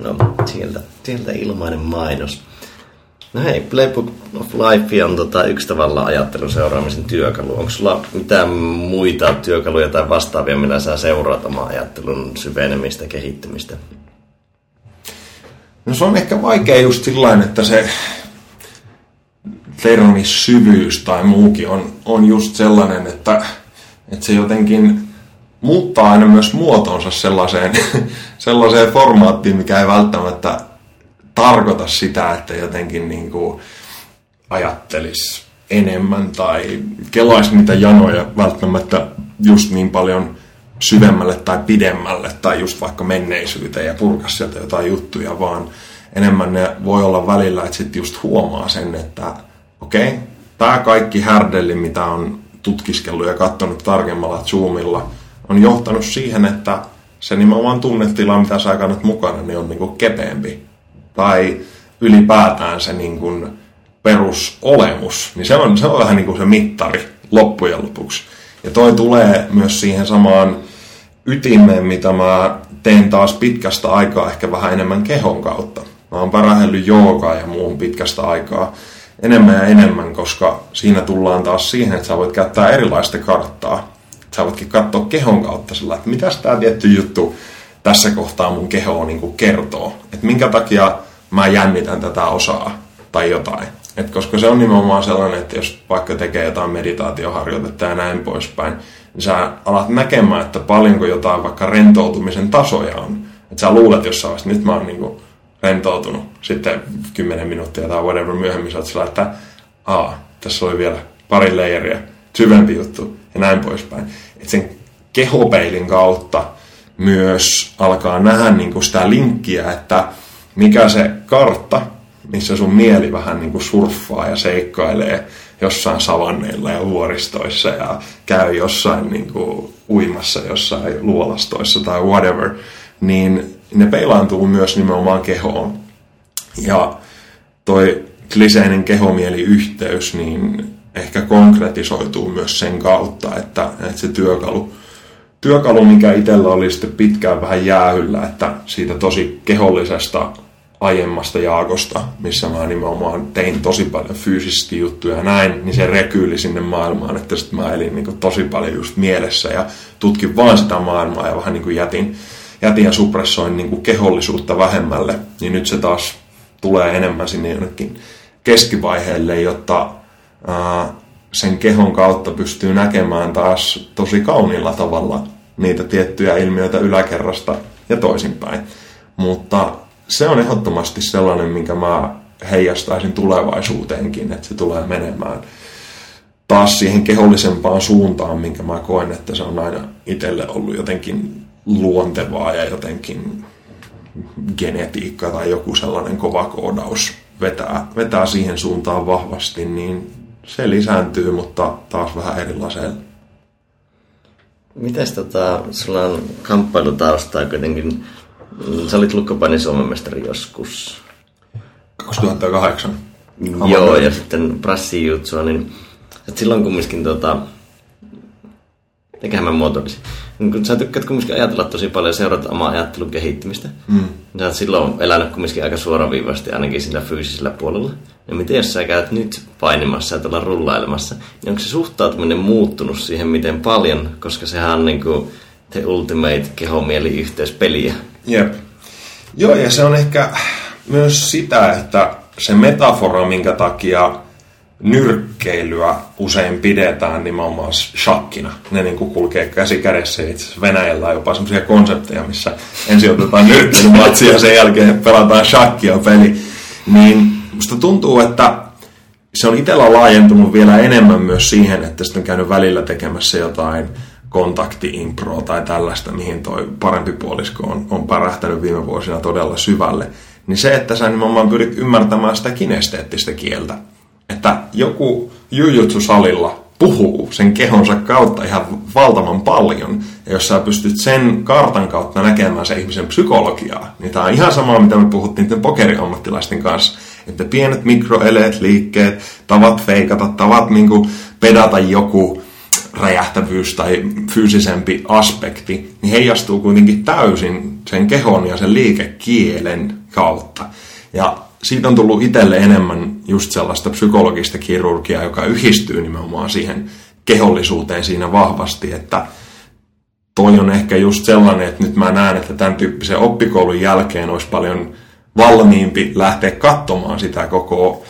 No, sieltä, sieltä ilmainen mainos. No hei, Playbook of Life on tota, yksi tavallaan ajattelun seuraamisen työkalu. Onko sulla mitään muita työkaluja tai vastaavia, millä sä seuraat oman ajattelun syvenemistä ja kehittymistä? No se on ehkä vaikea just sillain, että se termi syvyys tai muukin on, on just sellainen, että, että se jotenkin muuttaa aina myös muotonsa sellaiseen, sellaiseen formaattiin, mikä ei välttämättä tarkoita sitä, että jotenkin niin kuin ajattelisi enemmän tai kelaisi niitä janoja välttämättä just niin paljon syvemmälle tai pidemmälle tai just vaikka menneisyyteen ja purkaisi sieltä jotain juttuja, vaan enemmän ne voi olla välillä, että sitten just huomaa sen, että okei, okay, tämä kaikki härdelli, mitä on tutkiskellut ja katsonut tarkemmalla zoomilla, on johtanut siihen, että se nimenomaan tunnetila, mitä sä kannat mukana, niin on niin kuin kepeämpi. Tai ylipäätään se niin kuin perusolemus, niin se on, se on vähän niin kuin se mittari loppujen lopuksi. Ja toi tulee myös siihen samaan ytimeen, mitä mä teen taas pitkästä aikaa ehkä vähän enemmän kehon kautta. Mä oon pärähellyt joogaa ja muuhun pitkästä aikaa enemmän ja enemmän, koska siinä tullaan taas siihen, että sä voit käyttää erilaista karttaa. Sä voitkin katsoa kehon kautta sillä, että mitäs tää tietty juttu tässä kohtaa mun keho on niin kuin kertoo, että minkä takia mä jännitän tätä osaa tai jotain. Et koska se on nimenomaan sellainen, että jos vaikka tekee jotain meditaatioharjoitetta ja näin poispäin, niin sä alat näkemään, että paljonko jotain vaikka rentoutumisen tasoja on. Että sä luulet jossain vaiheessa, nyt mä oon niin kuin rentoutunut. Sitten kymmenen minuuttia tai whatever myöhemmin sä oot sillä, että aa, tässä oli vielä pari leiriä, syvempi juttu ja näin poispäin. Että sen kehopeilin kautta myös alkaa nähdä niin kuin sitä linkkiä, että mikä se kartta, missä sun mieli vähän niin kuin surffaa ja seikkailee jossain savanneilla ja vuoristoissa ja käy jossain niin kuin uimassa jossain luolastoissa tai whatever, niin ne peilaantuu myös nimenomaan kehoon. Ja toi kliseinen kehomieliyhteys niin ehkä konkretisoituu myös sen kautta, että, että se työkalu Työkalu, mikä itsellä oli sitten pitkään vähän jäähyllä, että siitä tosi kehollisesta aiemmasta Jaakosta, missä mä nimenomaan tein tosi paljon fyysisesti juttuja ja näin, niin se rekyyli sinne maailmaan, että sitten mä elin niin tosi paljon just mielessä ja tutkin vaan sitä maailmaa ja vähän niin kuin jätin, jätin ja suppressoin niin kuin kehollisuutta vähemmälle, niin nyt se taas tulee enemmän sinne jonnekin keskivaiheelle, jotta ää, sen kehon kautta pystyy näkemään taas tosi kauniilla tavalla niitä tiettyjä ilmiöitä yläkerrasta ja toisinpäin. Mutta se on ehdottomasti sellainen, minkä mä heijastaisin tulevaisuuteenkin, että se tulee menemään taas siihen kehollisempaan suuntaan, minkä mä koen, että se on aina itselle ollut jotenkin luontevaa ja jotenkin genetiikka tai joku sellainen kova koodaus vetää, vetää siihen suuntaan vahvasti, niin se lisääntyy, mutta taas vähän erilaisella. Mites tota, sulla on kamppailutaustaa kuitenkin. Sä olit Lukkopainin Suomen mestari joskus. kaksituhattakahdeksan. Joo, ja sitten brassijutsua, niin että silloin kumminkin tota... Mikähän mä muotoilisin? Kun sä tykkäät kumminkin ajatella tosi paljon ja seurata omaa ajattelun kehittymistä, mm. sä oot silloin elänyt kumminkin aika suoraviivaisesti ainakin sillä fyysisellä puolella. Ja miten jos sä käyt nyt painimassa ja tuolla rullailemassa, niin onko se suhtautuminen muuttunut siihen miten paljon? Koska sehän on niin kuin the ultimate keho-mieli-yhteyspeliä. Jep. Joo, ja se on ehkä myös sitä, että se metafora, minkä takia nyrkkeilyä usein pidetään nimenomaan shakkina. Ne niin kuin kulkee käsi kädessä. Itse asiassa Venäjällä on jopa semmoisia konsepteja, missä ensin otetaan nyrkkeilymatsia ja sen jälkeen pelataan shakkia peli. Niin musta tuntuu, että se on itsellä laajentunut vielä enemmän myös siihen, että sitten on käynyt välillä tekemässä jotain kontakti-improa tai tällaista, mihin toi parempi puolisko on, on pärähtänyt viime vuosina todella syvälle. Niin se, että sä nimenomaan pyrit ymmärtämään sitä kinesteettistä kieltä. Että joku jujutsu-salilla puhuu sen kehonsa kautta ihan valtavan paljon. Ja jos sä pystyt sen kartan kautta näkemään se ihmisen psykologiaa, niin tää on ihan sama, mitä me puhuttiin niiden pokeriammattilaisten kanssa. Että pienet mikroeleet, liikkeet, tavat feikata, tavat niinku pedata joku räjähtävyys tai fyysisempi aspekti, niin heijastuu kuitenkin täysin sen kehon ja sen liikekielen kautta. Ja siitä on tullut itselle enemmän just sellaista psykologista kirurgiaa, joka yhdistyy nimenomaan siihen kehollisuuteen siinä vahvasti, että toi on ehkä just sellainen, että nyt mä näen, että tämän tyyppisen oppikoulun jälkeen olisi paljon valmiimpi lähteä katsomaan sitä koko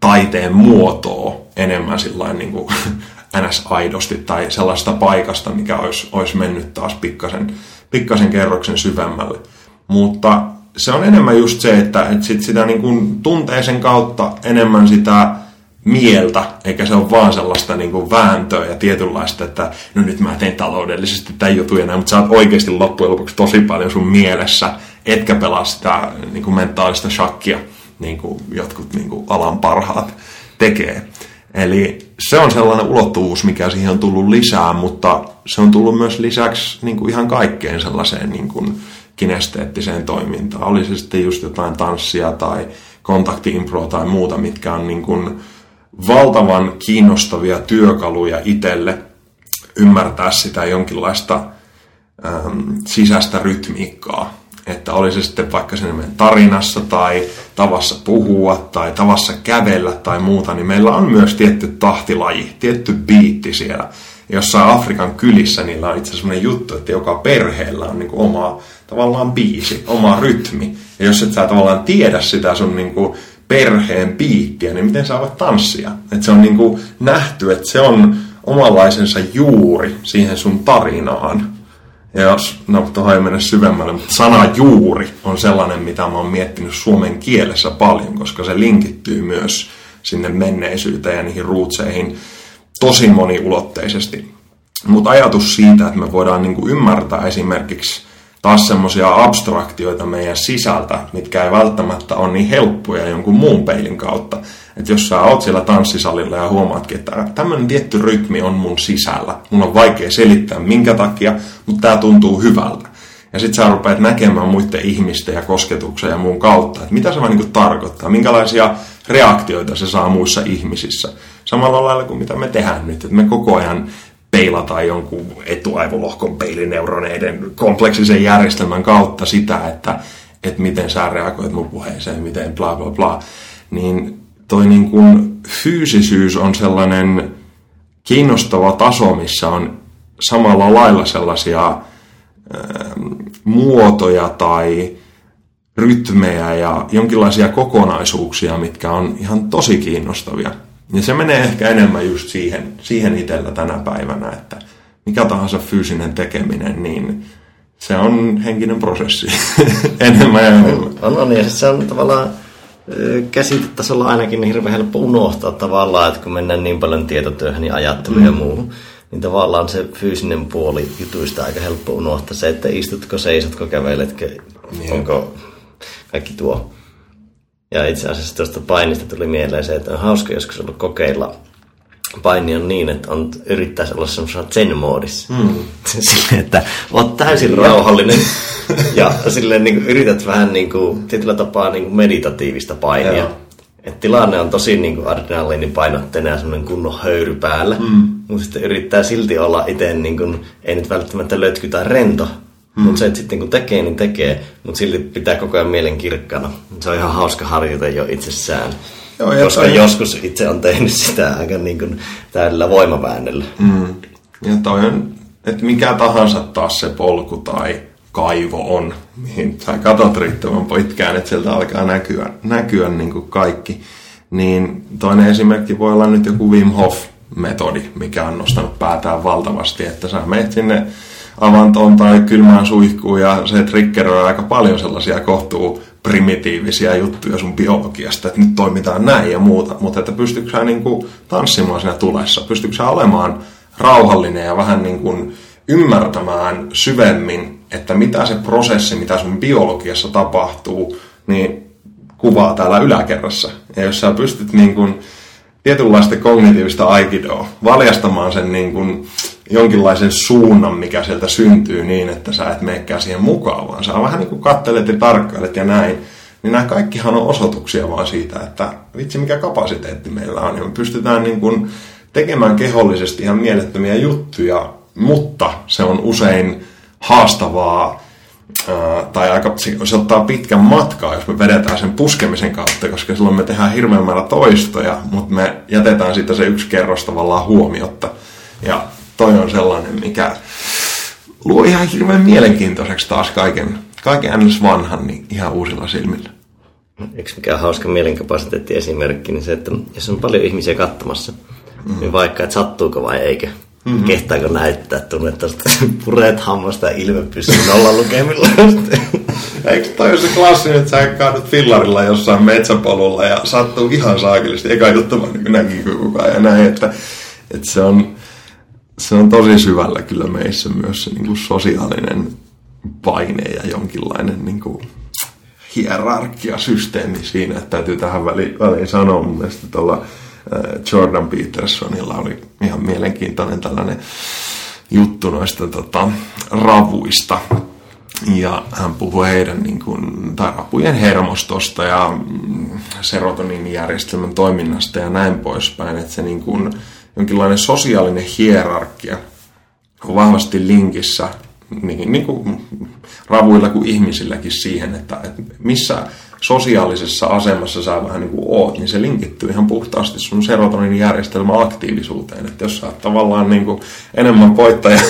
taiteen muotoa enemmän sillain niin kuin ns-aidosti tai sellaista paikasta, mikä olisi, olisi mennyt taas pikkasen, pikkasen kerroksen syvemmälle. Mutta se on enemmän just se, että, että sit sitä niin kuin tuntee sen kautta enemmän sitä mieltä, eikä se ole vaan sellaista niin kuin vääntöä ja tietynlaista, että no nyt mä teen taloudellisesti tämän jutun ja näin, mutta sä oot oikeasti loppujen lopuksi tosi paljon sun mielessä, etkä pelaa sitä niin kuin mentaalista shakkia, niin kuin jotkut niin kuin alan parhaat tekee. Eli se on sellainen ulottuvuus, mikä siihen on tullut lisää, mutta se on tullut myös lisäksi niin kuin ihan kaikkeen sellaiseen niin kuin kinesteettiseen toimintaan. Oli se sitten just jotain tanssia tai kontakti-improa tai muuta, mitkä on niin kuin valtavan kiinnostavia työkaluja itselle ymmärtää sitä jonkinlaista ähm, sisäistä rytmiikkaa. Että oli se sitten vaikka sen meidän tarinassa tai tavassa puhua tai tavassa kävellä tai muuta, niin meillä on myös tietty tahtilaji, tietty biitti siellä. Jossain Afrikan kylissä niillä on itse asiassa sellainen juttu, että joka perheellä on niin kuin oma tavallaan biisi, oma rytmi. Ja jos et sä tavallaan tiedä sitä sun niin kuin perheen biittiä, niin miten sä voit tanssia? Että se on niin kuin nähty, että se on omanlaisensa juuri siihen sun tarinaan. Ja jos, no tuohon ei mennä syvemmälle, mutta sana juuri on sellainen, mitä mä oon miettinyt suomen kielessä paljon, koska se linkittyy myös sinne menneisyyteen ja niihin ruutseihin tosi moniulotteisesti. Mutta ajatus siitä, että me voidaan niinku ymmärtää esimerkiksi taas semmoisia abstraktioita meidän sisältä, mitkä ei välttämättä ole niin helppoja jonkun muun peilin kautta. Että jos sä oot siellä tanssisalilla ja huomaatkin, että tämmöinen tietty rytmi on mun sisällä. Mun on vaikea selittää minkä takia, mutta tää tuntuu hyvältä. Ja sit sä rupeat näkemään muiden ihmisten ja kosketuksen ja muun kautta, että mitä se vaan niinku tarkoittaa, minkälaisia reaktioita se saa muissa ihmisissä. Samalla lailla kuin mitä me tehdään nyt, että me koko ajan peilataan jonkun etuaivolohkon peilineuroneiden kompleksisen järjestelmän kautta sitä, että, että miten sä reagoit mun puheeseen, miten bla bla bla, niin toi niin kuin fyysisyys on sellainen kiinnostava taso, missä on samalla lailla sellaisia ää, muotoja tai rytmejä ja jonkinlaisia kokonaisuuksia, mitkä on ihan tosi kiinnostavia. Ja se menee ehkä enemmän just siihen, siihen itsellä tänä päivänä, että mikä tahansa fyysinen tekeminen, niin se on henkinen prosessi enemmän ja enemmän. On, on, ja se on tavallaan käsitetasolla ainakin hirveän helppo unohtaa tavallaan, että kun mennään niin paljon tietotyöhön, niin ajatteluun mm. ja muuhun, niin tavallaan se fyysinen puoli jutuista aika helppo unohtaa. Se, että istutko, seisotko, käveletkö, yeah. onko kaikki tuo. Ja itse asiassa tuosta painista tuli mieleen se, että on hauska joskus ollut kokeilla. Paini on niin, että on, yrittäisi olla semmoisena zen-moodissa. Mm. Silleen, että oot täysin rauhallinen ja silleen, niin kuin, yrität vähän niin kuin, tietyllä tapaa niin kuin meditatiivista painia. Joo. Et tilanne on tosi niin kuin adrenaliinipainotteinen ja semmoinen kunnon höyry päällä, mm. mutta sitten yrittää silti olla itse, niin kuin, ei nyt välttämättä lötky tai rento, mm. mutta se, että sitten kun tekee, niin tekee, mutta silti pitää koko ajan mielen kirkkana. Se on ihan hauska harjoita jo itsessään, joo, koska toi... joskus itse on tehnyt sitä aika niin kuin täydellä voimaväännellä. Mm. Ja toi on, että mikä tahansa taas se polku tai kaivo on, mihin sä katot riittävän pitkään, että sieltä alkaa näkyä, näkyä niin kuin kaikki. Niin toinen esimerkki voi olla nyt joku Wim Hof-metodi, mikä on nostanut päätään valtavasti, että sä menet sinne avantoon tai kylmään suihkuun ja se triggeroi aika paljon sellaisia kohtuu primitiivisiä juttuja sun biologiasta, että nyt toimitaan näin ja muuta, mutta että pystytkö sä niin kuin tanssimaan siinä tulessa, pystytkö sä olemaan rauhallinen ja vähän niin kuin ymmärtämään syvemmin, että mitä se prosessi, mitä sun biologiassa tapahtuu, niin kuvaa täällä yläkerrassa. Ja jos sä pystyt niin kun tietynlaista kognitiivista aikidoa valjastamaan sen niin kun jonkinlaisen suunnan, mikä sieltä syntyy niin, että sä et menekään siihen mukaan, vaan sä vähän niin kun kattelet ja tarkkailet ja näin, niin nämä kaikkihan on osoituksia vaan siitä, että vitsi mikä kapasiteetti meillä on. Ja me pystytään niin kun tekemään kehollisesti ihan mielettömiä juttuja, mutta se on usein haastavaa, tai aika, se ottaa pitkän matkaa, jos me vedetään sen puskemisen kautta, koska silloin me tehdään hirveän määrä toistoja, mutta me jätetään siitä se yksi kerros tavallaan huomiotta. Ja toi on sellainen, mikä luo ihan hirveän mielenkiintoiseksi taas kaiken, kaiken äänes vanhan niin ihan uusilla silmillä. Eikö mikään hauska mielenkapasiteettiesimerkki, niin se, että jos on paljon ihmisiä katsomassa, mm-hmm. niin vaikka, että sattuuko vai eikä. Mm-hmm. Kehtaako näyttää tunnetta, että pureet hammasta ja ilme pysyy nollan lukemilla. Eikö toi ole se klassinen, että sä kaadut fillarilla jossain metsäpolulla ja sattuu ihan saakillisesti. Eka juttu vaan niin näkin kuin kukaan ja näin. Että, että se, on, se on tosi syvällä kyllä meissä myös se niin kuin sosiaalinen paine ja jonkinlainen niin kuin hierarkiasysteemi siinä. Että täytyy tähän väliin, väliin sanoa mun mielestä tuolla Jordan Petersonilla oli ihan mielenkiintoinen tällainen juttu noista tota, ravuista. Ja hän puhui heidän niin kuin, tai rapujen hermostosta ja serotoniinijärjestelmän toiminnasta ja näin poispäin. Että se niin kuin, jonkinlainen sosiaalinen hierarkia on vahvasti linkissä niin, niin kuin ravuilla kuin ihmisilläkin siihen, että, että missä sosiaalisessa asemassa sä vähän niin kuin oot, niin se linkittyy ihan puhtaasti sun serotoninijärjestelmän aktiivisuuteen. Että jos sä oot tavallaan niin kuin enemmän voittaja,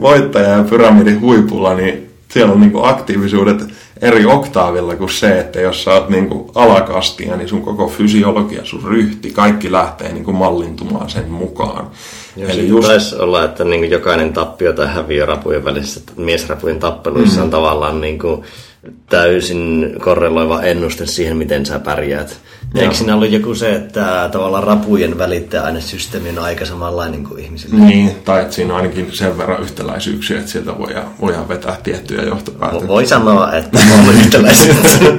voittaja ja pyramidin huipulla, niin siellä on niin kuin aktiivisuudet eri oktaavilla kuin se, että jos sä oot niin kuin alakastia, niin sun koko fysiologia, sun ryhti, kaikki lähtee niin kuin mallintumaan sen mukaan. Joo, eli just... taisi olla, että niin kuin jokainen tappio tai häviö rapujen välissä, miesrapujen tappeluissa mm-hmm. on tavallaan niin kuin täysin korreloiva ennuste siihen, miten sä pärjäät. Ja eikö siinä ollut joku se, että tavallaan rapujen välittäjäainesysteemi on aika samanlainen kuin ihmisillä? Niin, tai että siinä on ainakin sen verran yhtäläisyyksiä, että sieltä voidaan, voidaan vetää tiettyjä johtopäätöksiä. Voi sanoa, että on yhtäläisyyksiä.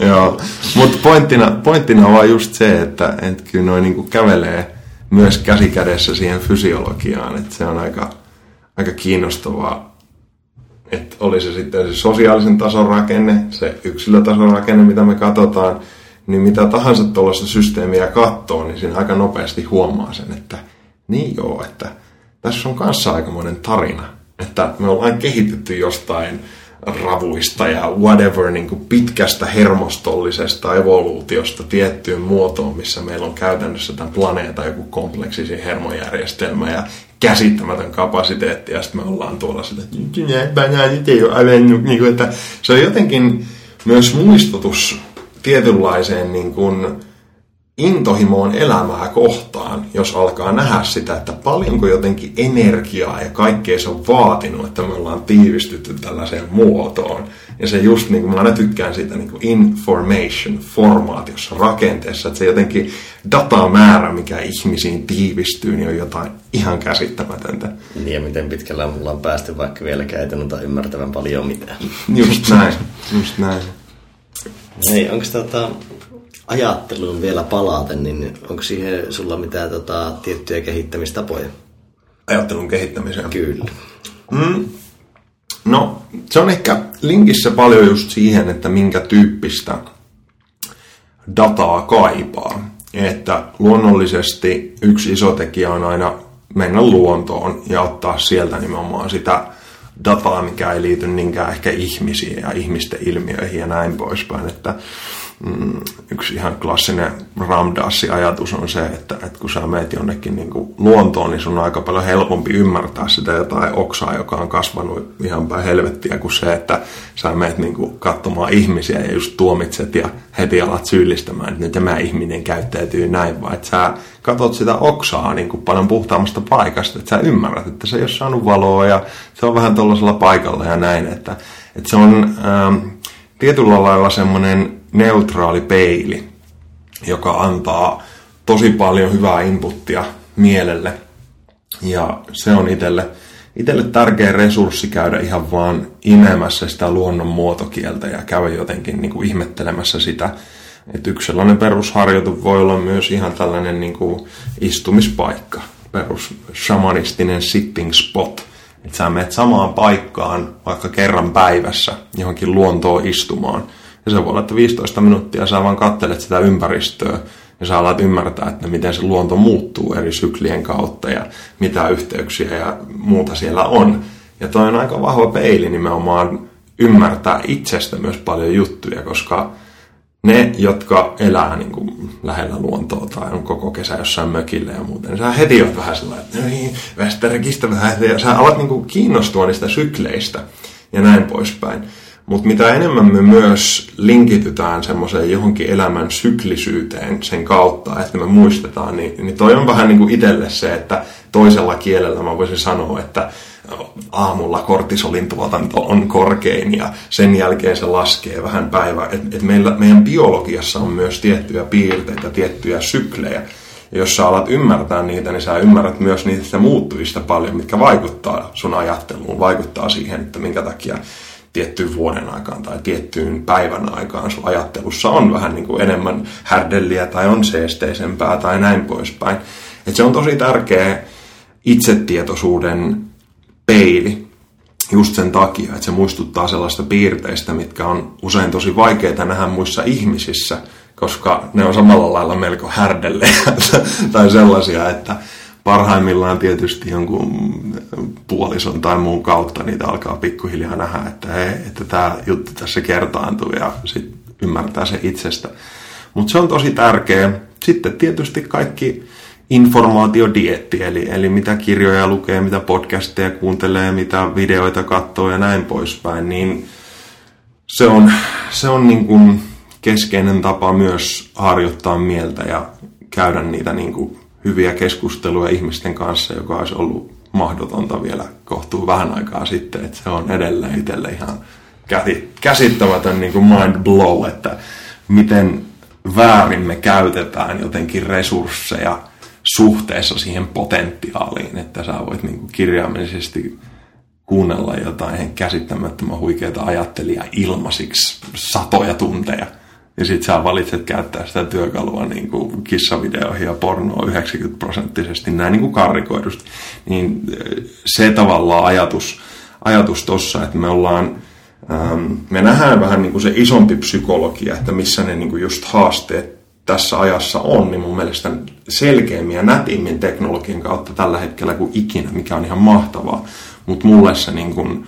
Joo, mutta pointtina, pointtina on vaan just se, että et kyllä noi niinku kävelee myös käsi kädessä siihen fysiologiaan, että se on aika, aika kiinnostavaa. Että oli se sitten se sosiaalisen tason rakenne, se yksilötason rakenne, mitä me katsotaan, niin mitä tahansa tuollaista systeemiä katsoo, niin siinä aika nopeasti huomaa sen, että niin joo, että tässä on kanssa aikamoinen tarina. Että me ollaan kehitetty jostain ravuista ja whatever, niin kuin pitkästä hermostollisesta evoluutiosta tiettyyn muotoon, missä meillä on käytännössä tämän planeetan joku kompleksisi hermojärjestelmä ja käsittämätön kapasiteetti, ja sitten me ollaan tuolla sille, että se on jotenkin myös muistutus tietynlaiseen niin kuin intohimoon elämää kohtaan, jos alkaa nähdä sitä, että paljonko jotenkin energiaa ja kaikkea se on vaatinut, että me ollaan tiivistytty tällaiseen muotoon. Ja se just, niin kuin mä aina tykkään siitä niin kuin information, formaatiossa, rakenteessa, että se jotenkin datamäärä, mikä ihmisiin tiivistyy, niin on jotain ihan käsittämätöntä. Niin ja miten pitkällä mulla on päästy, vaikka vielä käytännötä ymmärtävän paljon mitään. Just näin, just näin. Hei, onko tota... ajatteluun vielä palaten, niin onko siihen sulla mitään tota, tiettyjä kehittämistapoja? Ajattelun kehittämiseen? Kyllä. Mm. No, se on ehkä linkissä paljon just siihen, että minkä tyyppistä dataa kaipaa. Että luonnollisesti yksi iso tekijä on aina mennä luontoon ja ottaa sieltä nimenomaan sitä dataa, mikä ei liity niinkään ehkä ihmisiin ja ihmisten ilmiöihin ja näin poispäin. Että mm, yksi ihan klassinen Ramdassi-ajatus on se, että, että kun sä meet jonnekin niin kuin luontoon, niin sun on aika paljon helpompi ymmärtää sitä jotain oksaa, joka on kasvanut ihan päin helvettiä, kuin se, että sä meet niin kuin katsomaan ihmisiä ja just tuomitset ja heti alat syyllistämään, että tämä ihminen käyttäytyy näin, vaan että sä katot sitä oksaa niin kuin paljon puhtaammasta paikasta, että sä ymmärrät, että se ei ole saanut valoa ja se on vähän tuollaisella paikalla ja näin, että, että se on ähm, tietyllä lailla semmoinen neutraali peili, joka antaa tosi paljon hyvää inputtia mielelle. Ja se on itselle, itselle tärkeä resurssi käydä ihan vaan imemässä sitä luonnon muotokieltä ja käydä jotenkin niin kuin ihmettelemässä sitä. Et yksi sellainen perusharjoitus voi olla myös ihan tällainen niin kuin istumispaikka, perus shamanistinen sitting spot. Että sä menet samaan paikkaan vaikka kerran päivässä johonkin luontoon istumaan. Ja se voi olla, että viisitoista minuuttia sä vaan katselet sitä ympäristöä ja sä alat ymmärtää, että miten se luonto muuttuu eri syklien kautta ja mitä yhteyksiä ja muuta siellä on. Ja toi on aika vahva peili nimenomaan ymmärtää itsestä myös paljon juttuja, koska ne, jotka elää niin kuin lähellä luontoa tai on koko kesä jossain mökillä ja muuten, niin sä heti oot vähän sellainen, että no niin, västä rekistä vähän, ja sä alat niin kuin kiinnostua niistä sykleistä ja näin poispäin. Mutta mitä enemmän me myös linkitytään semmoiseen johonkin elämän syklisyyteen sen kautta, että me muistetaan, niin, niin toi on vähän niin kuin itselle se, että toisella kielellä mä voisin sanoa, että aamulla kortisolin tuotanto on korkein ja sen jälkeen se laskee vähän päivää. Et, et meillä, meidän biologiassa on myös tiettyjä piirteitä, tiettyjä syklejä. Ja jos sä alat ymmärtää niitä, niin sä ymmärrät myös niistä muuttujista paljon, mitkä vaikuttaa sun ajatteluun, vaikuttaa siihen, että minkä takia tiettyyn vuoden aikaan tai tiettyyn päivän aikaan sun ajattelussa on vähän niin kuin enemmän härdelliä tai on seesteisempää tai näin poispäin. Et se on tosi tärkeä itsetietoisuuden peili just sen takia, että se muistuttaa sellaista piirteistä, mitkä on usein tosi vaikeita nähdä muissa ihmisissä, koska ne on samalla lailla melko härdellejä tai sellaisia, että parhaimmillaan tietysti jonkun puolison tai muun kautta niitä alkaa pikkuhiljaa nähdä, että hei, että tämä juttu tässä kertaantuu ja sitten ymmärtää se itsestä. Mutta se on tosi tärkeä. Sitten tietysti kaikki informaatiodietti, eli, eli mitä kirjoja lukee, mitä podcasteja kuuntelee, mitä videoita katsoo ja näin poispäin, niin se on, se on niin kuin keskeinen tapa myös harjoittaa mieltä ja käydä niitä niin kuin hyviä keskusteluja ihmisten kanssa, joka olisi ollut mahdotonta vielä kohtuu vähän aikaa sitten, että se on edelleen itselle ihan käsittämätön niin kuin mind blow, että miten väärin me käytetään jotenkin resursseja suhteessa siihen potentiaaliin, että sä voit niin kuin kirjaimellisesti kuunnella jotain käsittämättömän huikeaa ajattelijaa ilmaisiksi satoja tunteja. Ja sit sä valitset käyttää sitä työkalua niin kuin kissavideoihin ja pornoa yhdeksänkymmentä prosenttisesti, näin niin kuin karrikoidusti. Niin se tavallaan ajatus, ajatus tossa, että me ollaan, ähm, me nähdään vähän niin kuin se isompi psykologia, että missä ne niin kuin just haasteet tässä ajassa on, niin mun mielestä selkeämmin ja nätimmin teknologian kautta tällä hetkellä kuin ikinä, mikä on ihan mahtavaa. Mutta mulle se niin kuin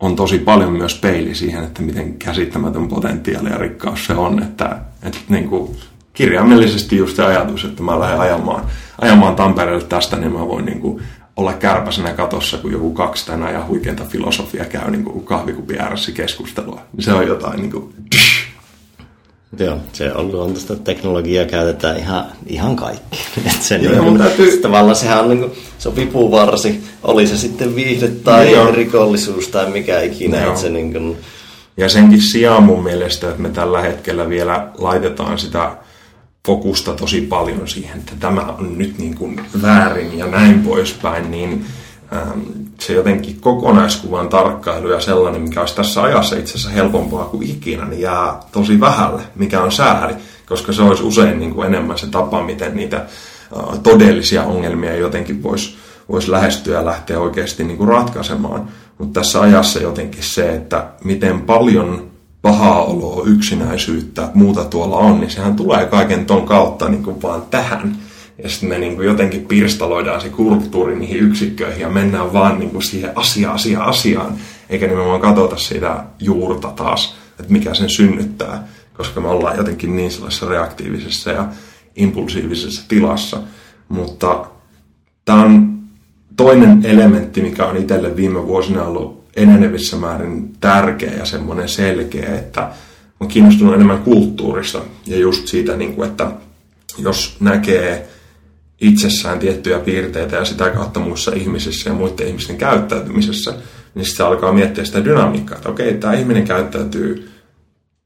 on tosi paljon myös peili siihen, että miten käsittämätön potentiaali ja rikkaus se on. Että, että niin kuin kirjaimellisesti just se ajatus, että mä lähden ajamaan, ajamaan Tampereelle tästä, niin mä voin niin kuin olla kärpäsenä katossa, kun joku kaksi tänään ja huikeinta filosofia käy niin kuin kahvikupin ääressä keskustelua. Se on jotain niin kuin joo, se on luontoista, että teknologiaa käytetään ihan, ihan kaikki. Se niin täytyy tavallaan sehän on niin kuin sopipuuvarsi, oli se sitten viihde tai joo, rikollisuus tai mikä ikinä. Että se niin kuin ja senkin sijaan mun mielestä, että me tällä hetkellä vielä laitetaan sitä fokusta tosi paljon siihen, että tämä on nyt niin kuin väärin ja näin poispäin, niin se jotenkin kokonaiskuvan tarkkailu ja sellainen, mikä olisi tässä ajassa itse asiassa helpompaa kuin ikinä, niin jää tosi vähälle, mikä on sääli, koska se olisi usein niin kuin enemmän se tapa, miten niitä todellisia ongelmia jotenkin voisi, voisi lähestyä ja lähteä oikeasti niin kuin ratkaisemaan. Mutta tässä ajassa jotenkin se, että miten paljon pahaa oloa, yksinäisyyttä, muuta tuolla on, niin sehän tulee kaiken ton kautta niin kuin vaan tähän. Ja sitten me niin kuin jotenkin pirstaloidaan se kulttuuri niihin yksikköihin ja mennään vaan niin kuin siihen asiaan, asiaan, asiaan. Eikä nimenomaan katsota sitä juurta taas, että mikä sen synnyttää, koska me ollaan jotenkin niin sellaisessa reaktiivisessa ja impulsiivisessa tilassa. Mutta tämä on toinen elementti, mikä on itselle viime vuosina ollut enenevissä määrin tärkeä ja semmoinen selkeä, että on kiinnostunut enemmän kulttuurista ja just siitä, että jos näkee itsessään tiettyjä piirteitä ja sitä kautta muissa ihmisissä ja muiden ihmisten käyttäytymisessä, niin sitten alkaa miettiä sitä dynamiikkaa, että okei, tämä ihminen käyttäytyy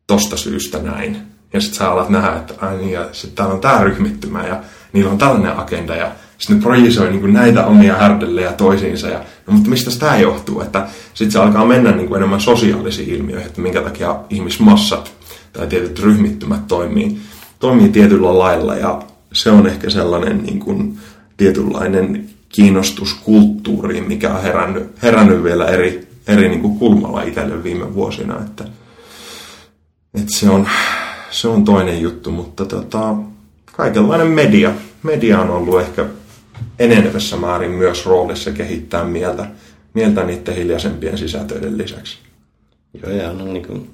tosta syystä näin. Ja sitten sä alat nähdä, että ai niin, ja sit täällä on tää ryhmittymä ja niillä on tällainen agenda ja sitten ne projisoi niin kuin näitä omia härdellejä toisiinsa. Ja, no, mutta mistä tämä johtuu? Sitten se alkaa mennä niin kuin enemmän sosiaalisiin ilmiöihin, että minkä takia ihmismassat tai tietyt ryhmittymät toimii, toimii tietyllä lailla. Ja se on ehkä sellainen niin kuin tietynlainen kiinnostus kulttuuriin, mikä on herännyt, herännyt vielä eri, eri niin kuin kulmalla itselle viime vuosina. Että, että se on, se on toinen juttu, mutta tota, kaikenlainen media. Media on ollut ehkä enenevässä määrin myös roolissa kehittää mieltä, mieltä niiden hiljaisempien sisältöiden lisäksi. Joo, ja no niin kuin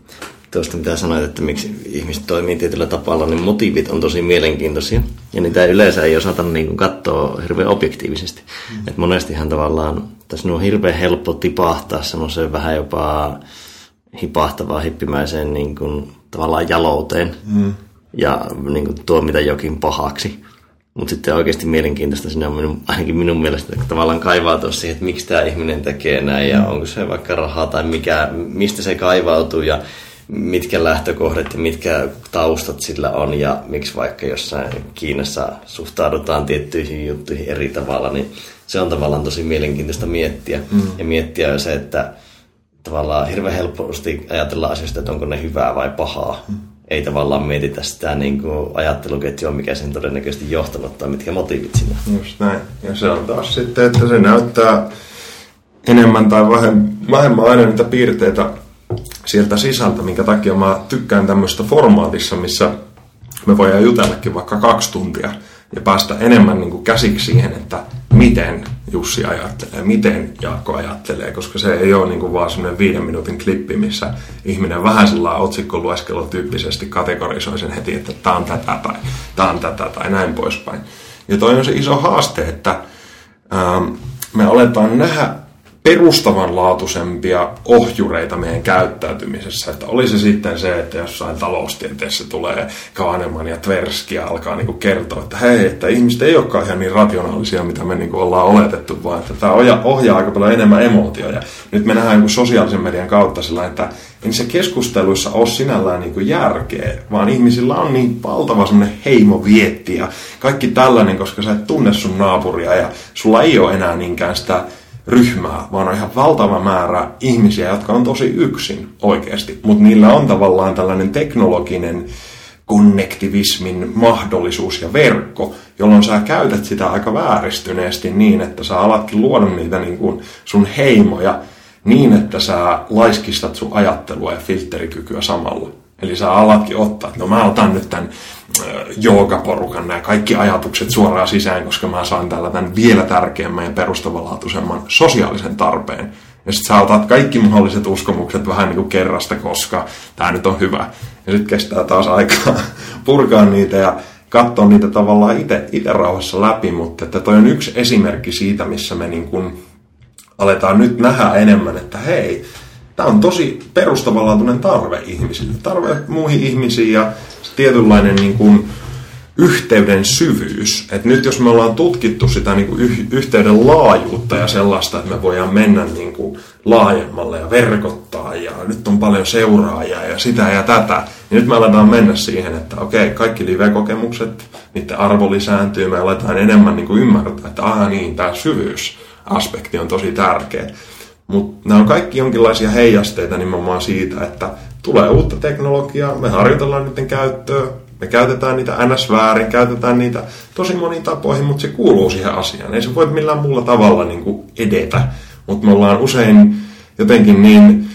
tuosta mitä sanoit, että miksi ihmiset toimii tietyllä tapalla, niin motiivit on tosi mielenkiintoisia. Ja niitä yleensä ei osata niin kuin katsoa hirveän objektiivisesti. Mm. Et monestihan tavallaan, tässä on hirveän helppo tipahtaa semmoiseen vähän jopa hipahtavaan, hippimäiseen niin kuin, tavallaan jalouteen. Mm. Ja niin kuin, tuomita jokin pahaksi. Mutta sitten oikeasti mielenkiintoista siinä on minun, ainakin minun mielestä, että tavallaan kaivautua siihen, että miksi tämä ihminen tekee näin ja onko se vaikka rahaa tai mikä, mistä se kaivautuu ja mitkä lähtökohdat ja mitkä taustat sillä on ja miksi vaikka jossain Kiinassa suhtaudutaan tiettyihin juttuihin eri tavalla, niin se on tavallaan tosi mielenkiintoista miettiä. Mm. Ja miettiä se, että tavallaan hirveän helposti ajatella asioista, että onko ne hyvää vai pahaa. Mm. Ei tavallaan mietitä sitä niin kuin ajatteluketjua, mikä sen todennäköisesti johtanut tai mitkä motiivit siinä. Just näin. Ja se on taas sitten, että se näyttää enemmän tai vähemmän aina niitä piirteitä sieltä sisältä, minkä takia mä tykkään tämmöistä formaatissa, missä me voidaan jutellakin vaikka kaksi tuntia ja päästä enemmän niin kuin käsiksi siihen, että miten Jussi ajattelee, miten Jaakko ajattelee, koska se ei ole niin kuin vaan semmoinen viiden minuutin klippi, missä ihminen vähän sellainen otsikkolueskelu tyyppisesti kategorisoi sen heti, että tämä on tätä tai tämä on tätä tai näin poispäin. Ja toi on se iso haaste, että ähm, me aletaan nähdä perustavanlaatuisempia ohjureita meidän käyttäytymisessä. Että oli se sitten se, että jossain taloustieteessä tulee Kahneman ja Tverski ja alkaa niinku kertoa, että hei, että ihmiset ei olekaan ihan niin rationaalisia, mitä me niinku ollaan oletettu, vaan että tämä ohjaa aika paljon enemmän emootioja. Nyt me nähdään sosiaalisen median kautta sillä, että ei se keskusteluissa ole sinällään niinku järkeä, vaan ihmisillä on niin valtava semmoinen heimovietti ja kaikki tällainen, koska sä et tunne sun naapuria ja sulla ei ole enää niinkään sitä ryhmää, vaan on ihan valtava määrä ihmisiä, jotka on tosi yksin oikeasti, mutta niillä on tavallaan tällainen teknologinen konnektivismin mahdollisuus ja verkko, jolloin sä käytät sitä aika vääristyneesti niin, että sä alatkin luoda niitä niin kuin sun heimoja niin, että sä laiskistat sun ajattelua ja filterikykyä samalla. Eli sä alatkin ottaa, että no mä otan nyt tämän joogaporukan nämä kaikki ajatukset suoraan sisään, koska mä saan täällä tämän vielä tärkeämmän ja perustavanlaatuisemman sosiaalisen tarpeen. Ja sit sä otat kaikki mahdolliset uskomukset vähän niin kuin kerrasta, koska tää nyt on hyvä. Ja sit kestää taas aikaa purkaa niitä ja katsoa niitä tavallaan ite, ite rauhassa läpi, mutta että toi on yksi esimerkki siitä, missä me niin kuin aletaan nyt nähdä enemmän, että hei, tämä on tosi perustavanlaatuinen tarve ihmisille, tarve muihin ihmisiin ja tietynlainen niin kuin yhteyden syvyys. Et nyt jos me ollaan tutkittu sitä niin kuin yh- yhteyden laajuutta ja sellaista, että me voidaan mennä niin kuin laajemmalle ja verkottaa ja nyt on paljon seuraajia ja sitä ja tätä, niin nyt me aletaan mennä siihen, että okei, kaikki live-kokemukset, niiden arvo lisääntyy, me aletaan enemmän niin kuin ymmärtää, että aha niin, tämä syvyysaspekti on tosi tärkeä. Mutta nämä on kaikki jonkinlaisia heijasteita nimenomaan siitä, että tulee uutta teknologiaa, me harjoitellaan niiden käyttöä, me käytetään niitä ns. Väärin, käytetään niitä tosi moniin tapoihin, mutta se kuuluu siihen asiaan. Ei se voi millään muulla tavalla niinku edetä, mutta me ollaan usein jotenkin niin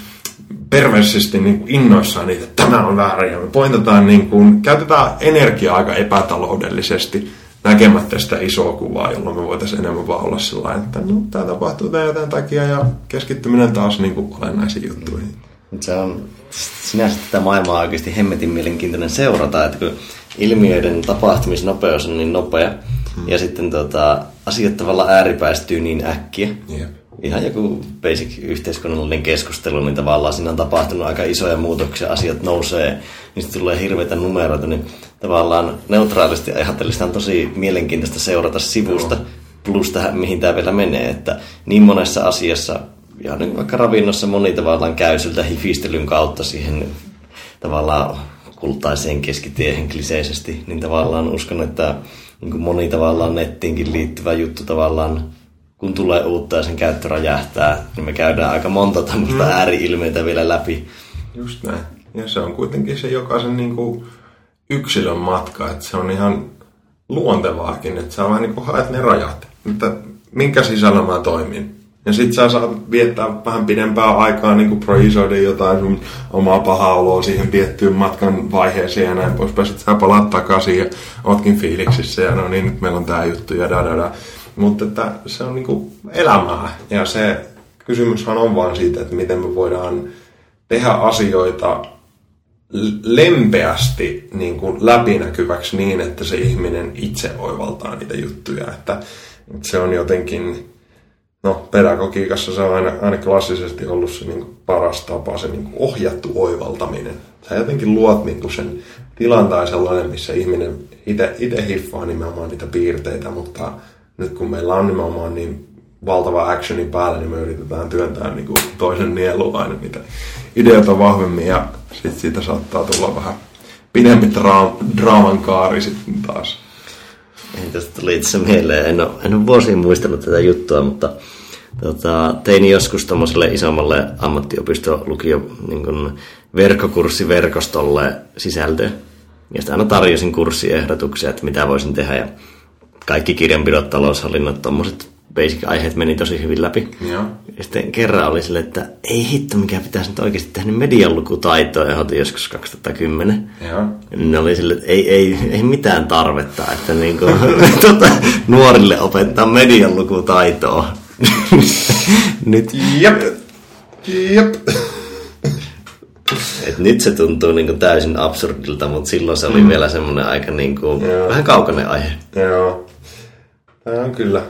perversisti niin kuin innoissaan niitä, että tämä on väärin, ja me pointataan, niin kuin, käytetään energiaa aika epätaloudellisesti näkemättä sitä isoa kuvaa, jolloin me voitaisiin enemmän vaan olla sellainen, että no, tämä tapahtuu tämän jotain takia, ja keskittyminen taas niin kuin olennaisiin juttuihin. Se on sinänsä tätä maailmaa oikeasti hemmetin mielenkiintoinen seurata, että kun ilmiöiden tapahtumisnopeus on niin nopea, hmm. ja sitten tota, asiat tavallaan ääripäistyy niin äkkiä, yeah. Ihan joku basic yhteiskunnallinen keskustelu, niin tavallaan siinä on tapahtunut aika isoja muutoksia, asiat nousee, niin sitten tulee hirveitä numeroita, niin tavallaan neutraalisti ajatellista on tosi mielenkiintoista seurata sivusta, no. Plus tähän, mihin tämä vielä menee, että niin monessa asiassa, ja niin vaikka ravinnossa moni tavallaan käy siltä hifistelyn kautta siihen tavallaan kultaiseen keskitiehen kliseisesti, niin tavallaan uskon, että niin moni tavallaan nettiinkin liittyvä juttu tavallaan kun tulee uutta ja sen käyttö räjähtää, niin me käydään aika monta tämmöistä mm. ääri-ilmiötä vielä läpi. Just näin. Ja se on kuitenkin se jokaisen niin kuin yksilön matka, että se on ihan luontevaakin, että sä vähän niin kuin haet ne rajat, että minkä sisällä mä toimin. Ja sit sä saat viettää vähän pidempää aikaa niin kuin projisoida jotain sun omaa pahaa oloa siihen tiettyyn matkan vaiheeseen ja näin poispäin. Sit sä palaat takaisin ja ootkin fiiliksissä ja no niin, nyt meillä on tää juttu ja dadada. Mutta että se on niinku elämää ja se kysymyshan on vaan siitä, että miten me voidaan tehdä asioita lempeästi niinku läpinäkyväksi niin, että se ihminen itse oivaltaa niitä juttuja. Että se on jotenkin, no pedagogiikassa se on aina, aina klassisesti ollut se niinku paras tapa, se niinku ohjattu oivaltaminen. Sä jotenkin luot niinku sen tilan tai sellainen, missä ihminen itse hiffaa nimenomaan niitä piirteitä, mutta nyt kun meillä on nimenomaan niin valtava actioni päällä, niin me yritetään työntää niin kuin toisen nielua aina niitä ideoita vahvemmin ja sitten siitä saattaa tulla vähän pidempi draam- draaman kaari sitten taas. Tästä tuli itse mieleen, en ole, en ole vuosiin muistanut tätä juttua, mutta tota, tein joskus tommoselle isommalle ammattiopisto-lukion niin kuin verkkokurssiverkostolle sisältöä ja sitten aina tarjosin kurssiehdotuksia, että mitä voisin tehdä ja kaikki kirjanpidot, taloushallinnot, tommoset basic-aiheet meni tosi hyvin läpi. Joo. Ja sitten kerran oli silleen, että ei hitto, mikä pitäisi nyt oikeasti tehdä, niin medialukutaitoa, ja otin joskus kaksituhattakymmenen. Joo. Ne oli silleen, että ei, ei, ei mitään tarvetta, että niinku, tuota, nuorille opettaa medialukutaitoa. Nyt. Jep. Jep. Et nyt se tuntuu niinku täysin absurdilta, mutta silloin se oli mm. vielä semmoinen aika niinku vähän kaukainen aihe. Joo. Tämä on kyllä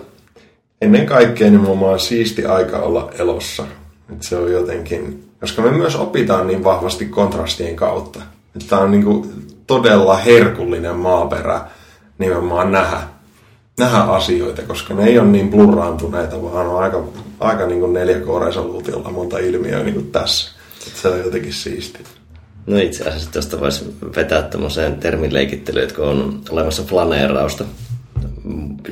ennen kaikkea nimenomaan siisti aika olla elossa. Et se on jotenkin, koska me myös opitaan niin vahvasti kontrastien kautta. Tämä on niinku todella herkullinen maaperä nimenomaan nähdä, nähdä asioita, koska ne ei ole niin blurraantuneita, vaan on aika, aika niinku neljä K-resoluutiolla monta ilmiöä niinku tässä. Se on jotenkin siistiä. No itse asiassa tuosta voisi vetää tämmöiseen terminleikittelyyn, että kun on olemassa planeerausta.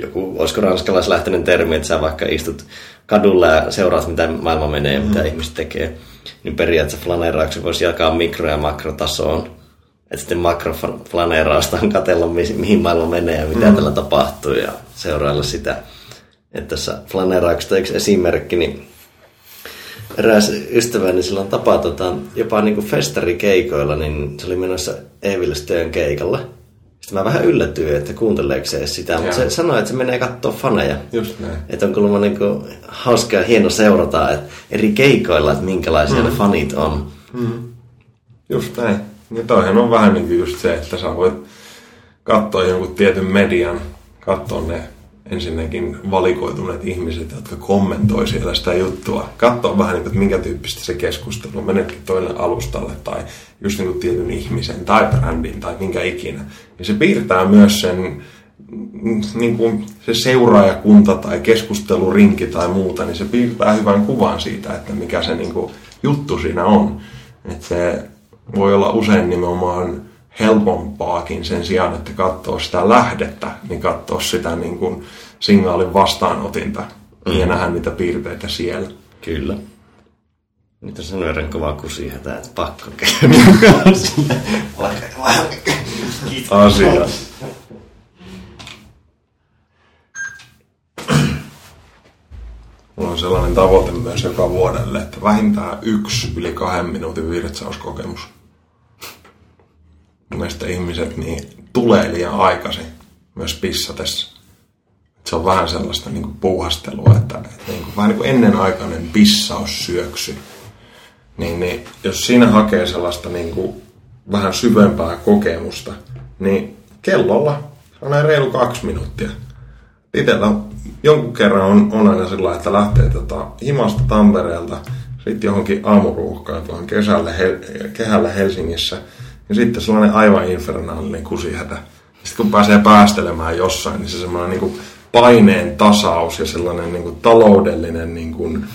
Joku, olisiko ranskalaislähtöinen termi, että sä vaikka istut kadulla ja seuraat, mitä maailma menee ja mm. mitä ihmiset tekee. Niin periaatteessa planeerauksen voisi jakaa mikro- ja makrotasoon. Että sitten makroplaneerausta on katsella, mihin maailma menee ja mitä mm. tällä tapahtuu ja seurailla sitä. Että tässä planeerauksesta yksi esimerkki, niin eräs ystäväni silloin tapaa tota, jopa niinku festarikeikoilla, niin se oli menossa Eevilästöön keikalla. Sitten mä vähän yllätyin, että kuunteleeko se sitä, jaa. Mutta se sanoi, että se menee katsoa faneja. Just näin. Että on kuulemma niinku hauskaa ja hieno seurata että eri keikoilla, että minkälaisia mm. ne fanit on. Mm. Just näin. Ja toihan on vähän niin kuin just se, että sä voit katsoa jonkun tietyn median, katsoa ne ensinnäkin valikoituneet ihmiset, jotka kommentoi siellä sitä juttua. Katsoa vähän, että minkä tyyppistä se keskustelu menetkin toille alustalle tai just niin kuin tietyn ihmisen tai brändin tai minkä ikinä. Ja se piirtää myös sen niin kuin se seuraajakunta tai keskustelurinki tai muuta, niin se piirtää hyvän kuvan siitä, että mikä se niin kuin juttu siinä on. Että se voi olla usein nimenomaan helpompaakin sen sijaan, että katsoo sitä lähdettä, niin katsoo sitä niin kuin signaalin vastaanotinta mm. ja nähdä niitä piirteitä siellä. Kyllä. Nyt on sen verran kovaa kusihätä, että pakko käydä. Asia. Mulla on sellainen tavoite myös joka vuodelle, että vähintään yksi yli kahden minuutin virtsauskokemus. Mun mielestä ihmiset niin tulee liian aikaisin myös pissatessa. Se on vähän sellaista niin kuin puuhastelua, että, että niin kuin, vähän niin kuin ennenaikainen pissaussyöksy. Niin, niin, jos siinä hakee sellaista niin kuin, vähän syvempää kokemusta, niin kellolla on aina reilu kaksi minuuttia. Itellä jonkun kerran on, on aina sillä, että lähtee tota himasta Tampereelta, sitten johonkin aamuruuhkaan tuohon kesälle, hel, kehällä Helsingissä, ja sitten sellainen aivan infernaalinen kusihätä. Sitten kun pääsee päästelemään jossain, niin se semmoinen niin kuin paineen tasaus ja sellainen niin kuin taloudellinen niin kuin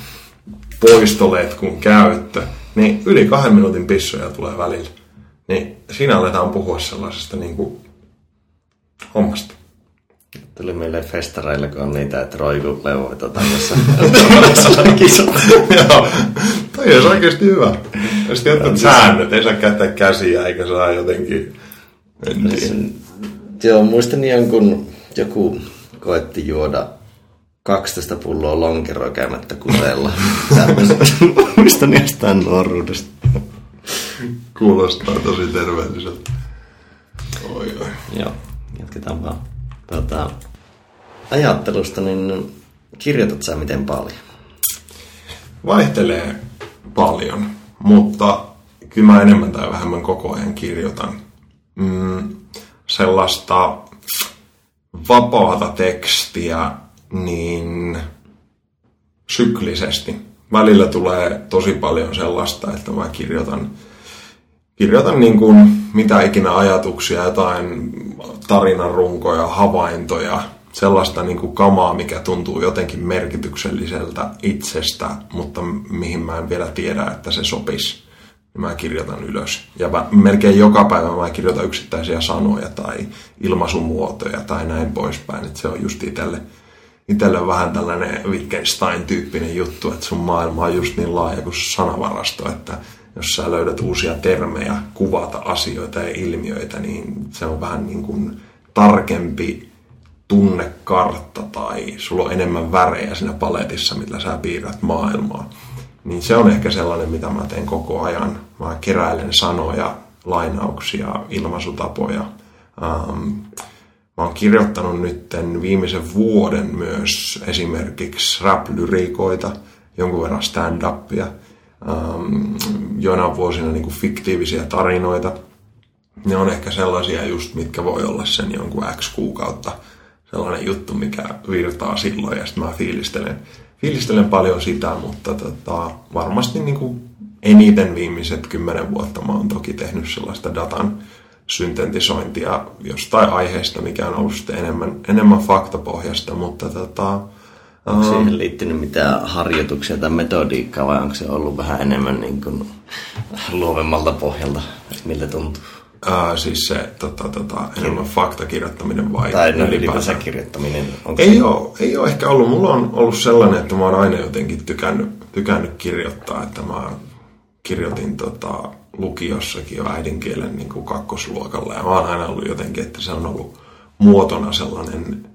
poistoletkun käyttö, niin yli kahden minuutin pissoja tulee välillä. Niin siinä aletaan puhua sellaisesta niin kuin hommasta. Tuli mieleen festareille, kun on niitä, että roiku levoita tai jossain kisat. Joo, toi on oikeasti hyvä. Ja sitten jotkut säännöt, ei saa käyttää käsiä eikä saa jotenkin... Joo, muistan jonkun, joku koetti juoda kaksitoista pulloa lonkeroa käymättä kuteella. Muistan jostain nuoruudesta. Kuulostaa tosi terveelliseltä. Oi, oi. Joo, jatketaan vaan. Tota, ajattelusta, niin kirjoitat sä miten paljon? Vaihtelee paljon, mutta kyllä mä enemmän tai vähemmän koko ajan kirjoitan. Mm, sellaista vapaata tekstiä niin syklisesti. Välillä tulee tosi paljon sellaista, että mä kirjoitan... Kirjoitan niin kuin mitä ikinä ajatuksia, jotain tarinanrunkoja, havaintoja, sellaista niin kuin kamaa, mikä tuntuu jotenkin merkitykselliseltä itsestä, mutta mihin mä en vielä tiedä, että se sopisi. Mä kirjoitan ylös. Ja mä, melkein joka päivä mä kirjoitan yksittäisiä sanoja tai ilmaisumuotoja tai näin poispäin. Et se on just itselle, itselle vähän tällainen Wittgenstein-tyyppinen juttu, että sun maailma on just niin laaja kuin sanavarasto, että jos sä löydät uusia termejä, kuvata asioita ja ilmiöitä, niin se on vähän niin kuin tarkempi tunnekartta tai sulla on enemmän värejä siinä paletissa, millä sä piirrät maailmaa. Niin se on ehkä sellainen, mitä mä teen koko ajan. Mä keräilen sanoja, lainauksia, ilmaisutapoja. Ähm, mä oon kirjoittanut nyt viimeisen vuoden myös esimerkiksi rap-lyriikoita, jonkun verran stand-upia. Um, joina vuosina niin kuin fiktiivisiä tarinoita. Ne on ehkä sellaisia just, mitkä voi olla sen jonkun X kuukautta sellainen juttu, mikä virtaa silloin ja sitten mä fiilistelen, fiilistelen paljon sitä, mutta tota, varmasti niin kuin eniten viimeiset kymmenen vuotta mä oon toki tehnyt sellaista datan syntentisointia jostain aiheesta, mikä on ollut sitten enemmän, enemmän faktapohjasta, mutta tota, onko siihen liittynyt mitään harjoituksia tai metodiikkaa vai onko se ollut vähän enemmän niin kuin luovemmalta pohjalta, miltä tuntuu? Ää, siis se tota, tota, enemmän faktakirjoittaminen vai tai ylipäänsä, ylipäänsä kirjoittaminen? Ei, se... ole, ei ole ehkä ollut. Mulla on ollut sellainen, että mä oon aina jotenkin tykännyt, tykännyt kirjoittaa, että mä kirjoitin tota, lukiossakin jo äidinkielen niin kuin kakkosluokalla ja mä oon aina ollut jotenkin, että se on ollut muotona sellainen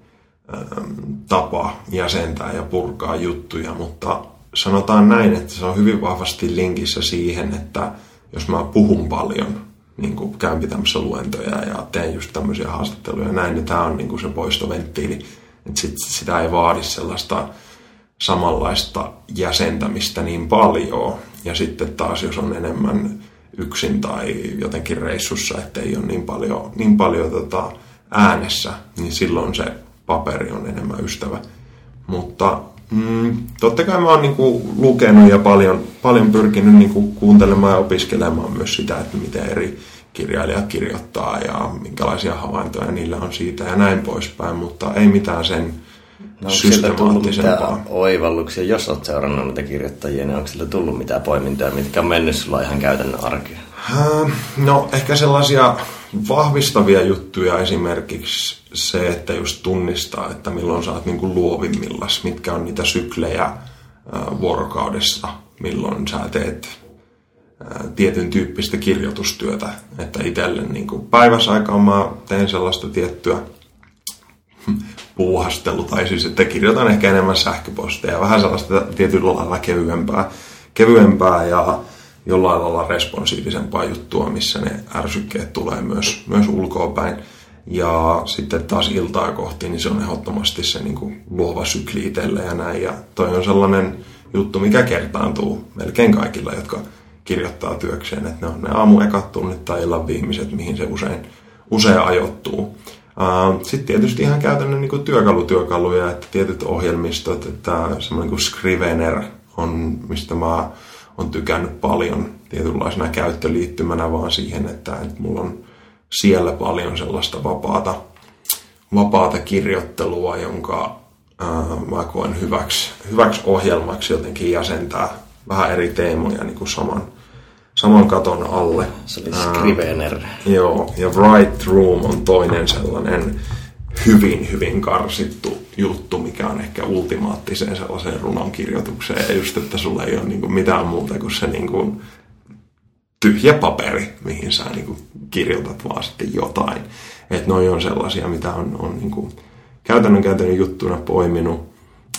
tapa jäsentää ja purkaa juttuja, mutta sanotaan näin, että se on hyvin vahvasti linkissä siihen, että jos mä puhun paljon, niin kuin käyn pitämässä luentoja ja teen just tämmöisiä haastatteluja ja näin, niin tää on niin kuin se poistoventtiili, että sit sitä ei vaadi sellaista samanlaista jäsentämistä niin paljon, ja sitten taas jos on enemmän yksin tai jotenkin reissussa, ettei ole niin paljon, niin paljon tota äänessä, niin silloin se paperi on enemmän ystävä. Mutta mm, totta kai mä oon niinku lukenut ja paljon, paljon pyrkinyt niinku kuuntelemaan ja opiskelemaan myös sitä, että miten eri kirjailijat kirjoittaa ja minkälaisia havaintoja niillä on siitä ja näin poispäin, mutta ei mitään sen no, systemaattisempaa. Onko oivalluksia, jos oot seurannut niitä kirjoittajia, niin onko sillä tullut mitään poimintoja, mitkä on mennyt sulla ihan käytännön arkeen? No ehkä sellaisia vahvistavia juttuja esimerkiksi se, että just tunnistaa, että milloin sä oot niinku luovimmillas, mitkä on niitä syklejä vuorokaudessa, milloin sä teet tietyn tyyppistä kirjoitustyötä. Että itselle niinku päiväsaikaan mä teen sellaista tiettyä puuhastelu, tai siis, että kirjoitan ehkä enemmän sähköposteja, vähän sellaista tietyllä lailla kevyempää, kevyempää ja jollain lailla responsiivisempaa juttua, missä ne ärsykkeet tulee myös, myös ulkoapäin. Ja sitten taas iltaa kohti, niin se on ehdottomasti se niin kuin luova sykli itselle ja näin. Ja toi on sellainen juttu, mikä kertaantuu melkein kaikilla, jotka kirjoittaa työkseen, että ne on ne aamu ekat tunnit tai illan viimeiset, mihin se usein, usein ajoittuu. Sitten tietysti ihan käytännön niin kuin työkalutyökaluja, että tietyt ohjelmistot, että semmoinen kuin Scrivener on, mistä mä oon tykännyt paljon tietynlaisena käyttöliittymänä vaan siihen, että, että mulla on siellä paljon sellaista vapaata, vapaata kirjoittelua, jonka ää, mä koen hyväksi, hyväksi ohjelmaksi jotenkin jäsentää vähän eri teemoja niin kuin saman, saman katon alle. Se oli Scrivener. Ää, joo, ja Write Room on toinen sellainen hyvin, hyvin karsittu juttu, mikä on ehkä ultimaattiseen sellaiseen runonkirjoitukseen. Ja just, että sulla ei ole niin kuin mitään muuta kuin se niin kuin tyhjä paperi, mihin sä niin kuin kirjoitat vaan sitten jotain. Että noi on sellaisia, mitä on, on niin kuin käytännön käytännön juttuna poiminut.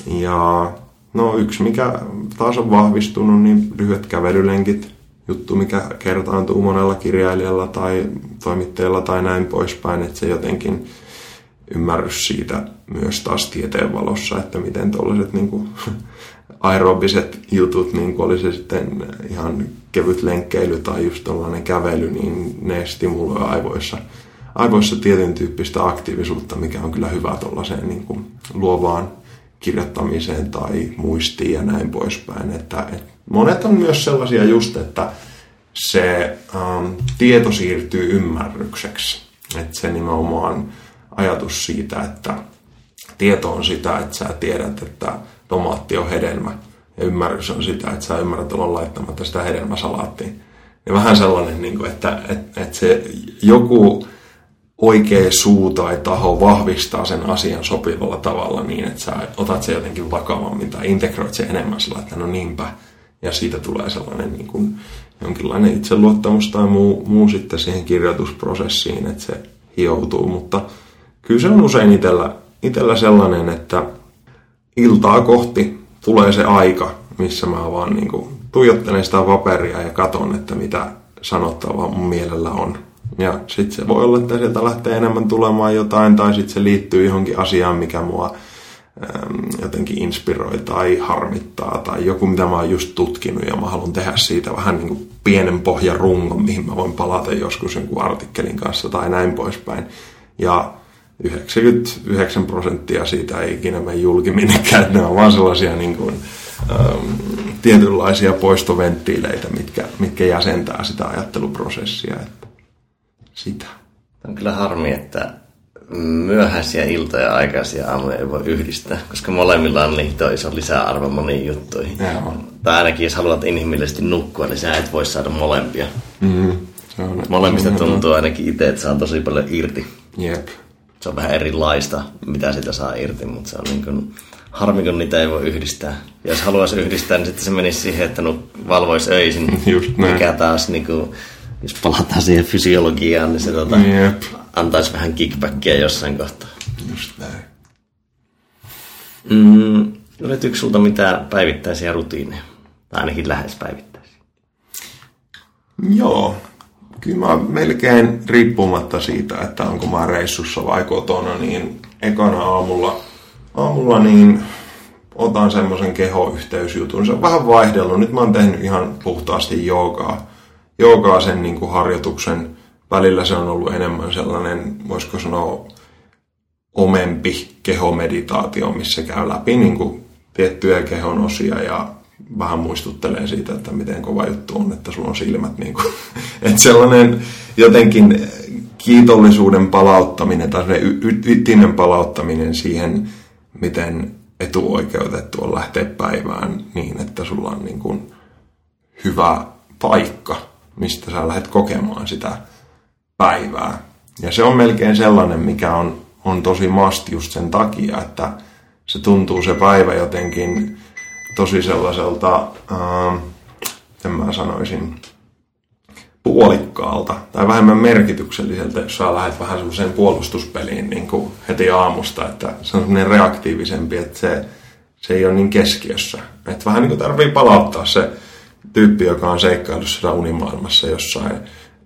Ja no yksi, mikä taas on vahvistunut, niin lyhyet kävelylenkit. Juttu, mikä kertaantuu monella kirjailijalla tai toimittajalla tai näin poispäin. Että se jotenkin ymmärrys siitä myös taas tieteen valossa, että miten tuollaiset niin kuin aerobiset jutut, niin kuin oli se sitten ihan kevyt lenkkeily tai just tuollainen kävely, niin ne stimuloi aivoissa, aivoissa tietyn tyyppistä aktiivisuutta, mikä on kyllä hyvä tuollaiseen niin kuin luovaan kirjoittamiseen tai muistiin ja näin poispäin. Että, et monet on myös sellaisia just, että se ähm, tieto siirtyy ymmärrykseksi. Että se nimenomaan ajatus siitä, että tieto on sitä, että sä tiedät, että tomaatti on hedelmä. Ja ymmärrys on sitä, että sä ymmärrät olla laittamatta sitä hedelmäsalaattiin. Ja vähän sellainen, että, että se joku oikea suu tai taho vahvistaa sen asian sopivalla tavalla niin, että sä otat sen jotenkin vakavammin tai integroit sen enemmän sillä, että no niinpä. Ja siitä tulee sellainen niin kuin jonkinlainen itseluottamus tai muu, muu sitten siihen kirjoitusprosessiin, että se hioutuu. Mutta kyllä se on usein itsellä, itsellä sellainen, että iltaa kohti tulee se aika, missä mä vaan niin kuin tuijottelen sitä paperia ja katon, että mitä sanottavaa mun mielellä on. Ja sit se voi olla, että sieltä lähtee enemmän tulemaan jotain, tai sit se liittyy johonkin asiaan, mikä mua äm, jotenkin inspiroi tai harmittaa, tai joku, mitä mä oon just tutkinut, ja mä haluan tehdä siitä vähän niin kuin pienen pohjarungon, mihin mä voin palata joskus jonkun artikkelin kanssa, tai näin poispäin. Ja yhdeksänkymmentäyhdeksän prosenttia siitä ei ikinä mene julki minnekään, että ne on vaan sellaisia niin kuin, äm, tietynlaisia poistoventtiileitä, mitkä, mitkä jäsentää sitä ajatteluprosessia. Että sitä. On kyllä harmi, että myöhäisiä iltoja ja aikaisia aamuja ei voi yhdistää, koska molemmilla on liitto iso lisäarvo moniin juttuihin. Joo. Tai ainakin jos haluat inhimillisesti nukkua, niin sä et voi saada molempia. Mm-hmm. On, molemmista tuntuu ainakin itse, että saa tosi paljon irti. Jep. Se on vähän erilaista, mitä sitä saa irti, mutta se on niin kuin harmi, kun niitä ei voi yhdistää. Ja jos haluaisi yhdistää, niin sitten se menisi siihen, että no, valvoisi öisin. Just näin. Mikä taas, niin kuin, jos palataan siihen fysiologiaan, niin se tuota, antaisi vähän kickbackia jossain kohtaa. Just näin. Mm, löytyykö sulta mitään päivittäisiä rutiineja? Tai ainakin lähes päivittäisiä. Joo. Kyllä mä melkein riippumatta siitä, että onko mä reissussa vai kotona, niin ekana aamulla, aamulla niin otan semmoisen kehoyhteysjutun. Se on vähän vaihdellut. Nyt mä oon tehnyt ihan puhtaasti joogaa. Joogaa sen niin kuin harjoituksen välillä se on ollut enemmän sellainen, voisiko sanoa, omempi kehomeditaatio, missä käy läpi niin kuin tiettyjä kehon osia ja vähän muistuttelee siitä, että miten kova juttu on, että sulla on silmät. Niin kuin, että sellainen jotenkin kiitollisuuden palauttaminen tai ytinen palauttaminen siihen, miten etuoikeutettu on lähteä päivään niin, että sulla on niin kuin hyvä paikka, mistä sä lähdet kokemaan sitä päivää. Ja se on melkein sellainen, mikä on, on tosi must just sen takia, että se tuntuu se päivä jotenkin tosi sellaiselta, äh, en mä sanoisin, puolikkaalta tai vähemmän merkitykselliseltä, jos sä lähdet vähän semmoiseen puolustuspeliin niin kuin heti aamusta, että se on semmoinen reaktiivisempi, että se, se ei ole niin keskiössä. Että vähän niin kuin tarvii palauttaa se tyyppi, joka on seikkailut siellä unimaailmassa jossain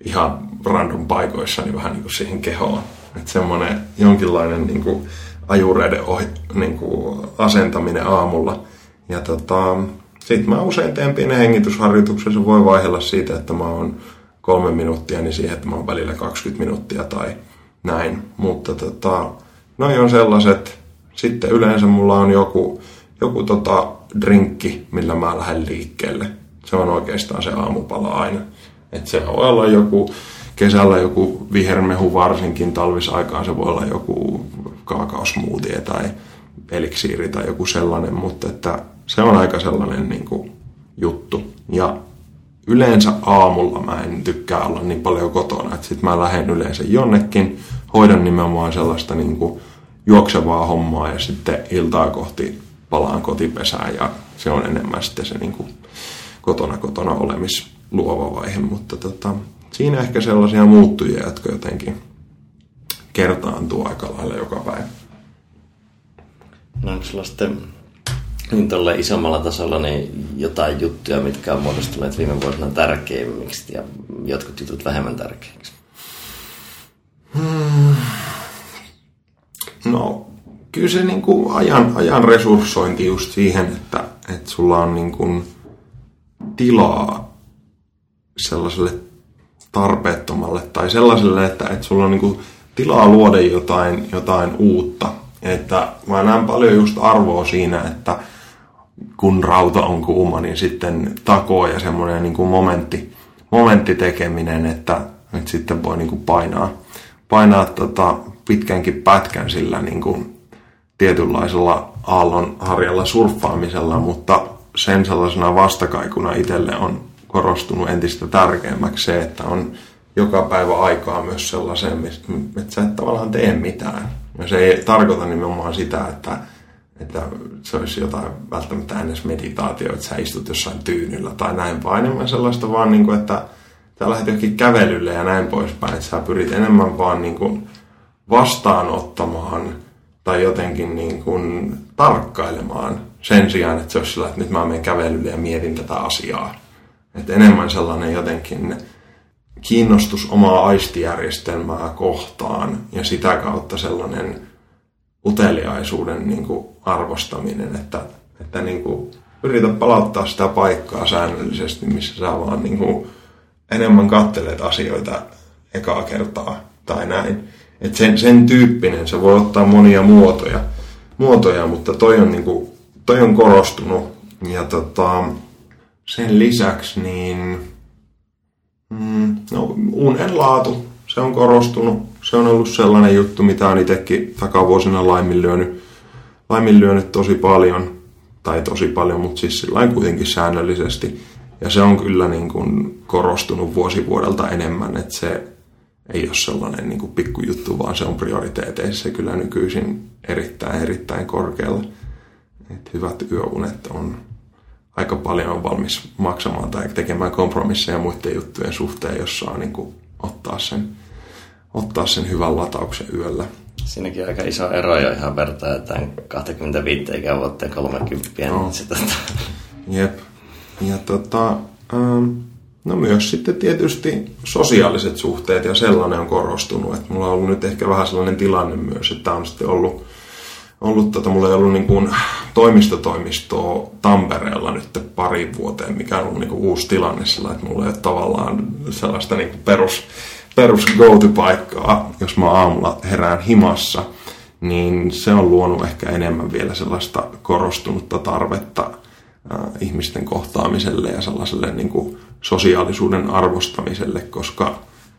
ihan random paikoissa, niin vähän niin kuin siihen kehoon. Että semmoinen jonkinlainen niin kuin ajureiden ohi, niin kuin asentaminen aamulla. Ja tota, sit mä usein teen pienen hengitysharjoituksen, se voi vaihella siitä, että mä oon kolme minuuttia, niin siihen, että mä oon välillä kaksikymmentä minuuttia tai näin. Mutta tota, noi on sellaiset. Sitten yleensä mulla on joku, joku tota drinkki, millä mä lähden liikkeelle. Se on oikeastaan se aamupala aina. Et se voi olla joku, kesällä joku vihermehu varsinkin, talvisaikaan se voi olla joku kaakaosmoothie tai eliksiiri tai joku sellainen, mutta että se on aika sellainen niin kuin juttu. Ja yleensä aamulla mä en tykkää olla niin paljon kotona, että sit mä lähden yleensä jonnekin, hoidan nimenomaan sellaista niin kuin juoksevaa hommaa ja sitten iltaa kohti palaan kotipesään ja se on enemmän sitten se niin kuin kotona kotona olemis luova vaihe, mutta tota, siinä ehkä sellaisia muuttujia, jotka jotenkin kertaantuu aika lailla joka päivä. No onko sulla sitten niin tuolla isommalla tasolla niin jotain juttuja, mitkä on muodostuneet viime vuosina tärkeimmiksi ja jotkut jutut vähemmän tärkeiksi? Hmm. No kyllä se niin kuin ajan, ajan resurssointi just siihen, että, että sulla on niin kuin tilaa sellaiselle tarpeettomalle tai sellaiselle, että, että sulla on niin kuin tilaa luoda jotain, jotain uutta. Että mä näen paljon just arvoa siinä, että kun rauta on kuuma, niin sitten takoo ja semmoinen niin kuin momentti, momenttitekeminen, että, että sitten voi niin kuin painaa, painaa tota pitkänkin pätkän sillä niin kuin tietynlaisella aallonharjalla surffaamisella, mutta sen sellaisena vastakaikuna itselle on korostunut entistä tärkeämmäksi se, että on joka päivä aikaa myös sellaiseen, että sä et tavallaan tee mitään. Ja se ei tarkoita nimenomaan sitä, että, että se olisi jotain välttämättä edes meditaatio, että sä istut jossain tyynyllä tai näin, vaan enemmän sellaista vaan, niin kuin, että sä lähdet johonkin kävelylle ja näin poispäin, että sä pyrit enemmän vaan niin kuin vastaanottamaan tai jotenkin niin kuin tarkkailemaan sen sijaan, että se olisi sillä, että nyt mä menen kävelylle ja mietin tätä asiaa. Että enemmän sellainen jotenkin kiinnostus omaa aistijärjestelmää kohtaan ja sitä kautta sellainen uteliaisuuden niin kuin arvostaminen, että, että niin kuin yritä palauttaa sitä paikkaa säännöllisesti, missä sä vaan niin kuin enemmän katselet asioita ekaa kertaa tai näin. Että sen, sen tyyppinen, se voi ottaa monia muotoja, muotoja mutta toi on, niin kuin, toi on korostunut ja tota, sen lisäksi niin mm, no, unen laatu, se on korostunut. Se on ollut sellainen juttu, mitä on itsekin takavuosina laiminlyönyt, laiminlyönyt tosi paljon, tai tosi paljon, mutta siis sillain kuitenkin säännöllisesti. Ja se on kyllä niin kuin korostunut vuosi vuodelta enemmän, että se ei ole sellainen niin kuin pikkujuttu, vaan se on prioriteeteissa kyllä nykyisin erittäin, erittäin korkealla. Et hyvät yöunet on aika paljon on valmis maksamaan tai tekemään kompromisseja muiden juttujen suhteen, jos saa niin kuin ottaa sen, ottaa sen hyvän latauksen yöllä. Siinäkin aika iso ero jo ihan vertaa jotain kaksikymmentäviisi ikävuoteen kolmekymmentä. No. Jep. Ja tota, no myös sitten tietysti sosiaaliset suhteet ja sellainen on korostunut. Että mulla on ollut nyt ehkä vähän sellainen tilanne myös, että on sitten ollut Ollut, tota, mulla ei ollut niin kuin toimistotoimistoa Tampereella nyt pari vuoteen, mikä on ollut niin kuin uusi tilanne sillä, että mulla ei ole tavallaan sellaista niin kuin perus, perus go-to-paikkaa, jos mä aamulla herään himassa, niin se on luonut ehkä enemmän vielä sellaista korostunutta tarvetta äh, ihmisten kohtaamiselle ja sellaiselle niin kuin sosiaalisuuden arvostamiselle, koska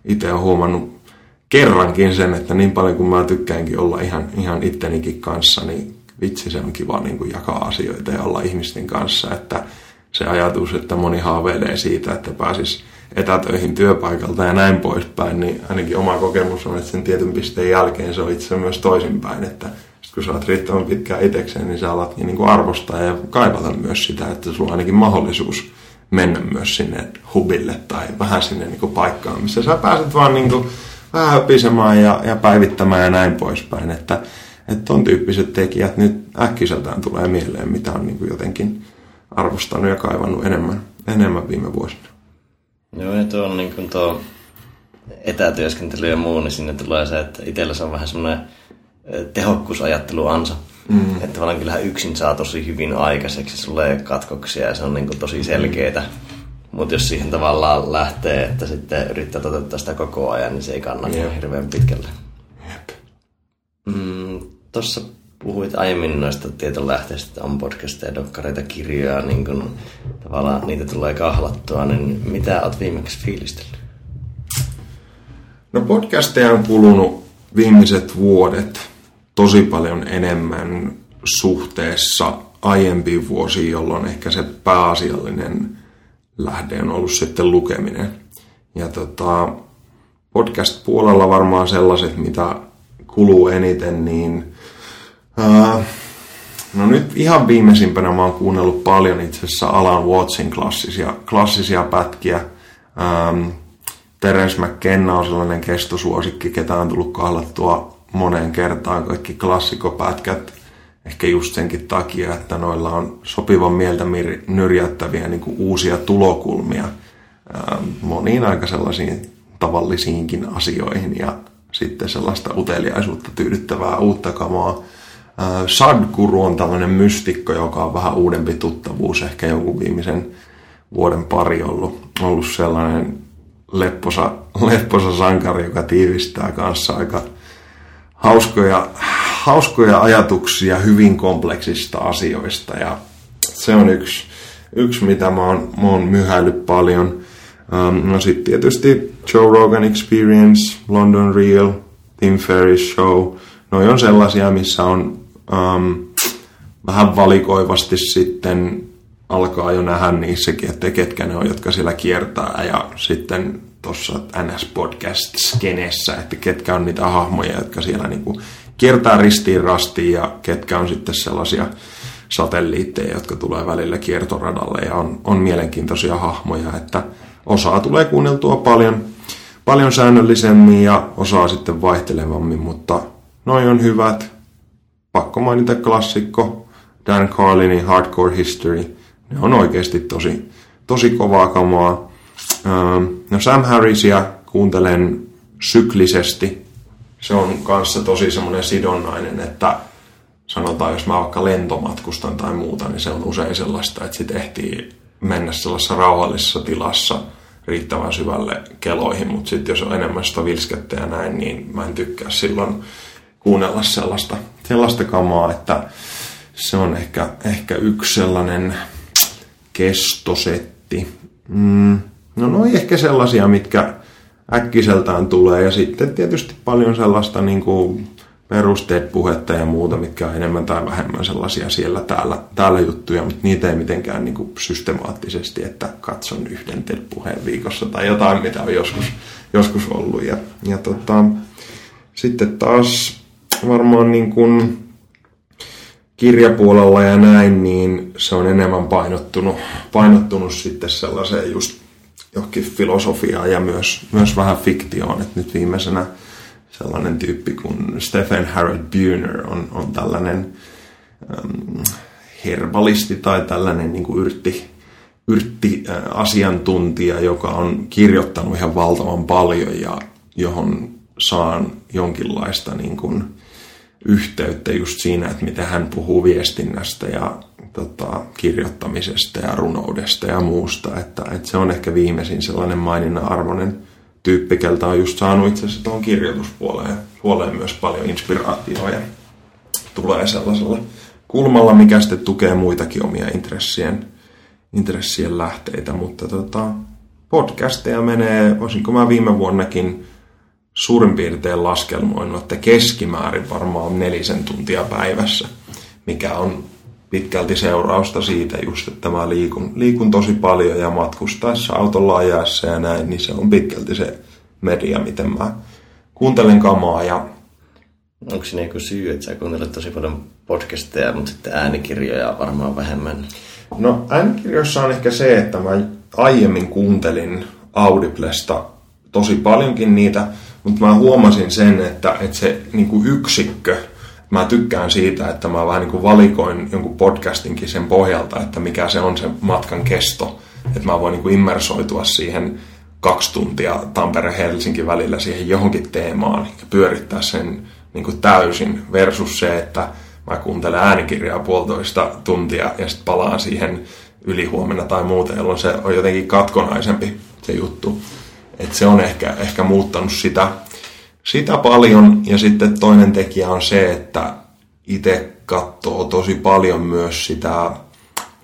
itse olen huomannut kerrankin sen, että niin paljon kuin mä tykkäänkin olla ihan, ihan ittenikin kanssa, niin vitsi se on kiva niin kuin jakaa asioita ja olla ihmisten kanssa. Että se ajatus, että moni haaveilee siitä, että pääsis etätöihin työpaikalta ja näin poispäin, niin ainakin oma kokemus on, että sen tietyn pisteen jälkeen se on itse myös toisinpäin. Että kun sä oot riittävän pitkään itsekseen, niin sä alat niin kuin arvostaa ja kaivata myös sitä, että sulla on ainakin mahdollisuus mennä myös sinne hubille tai vähän sinne niin kuin paikkaan, missä sä pääset vaan niin kuin vähän höpisemään ja, ja päivittämään ja näin poispäin. Että et ton tyyppiset tekijät nyt äkkiseltään tulee mieleen, mitä on niin kuin jotenkin arvostanut ja kaivannut enemmän, enemmän viime vuosina. Joo, ja tuo on niin kuin tuo etätyöskentely ja muu, niin sinne tulee se, että itsellä se on vähän semmoinen tehokkuusajatteluansa. Mm. Että tavallaan kyllähän yksin saa tosi hyvin aikaiseksi, sulla ei ole katkoksia ja se on niin kuin tosi selkeetä. Mutta jos siihen tavallaan lähtee, että sitten yrittää toteuttaa sitä koko ajan, niin se ei kannata yep. hirveän pitkälle. Yep. Mm, Tuossa puhuit aiemmin noista tietolähteistä, että on podcasteja, dokkareita, kirjoja, niin kun tavallaan niitä tulee kahlattua, niin mitä olet viimeksi fiilistellyt? No podcasteja on kulunut viimeiset vuodet tosi paljon enemmän suhteessa aiempiin vuosiin, jolloin ehkä se pääasiallinen lähde on ollut sitten lukeminen. Ja tota, podcast-puolella varmaan sellaiset, mitä kuluu eniten, niin ää, no nyt ihan viimeisimpänä mä oon kuunnellut paljon itse asiassa Alan Wattsin klassisia, klassisia pätkiä. Ää, Terence McKenna on sellainen kestosuosikki, ketä on tullut kahlattua moneen kertaan kaikki klassikopätkät. Ehkä just senkin takia, että noilla on sopivan mieltä nyrjäyttäviä niin kuin uusia tulokulmia ää, moniin aika sellaisiin tavallisiinkin asioihin ja sitten sellaista uteliaisuutta tyydyttävää uutta kamaa. Ää, Sadhguru on tällainen mystikko, joka on vähän uudempi tuttavuus, ehkä joku viimeisen vuoden pari ollut, ollut sellainen lepposa, lepposa sankari, joka tiivistää kanssa aika hauskoja, hauskoja ajatuksia hyvin kompleksista asioista ja se on yksi, yksi mitä mä oon, mä oon myhäillyt paljon. Um, no sit tietysti Joe Rogan Experience, London Real, Tim Ferriss Show, noi on sellaisia, missä on um, vähän valikoivasti sitten alkaa jo nähdä niissäkin, että ketkä ne on, jotka siellä kiertää ja sitten tuossa N S-podcast-skenessä, että ketkä on niitä hahmoja, jotka siellä niinku kiertää ristiin rastiin ja ketkä on sitten sellaisia satelliitteja, jotka tulee välillä kiertoradalle ja on, on mielenkiintoisia hahmoja, että osaa tulee kuunneltua paljon, paljon säännöllisemmin ja osaa sitten vaihtelevammin, mutta noi on hyvät. Pakko mainita klassikko, Dan Carlinin Hardcore History, ne on oikeasti tosi, tosi kovaa kamaa. No Sam Harrisia kuuntelen syklisesti. Se on kanssa tosi semmoinen sidonnainen, että sanotaan, jos mä vaikka lentomatkustan tai muuta, niin se on usein sellaista, että sit ehtii mennä sellaisessa rauhallisessa tilassa riittävän syvälle keloihin, mutta sitten jos on enemmän sitä vilskettä ja näin, niin mä en tykkää silloin kuunnella sellaista, sellaista kamaa, että se on ehkä, ehkä yksi sellainen kestosetti. Mm. No noi ehkä sellaisia, mitkä äkkiseltään tulee ja sitten tietysti paljon sellaista niin kuin perusteet-puhetta ja muuta, mitkä on enemmän tai vähemmän sellaisia siellä täällä, täällä juttuja, mutta niitä ei mitenkään niin kuin systemaattisesti, että katson yhden TED-puheen viikossa tai jotain, mitä on joskus, joskus ollut. Ja, ja tota, sitten taas varmaan niin kuin kirjapuolella ja näin, niin se on enemmän painottunut, painottunut sitten sellaiseen just johonkin filosofiaan ja myös, myös vähän fiktioon. Et nyt viimeisenä sellainen tyyppi kuin Stephen Harold Buhner on, on tällainen äm, herbalisti tai tällainen niin kuin yrtti, yrtti ä, asiantuntija, joka on kirjoittanut ihan valtavan paljon ja johon saan jonkinlaista niin kuin yhteyttä just siinä, että miten hän puhuu viestinnästä ja tota, kirjoittamisesta ja runoudesta ja muusta. Että, että se on ehkä viimeisin sellainen maininnan arvoinen tyyppi, keltä on just saanut itse asiassa tuohon kirjoituspuoleen puoleen myös paljon inspiraatiota ja tulee sellaisella kulmalla, mikä sitten tukee muitakin omia intressien, intressien lähteitä. Mutta tota, podcasteja menee, olisinko mä viime vuonnakin suurin piirtein laskelmoinut, että keskimäärin varmaan nelisen tuntia päivässä, mikä on pitkälti seurausta siitä just, että mä liikun, liikun tosi paljon ja matkustaessa autolla ajaessa ja näin, niin se on pitkälti se media, miten mä kuuntelen kamaa. Ja onko siinä joku syy, että sä kuuntelet tosi paljon podcasteja, mutta sitten äänikirjoja varmaan vähemmän? No äänikirjoissa on ehkä se, että mä aiemmin kuuntelin Audiblesta tosi paljonkin niitä, mutta mä huomasin sen, että, että se niin kuin yksikkö, mä tykkään siitä, että mä vähän niin kuin valikoin jonkun podcastinkin sen pohjalta, että mikä se on se matkan kesto, että mä voin niin kuin immersoitua siihen kaksi tuntia Tampere-Helsinki välillä siihen johonkin teemaan ja pyörittää sen niin kuin täysin versus se, että mä kuuntelen äänikirjaa puolitoista tuntia ja sitten palaan siihen ylihuomenna tai muuta, jolloin se on jotenkin katkonaisempi se juttu. Että se on ehkä, ehkä muuttanut sitä, sitä paljon. Ja sitten toinen tekijä on se, että itse katsoo tosi paljon myös sitä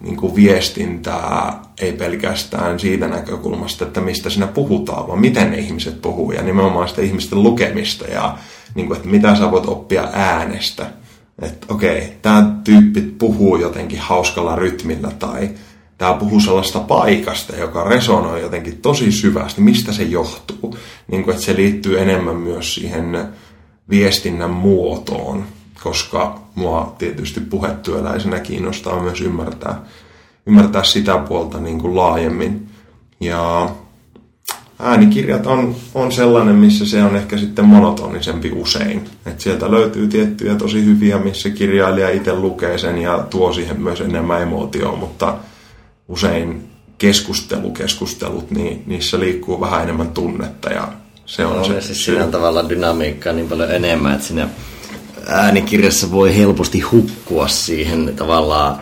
niin kuin viestintää, ei pelkästään siitä näkökulmasta, että mistä siinä puhutaan, vaan miten ne ihmiset puhuu ja nimenomaan sitä ihmisten lukemista ja niin kuin, että mitä sä voit oppia äänestä. Että okei, okay, tämä tyyppi puhuu jotenkin hauskalla rytmillä tai tämä puhuu sellaista paikasta, joka resonoi jotenkin tosi syvästi. Mistä se johtuu? Niin kuin, että se liittyy enemmän myös siihen viestinnän muotoon, koska mua tietysti puhetyöläisenä kiinnostaa myös ymmärtää, ymmärtää sitä puolta niin kuin laajemmin. Ja äänikirjat on, on sellainen, missä se on ehkä sitten monotonisempi usein. Et sieltä löytyy tiettyjä tosi hyviä, missä kirjailija itse lukee sen ja tuo siihen myös enemmän emootioon, mutta usein keskustelu-keskustelut, niin niissä liikkuu vähän enemmän tunnetta ja se on no, se siis syy. Siinä tavalla dynamiikkaa niin paljon enemmän, että siinä äänikirjassa voi helposti hukkua siihen tavallaan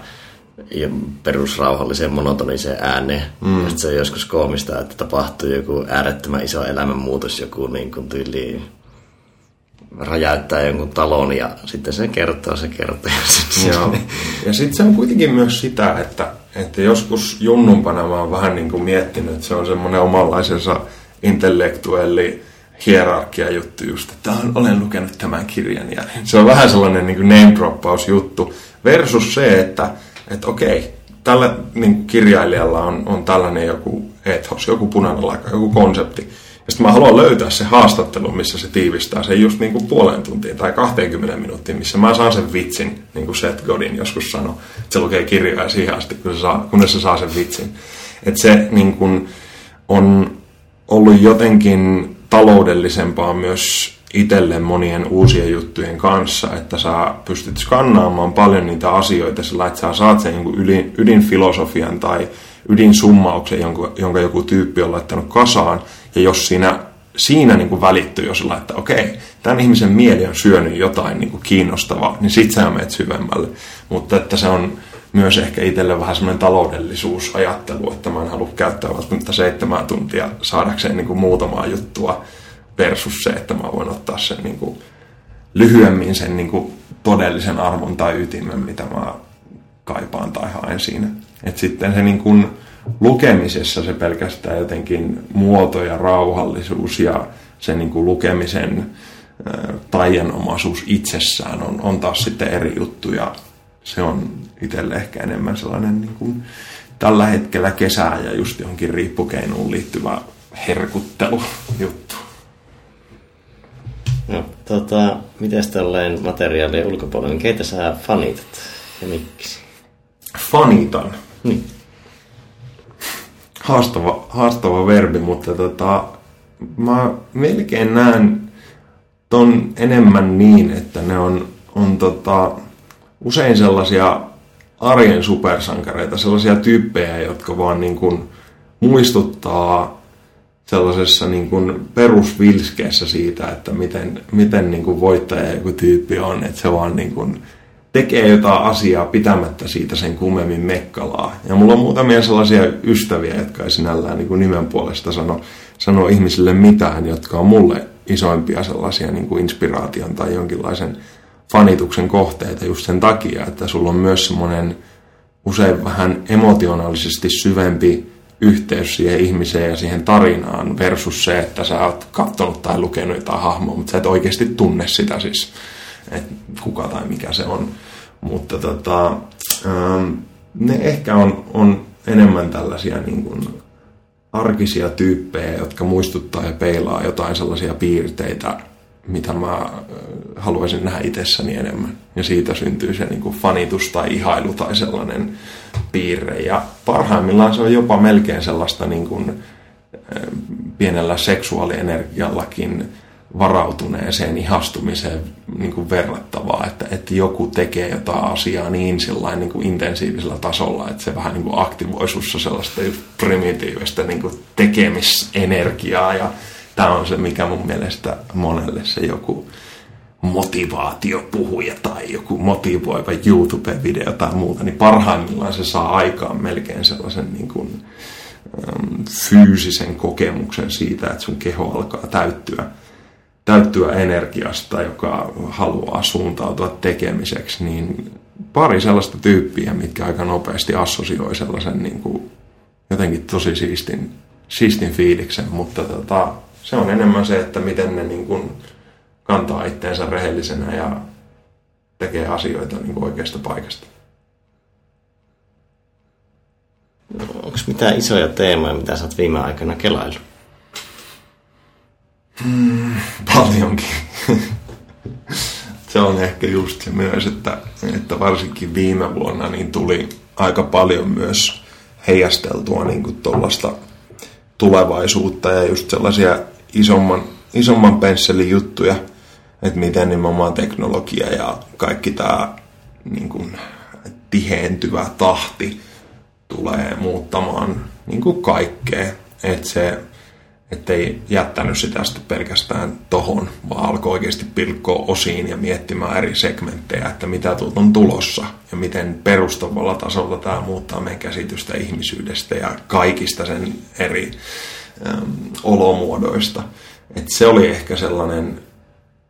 perusrauhalliseen monotoniseen ääneen. Mm. Se on joskus koomista, että tapahtuu joku äärettömän iso elämänmuutos, joku niin kuin tyyliin räjäyttää jonkun talon ja sitten se kertoo, se kertoo. Joo. Ja sitten se on kuitenkin myös sitä, että, että joskus junnumpana mä oon vähän niin kuin miettinyt, että se on semmoinen omanlaisensa intellektuelli hierarkia juttu just, että olen lukenut tämän kirjan ja se on vähän sellainen niin kuin name-droppaus juttu versus se, että että okei, tällä niin kirjailijalla on, on tällainen joku ethos, joku punainen lanka, joku konsepti. Ja sitten mä haluan löytää se haastattelu, missä se tiivistää sen just niin kuin puoleen tuntiin tai kahteenkymmeneen minuuttiin, missä mä saan sen vitsin, niin kuin Seth Godin joskus sanoi. Että se lukee kirjoja siihen asti, kun se saa, kunnes se saa sen vitsin. Että se niin kuin on ollut jotenkin taloudellisempaa myös itselle monien uusien juttujen kanssa, että sä pystyt skannaamaan paljon niitä asioita sillä, että sä saat sen jonkun ydinfilosofian tai ydinsummauksen, jonka joku tyyppi on laittanut kasaan, ja jos siinä, siinä niin kuin välittyy jo sillä, että okei, tämän ihmisen mieli on syönyt jotain niin kuin kiinnostavaa, niin sit sä menet syvemmälle. Mutta että se on myös ehkä itselle vähän semmoinen taloudellisuusajattelu, että mä en halua käyttää välttämättä seitsemän tuntia saadakseen niin kuin muutamaa juttua, versus se, että mä voin ottaa sen niin kuin lyhyemmin sen niin kuin todellisen arvon tai ytimen, mitä mä kaipaan tai haen siinä. Et sitten se niin kuin lukemisessa se pelkästään jotenkin muoto ja rauhallisuus ja se niin kuin lukemisen taianomaisuus itsessään on, on taas sitten eri juttu ja se on itselle ehkä enemmän sellainen niin kuin tällä hetkellä kesää ja just johonkin riippukeinuun liittyvä herkuttelujuttu. No, tota, mites tälleen materiaalien ulkopuolella, keitä sä fanitat ja miksi? Fanitan? Niin. Haastava, haastava verbi, mutta tota, mä melkein näen ton enemmän niin, että ne on, on tota, usein sellaisia arjen supersankareita, sellaisia tyyppejä, jotka vaan niin kun muistuttaa sellaisessa niin kuin perusvilskeessä siitä, että miten, miten niin kuin voittaja joku tyyppi on, että se vaan niin kuin tekee jotain asiaa pitämättä siitä sen kummemmin mekkalaa. Ja mulla on muutamia sellaisia ystäviä, jotka ei sinällään niin kuin nimen puolesta sano, sano ihmisille mitään, jotka on mulle isoimpia sellaisia niin kuin inspiraation tai jonkinlaisen fanituksen kohteita just sen takia, että sulla on myös semmoinen usein vähän emotionaalisesti syvempi yhteys siihen ihmiseen ja siihen tarinaan versus se, että sä oot katsonut tai lukenut jotain hahmoa, mutta sä et oikeasti tunne sitä siis, että kuka tai mikä se on. Mutta tota, ähm, ne ehkä on, on enemmän tällaisia niin kuin arkisia tyyppejä, jotka muistuttaa ja peilaa jotain sellaisia piirteitä, mitä mä haluaisin nähdä itsessäni enemmän. Ja siitä syntyy se niin kuin fanitus tai ihailu tai sellainen piirre. Ja parhaimmillaan se on jopa melkein sellaista niin kuin pienellä seksuaalienergiallakin varautuneeseen ihastumiseen niin kuin verrattavaa, että, että joku tekee jotain asiaa niin, sillain, niin kuin intensiivisellä tasolla, että se vähän niin kuin aktivoi sussa sellaista primitiivistä niin kuin tekemisenergiaa, ja tämä on se, mikä mun mielestä monelle se joku motivaatiopuhuja tai joku motivoiva YouTube-video tai muuta, niin parhaimmillaan se saa aikaan melkein sellaisen niin kuin fyysisen kokemuksen siitä, että sun keho alkaa täyttyä täyttyä energiasta, joka haluaa suuntautua tekemiseksi, niin pari sellaista tyyppiä, mitkä aika nopeasti assosioi sellaisen niin kuin jotenkin tosi siistin, siistin fiiliksen, mutta tota, se on enemmän se, että miten ne niin kuin kantaa itteensä rehellisenä ja tekee asioita niin kuin oikeasta paikasta. Onko mitään isoja teemoja, mitä sä oot viime aikana kelaillut? Mm, paljonkin. Se on ehkä just se myös, että, että varsinkin viime vuonna niin tuli aika paljon myös heijasteltua niin tuollaista tulevaisuutta ja just sellaisia isomman, isomman pensselin juttuja, että miten nimenomaan teknologia ja kaikki tämä niin kuin tiheentyvä tahti tulee muuttamaan niin kuin kaikkea. Että se Että ei jättänyt sitä sitten pelkästään tohon, vaan alkoi oikeasti pilkkoa osiin ja miettimään eri segmenttejä, että mitä tuolta on tulossa ja miten perustavalla tasolla tämä muuttaa meidän käsitystä ihmisyydestä ja kaikista sen eri äm, olomuodoista. Et se oli ehkä sellainen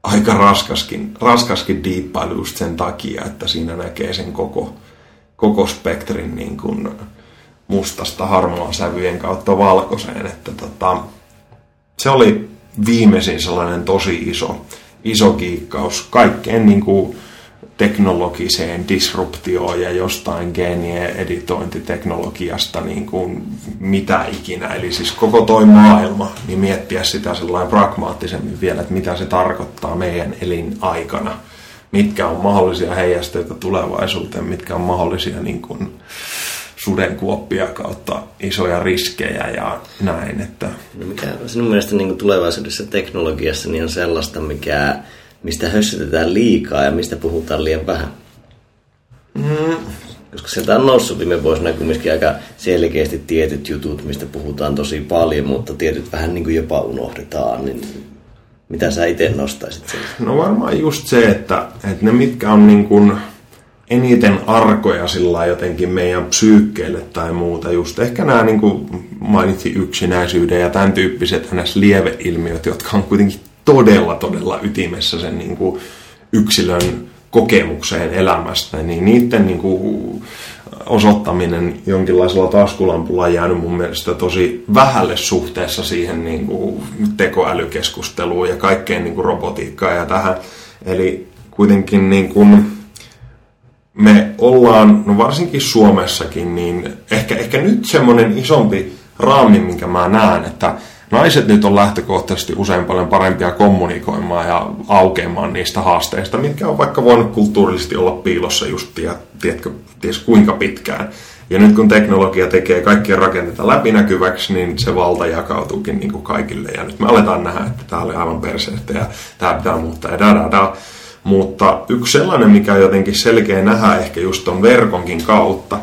aika raskaskin, raskaskin diippailu just sen takia, että siinä näkee sen koko, koko spektrin niin kuin mustasta harmaan sävyjen kautta valkoiseen, että tota, se oli viimeisin sellainen tosi iso, iso kiikkaus kaikkeen niin kuin teknologiseen disruptioon ja jostain geenien editointiteknologiasta niin kuin mitä ikinä. Eli siis koko toi maailma, niin miettiä sitä sellainen pragmaattisemmin vielä, että mitä se tarkoittaa meidän elinaikana. Mitkä on mahdollisia heijasteita tulevaisuuteen, mitkä on mahdollisia niin kuin sudenkuoppia kautta isoja riskejä ja näin. Että no mikä sinun mielestä niin kuin tulevaisuudessa teknologiassa niin on sellaista, mikä, mistä hössytetään liikaa ja mistä puhutaan liian vähän? Mm. Koska sieltä on noussut viime vuosina kumminkin aika selkeästi tietyt jutut, mistä puhutaan tosi paljon, mutta tietyt vähän niin kuin jopa unohdetaan. Niin mitä sä itse nostaisit sieltä? No varmaan just se, että, että ne mitkä on niin kuin eniten arkoja sillä jotenkin meidän psyykkeelle tai muuta. Just ehkä nämä niin kuin mainitsin yksinäisyyden ja tämän tyyppiset näissä lieveilmiöt, jotka on kuitenkin todella, todella ytimessä sen niin kuin yksilön kokemukseen elämästä, niin niiden niin kuin osoittaminen jonkinlaisella taskulampulla on jäänyt mun mielestä tosi vähälle suhteessa siihen niin kuin tekoälykeskusteluun ja kaikkeen niin kuin robotiikkaan ja tähän. Eli kuitenkin niin kuin me ollaan, no varsinkin Suomessakin, niin ehkä, ehkä nyt semmoinen isompi raami, minkä mä näen, että naiset nyt on lähtökohtaisesti usein paljon parempia kommunikoimaan ja aukeamaan niistä haasteista, mitkä on vaikka voinut kulttuurisesti olla piilossa just, ja tiedätkö, ties kuinka pitkään. Ja nyt kun teknologia tekee kaikkien rakenteita läpinäkyväksi, niin se valta jakautuukin niin kuin kaikille. Ja nyt me aletaan nähdä, että tää oli aivan perseettä ja tää pitää muuttaa ja da da da. Mutta yksi sellainen, mikä on jotenkin selkeä nähdä ehkä just ton verkonkin kautta,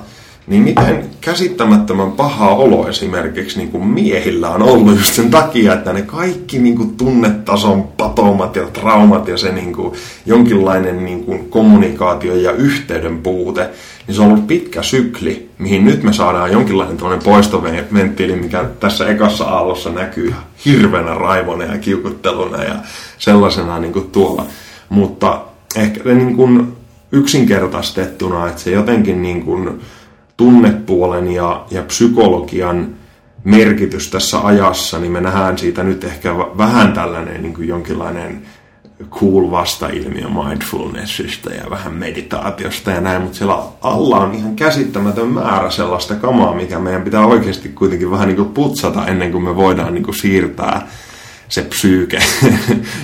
niin miten käsittämättömän paha olo esimerkiksi niin kuin miehillä on ollut just sen takia, että ne kaikki niin kuin tunnetason patomat ja traumat ja se niin kuin jonkinlainen niin kuin kommunikaatio ja yhteyden puute, niin se on ollut pitkä sykli, mihin nyt me saadaan jonkinlainen tuollainen poistoventtiili, mikä tässä ekassa aallossa näkyy hirveänä raivona ja kiukutteluna ja sellaisena niin kuin tuolla. Mutta ehkä niin kuin yksinkertaistettuna, että se jotenkin niin kuin tunnepuolen ja, ja psykologian merkitys tässä ajassa, niin me nähdään siitä nyt ehkä vähän tällainen niin kuin jonkinlainen cool vastailmiö mindfulnessista ja vähän meditaatiosta ja näin, mutta siellä alla on ihan käsittämätön määrä sellaista kamaa, mikä meidän pitää oikeasti kuitenkin vähän niin kuin putsata ennen kuin me voidaan niin kuin siirtää se psyyke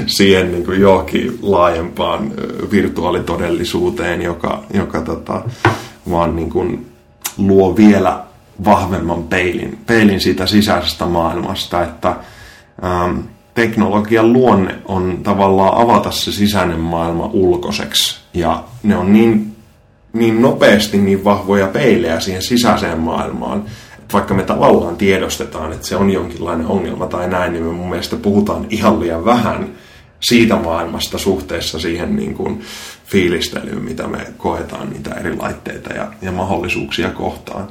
siihen niin kuin johonkin laajempaan virtuaalitodellisuuteen, joka, joka tota, vaan niin kuin luo vielä vahvemman peilin, peilin siitä sisäisestä maailmasta, että ähm, teknologian luonne on tavallaan avata se sisäinen maailma ulkoiseksi, ja ne on niin, niin nopeasti niin vahvoja peilejä siihen sisäiseen maailmaan, että vaikka me tavallaan tiedostetaan, että se on jonkinlainen ongelma tai näin, niin me mun mielestä puhutaan ihan liian vähän siitä maailmasta suhteessa siihen niin kuin fiilistelyyn, mitä me koetaan niitä eri laitteita ja, ja mahdollisuuksia kohtaan.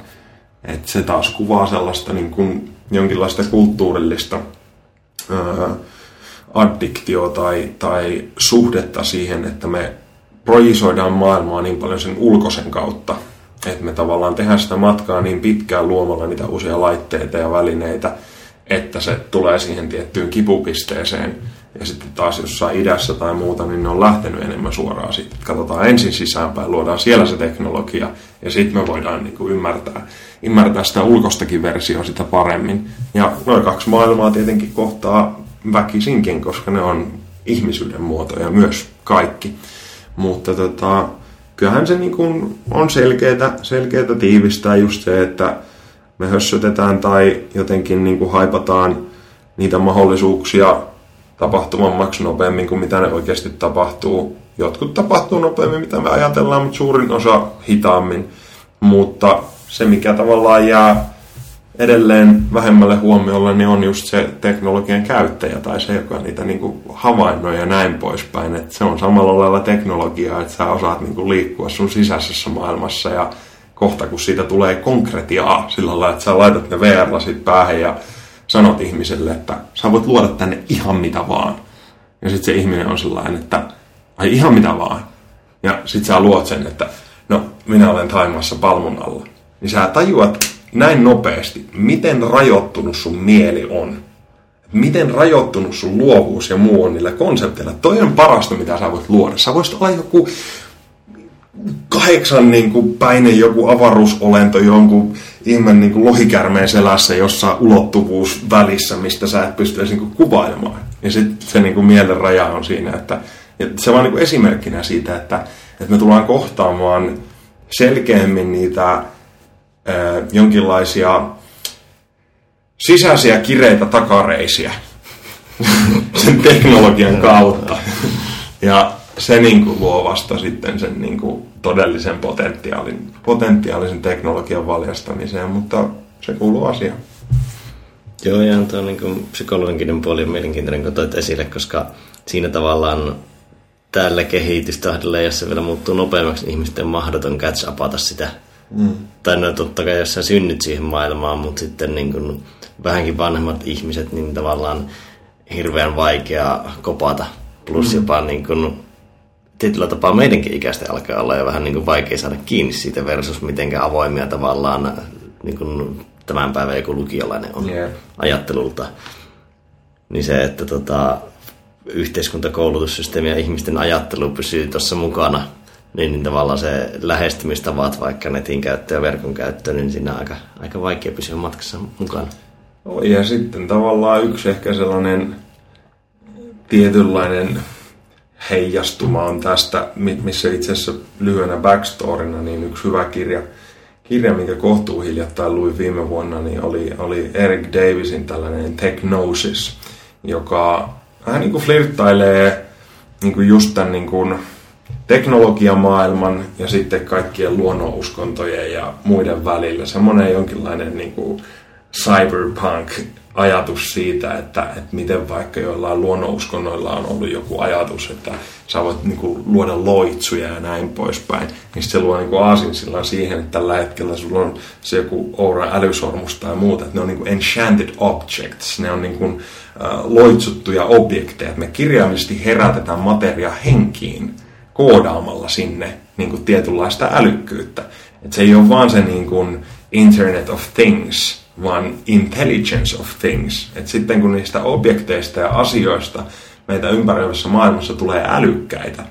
Et se taas kuvaa sellaista niin kuin jonkinlaista kulttuurillista ää, addiktio tai, tai suhdetta siihen, että me projisoidaan maailmaa niin paljon sen ulkoisen kautta, että me tavallaan tehdään sitä matkaa niin pitkään luomalla niitä uusia laitteita ja välineitä, että se tulee siihen tiettyyn kipupisteeseen. Ja sitten taas jossain idässä tai muuta, niin ne on lähtenyt enemmän suoraan siitä. Katsotaan ensin sisäänpäin, luodaan siellä se teknologia, ja sitten me voidaan niin kuin ymmärtää, ymmärtää sitä ulkoistakin versiota sitä paremmin. Ja noin kaksi maailmaa tietenkin kohtaa väkisinkin, koska ne on ihmisyyden muotoja myös kaikki. Mutta tota, kyllähän se niin kuin on selkeää, selkeää tiivistää just se, että me hössötetään tai jotenkin niin kuin haipataan niitä mahdollisuuksia tapahtumammaksi nopeammin kuin mitä ne oikeasti tapahtuu. Jotkut tapahtuu nopeammin, mitä me ajatellaan, mutta suurin osa hitaammin. Mutta se, mikä tavallaan jää edelleen vähemmälle huomiolle, niin on just se teknologian käyttäjä tai se, joka niitä niin kuin havainnoi ja näin poispäin. Et se on samalla lailla teknologiaa, että sä osaat niin kuin liikkua sun sisäisessä maailmassa ja kohta, kun siitä tulee konkretiaa sillä lailla, että sä laitat ne V R-lasit päähän ja sanot ihmiselle, että sä voit luoda tänne ihan mitä vaan. Ja sit se ihminen on sellainen, että ai ihan mitä vaan. Ja sit sä luot sen, että no minä olen Thaimaassa palmun alla. Niin sä tajuat näin nopeasti, miten rajoittunut sun mieli on. Miten rajoittunut sun luovuus ja muu on niillä konsepteilla. Toi on parasta, mitä sä voit luoda. Sä voisit olla joku kahdeksan niin kuin päinen joku avaruusolento jonkun ihme niin kuin lohikärmeen selässä, jossa ulottuvuus välissä, mistä sä et pysty edes niin kuin kuvailemaan. Ja sitten se niin kuin mielen raja on siinä, että se vaan niin kuin esimerkkinä siitä, että, että me tullaan kohtaamaan selkeämmin niitä äh, jonkinlaisia sisäisiä kireitä takareisiä sen teknologian kautta. Ja se niin kuin luo vasta sitten sen niin kuin todellisen potentiaalin, potentiaalisen teknologian valjastamiseen, mutta se kuuluu asiaan. Joo, ja tuo niin kuin psykologinen puoli on mielenkiintoinen, kun toit esille, koska siinä tavallaan tällä kehitystahdella, jos se vielä muuttuu nopeammaksi, niin ihmisten on mahdoton catch-upata sitä. Mm. Tai no totta kai, jos sä synnyt siihen maailmaan, mutta sitten niin kuin vähänkin vanhemmat ihmiset, niin tavallaan hirveän vaikea kopata. Plus mm. jopa niin kuin tietyllä tapaa meidänkin ikäistä alkaa olla jo vähän niin kuin vaikea saada kiinni siitä versus mitenkä avoimia tavallaan niin kuin tämän päivän joku lukiolainen on yeah. ajattelulta. Niin se, että tota, yhteiskuntakoulutussysteemi ja ihmisten ajattelu pysyy tuossa mukana, niin, niin tavallaan se lähestymistavat vaikka netin käyttö ja verkon käyttö, niin siinä on aika, aika vaikea pysyä matkassa mukana. Oh, ja sitten tavallaan yksi ehkä sellainen tietynlainen heijastuma on tästä, missä itse asiassa lyhyenä backstorina, niin yksi hyvä kirja, kirja minkä kohtuu hiljattain luin viime vuonna, niin oli, oli Eric Davisin tällainen Technosis, joka vähän niin kuin flirttailee niin kuin just tämän niin kuin teknologiamaailman ja sitten kaikkien luonnonuskontojen ja muiden välillä. Semmoinen jonkinlainen niin kuin cyberpunk ajatus siitä, että, että miten vaikka joillain luonnonuskonnoilla on ollut joku ajatus, että sä voit niin kuin luoda loitsuja ja näin poispäin, niin se luo niin kuin aasinsillaan siihen, että tällä hetkellä sulla on se joku Oura älysormus tai muuta, että ne on niin kuin enchanted objects, ne on niin kuin äh, loitsuttuja objekteja, me kirjaimellisesti herätetään materia henkiin koodaamalla sinne niin kuin tietynlaista älykkyyttä, että se ei ole vaan se niin kuin Internet of Things, vaan intelligence of things. Et sitten kun niistä objekteista ja asioista meitä ympäröivässä maailmassa tulee älykkäitä,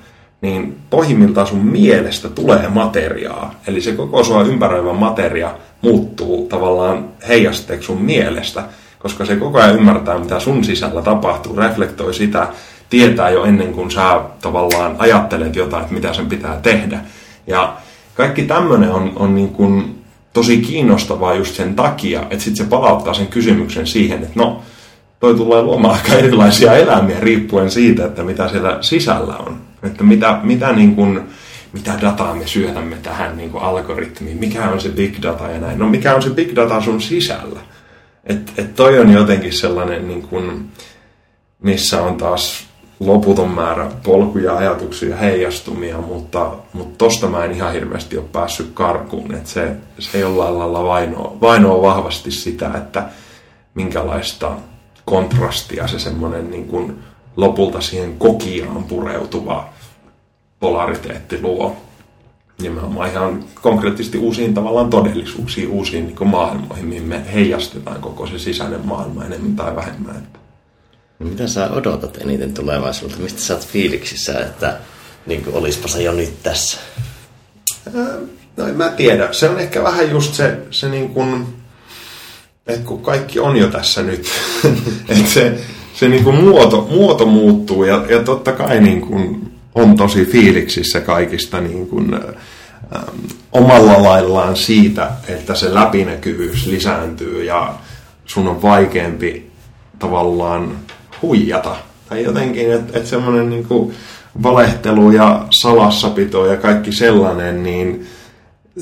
niin pohjimmiltaan sun mielestä tulee materiaa. Eli se koko sua ympäröivä materia muuttuu tavallaan heijasteeksi sun mielestä, koska se koko ajan ymmärtää, mitä sun sisällä tapahtuu, reflektoi sitä, tietää jo ennen kuin sä tavallaan ajattelet jotain, että mitä sen pitää tehdä. Ja kaikki tämmöinen on, on niin kuin tosi kiinnostavaa just sen takia, että sitten se palauttaa sen kysymyksen siihen, että no, toi tulee luomaan aika erilaisia elämiä riippuen siitä, että mitä siellä sisällä on. Että mitä, mitä, niin kuin, mitä dataa me syötämme tähän niin kuin algoritmiin, mikä on se big data ja näin. No mikä on se big data sun sisällä? Että et toi on jotenkin sellainen, niin kuin, missä on taas loputon määrä polkuja, ajatuksia, heijastumia, mutta, mutta tosta mä en ihan hirveästi ole päässyt karkuun. Että se, se jollain lailla vainoo, vainoo vahvasti sitä, että minkälaista kontrastia se semmoinen niin kuin lopulta siihen kokiaan pureutuva polariteetti luo. Ja me ollaan ihan konkreettisesti uusiin tavallaan todellisuuksiin, uusiin niin kuin maailmoihin, mihin me heijastetaan koko se sisäinen maailma enemmän tai vähemmän. Mitä sä odotat eniten tulevaisuudelta? Mistä sä oot fiiliksissä, että niin kuin olispa sä jo nyt tässä? Ää, no en mä tiedä. Se on ehkä vähän just se, se niin kuin, että kun kaikki on jo tässä nyt, että se, se niin kuin muoto, muoto muuttuu ja, ja totta kai niin kuin on tosi fiiliksissä kaikista niin kuin, äm, omalla laillaan siitä, että se läpinäkyvyys lisääntyy ja sun on vaikeampi tavallaan huijata. Tai jotenkin, että et semmoinen niin kuin valehtelu ja salassapito ja kaikki sellainen, niin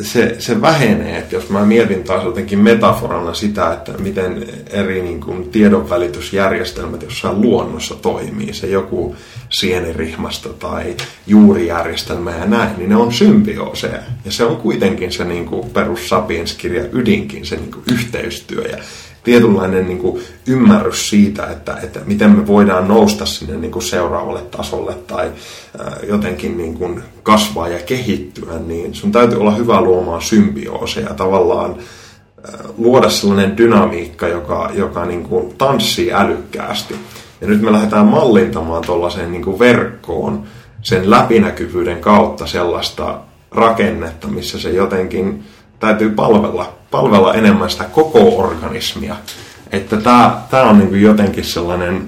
Se, se vähenee, että jos mä mietin taas jotenkin metaforana sitä, että miten eri niin kuin tiedonvälitysjärjestelmät jossain luonnossa toimii, se joku sienirihmasto tai juurijärjestelmä ja näin, niin ne on symbiooseja. Ja se on kuitenkin se niin kuin perus Sapiens-kirjan ydinkin, se niin kuin yhteistyö ja tietynlainen niin kuin ymmärrys siitä, että, että miten me voidaan nousta sinne niin kuin seuraavalle tasolle tai ää, jotenkin niin kuin kasvaa ja kehittyä, niin sun täytyy olla hyvä luomaan symbiooseja ja tavallaan ää, luoda sellainen dynamiikka, joka, joka niin kuin tanssii älykkäästi. Ja nyt me lähdetään mallintamaan tuollaiseen niin kuin verkkoon sen läpinäkyvyyden kautta sellaista rakennetta, missä se jotenkin täytyy palvella, palvella enemmän sitä koko organismia. Että tää, tää on niinku jotenkin sellainen,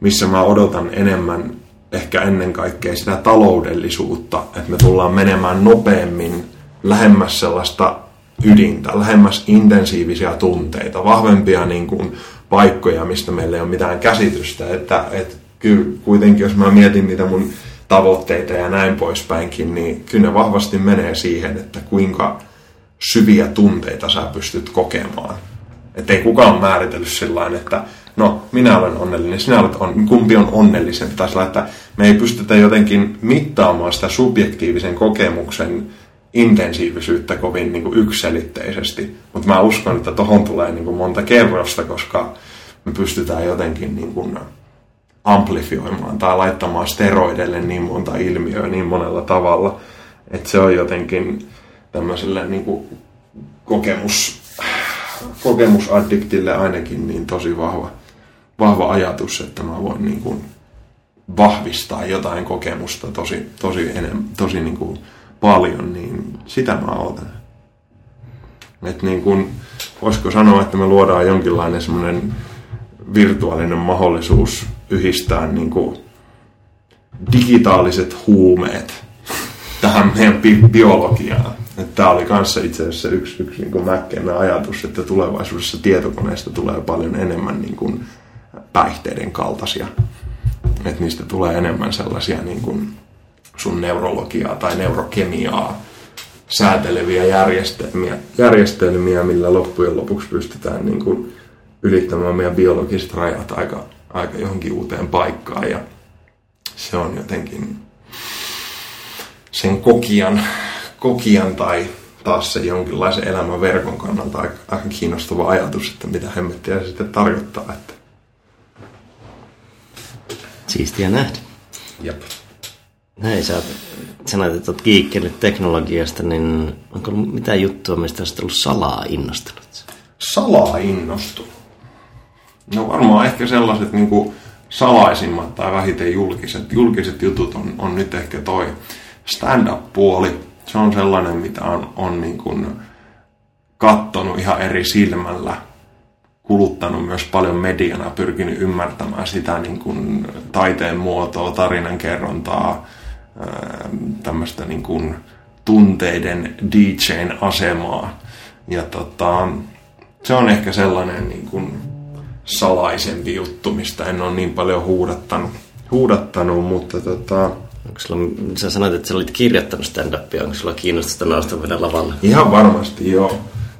missä mä odotan enemmän ehkä ennen kaikkea sitä taloudellisuutta, että me tullaan menemään nopeammin lähemmäs sellaista ydintä, lähemmäs intensiivisiä tunteita, vahvempia niinku paikkoja, mistä meillä ei ole mitään käsitystä. Että et kyllä kuitenkin, jos mä mietin niitä mun tavoitteita ja näin poispäinkin, niin kyllä ne vahvasti menee siihen, että kuinka syviä tunteita sä pystyt kokemaan. Että ei kukaan määritellyt sillain, että no, minä olen onnellinen, sinä olet on, kumpi on onnellisempi. Tai sillä, että me ei pystytä jotenkin mittaamaan sitä subjektiivisen kokemuksen intensiivisyyttä kovin niin kuin yksiselitteisesti. Mutta mä uskon, että tohon tulee niin kuin monta kerrosta, koska me pystytään jotenkin niin kuin amplifioimaan tai laittamaan steroidelle niin monta ilmiöä niin monella tavalla. Että se on jotenkin tämmöiselle niin kuin kokemus, kokemusaddiktille ainakin niin tosi vahva, vahva ajatus, että mä voin niin kuin vahvistaa jotain kokemusta tosi, tosi, enem, tosi niin kuin paljon, niin sitä mä ootan. Että niin kuin, voisiko sanoa, että me luodaan jonkinlainen semmoinen virtuaalinen mahdollisuus yhdistää niin kuin digitaaliset huumeet tähän meidän bi- biologiaan. Tämä oli kanssa itse asiassa yksi, yksi niin kuin Mäkennän ajatus, että tulevaisuudessa tietokoneista tulee paljon enemmän niin kuin päihteiden kaltaisia. Että niistä tulee enemmän sellaisia niin kuin sun neurologiaa tai neurokemiaa sääteleviä järjestelmiä, järjestelmiä millä loppujen lopuksi pystytään niin kuin ylittämään meidän biologiset rajat aika, aika johonkin uuteen paikkaan. Ja se on jotenkin sen kokian... kokijan tai taas se jonkinlaisen elämän verkon kannalta aika, aika kiinnostava ajatus, että mitä hemmettiä se sitten tarkoittaa. Että. Siistiä nähdä. Jep. Hei, sä sanoit, että olet kiikkellyt teknologiasta, niin onko ollut mitään juttua, mistä olisit ollut salaa innostunut? Salaa innostunut? No varmaan ehkä sellaiset niin kuin salaisimmat tai vähiten julkiset. Julkiset jutut on, on nyt ehkä toi stand-up-puoli. Se on sellainen, mitä on, on niin kuin kattonut ihan eri silmällä kuluttanut myös paljon mediana, pyrkinyt ymmärtämään sitä niin kuin taiteen muotoa, tarinankerrontaa, tämmöistä niin kuin tunteiden D J:n asemaa. Ja tota, se on ehkä sellainen niin kuin salaisempi juttu, mistä en ole niin paljon huudattanut, huudattanut mutta tota... Onko sulla, sä sanoit, että sä olit kirjoittanut stand-upia, onko sulla kiinnostusta nousta vielä lavalle? Ihan varmasti, joo.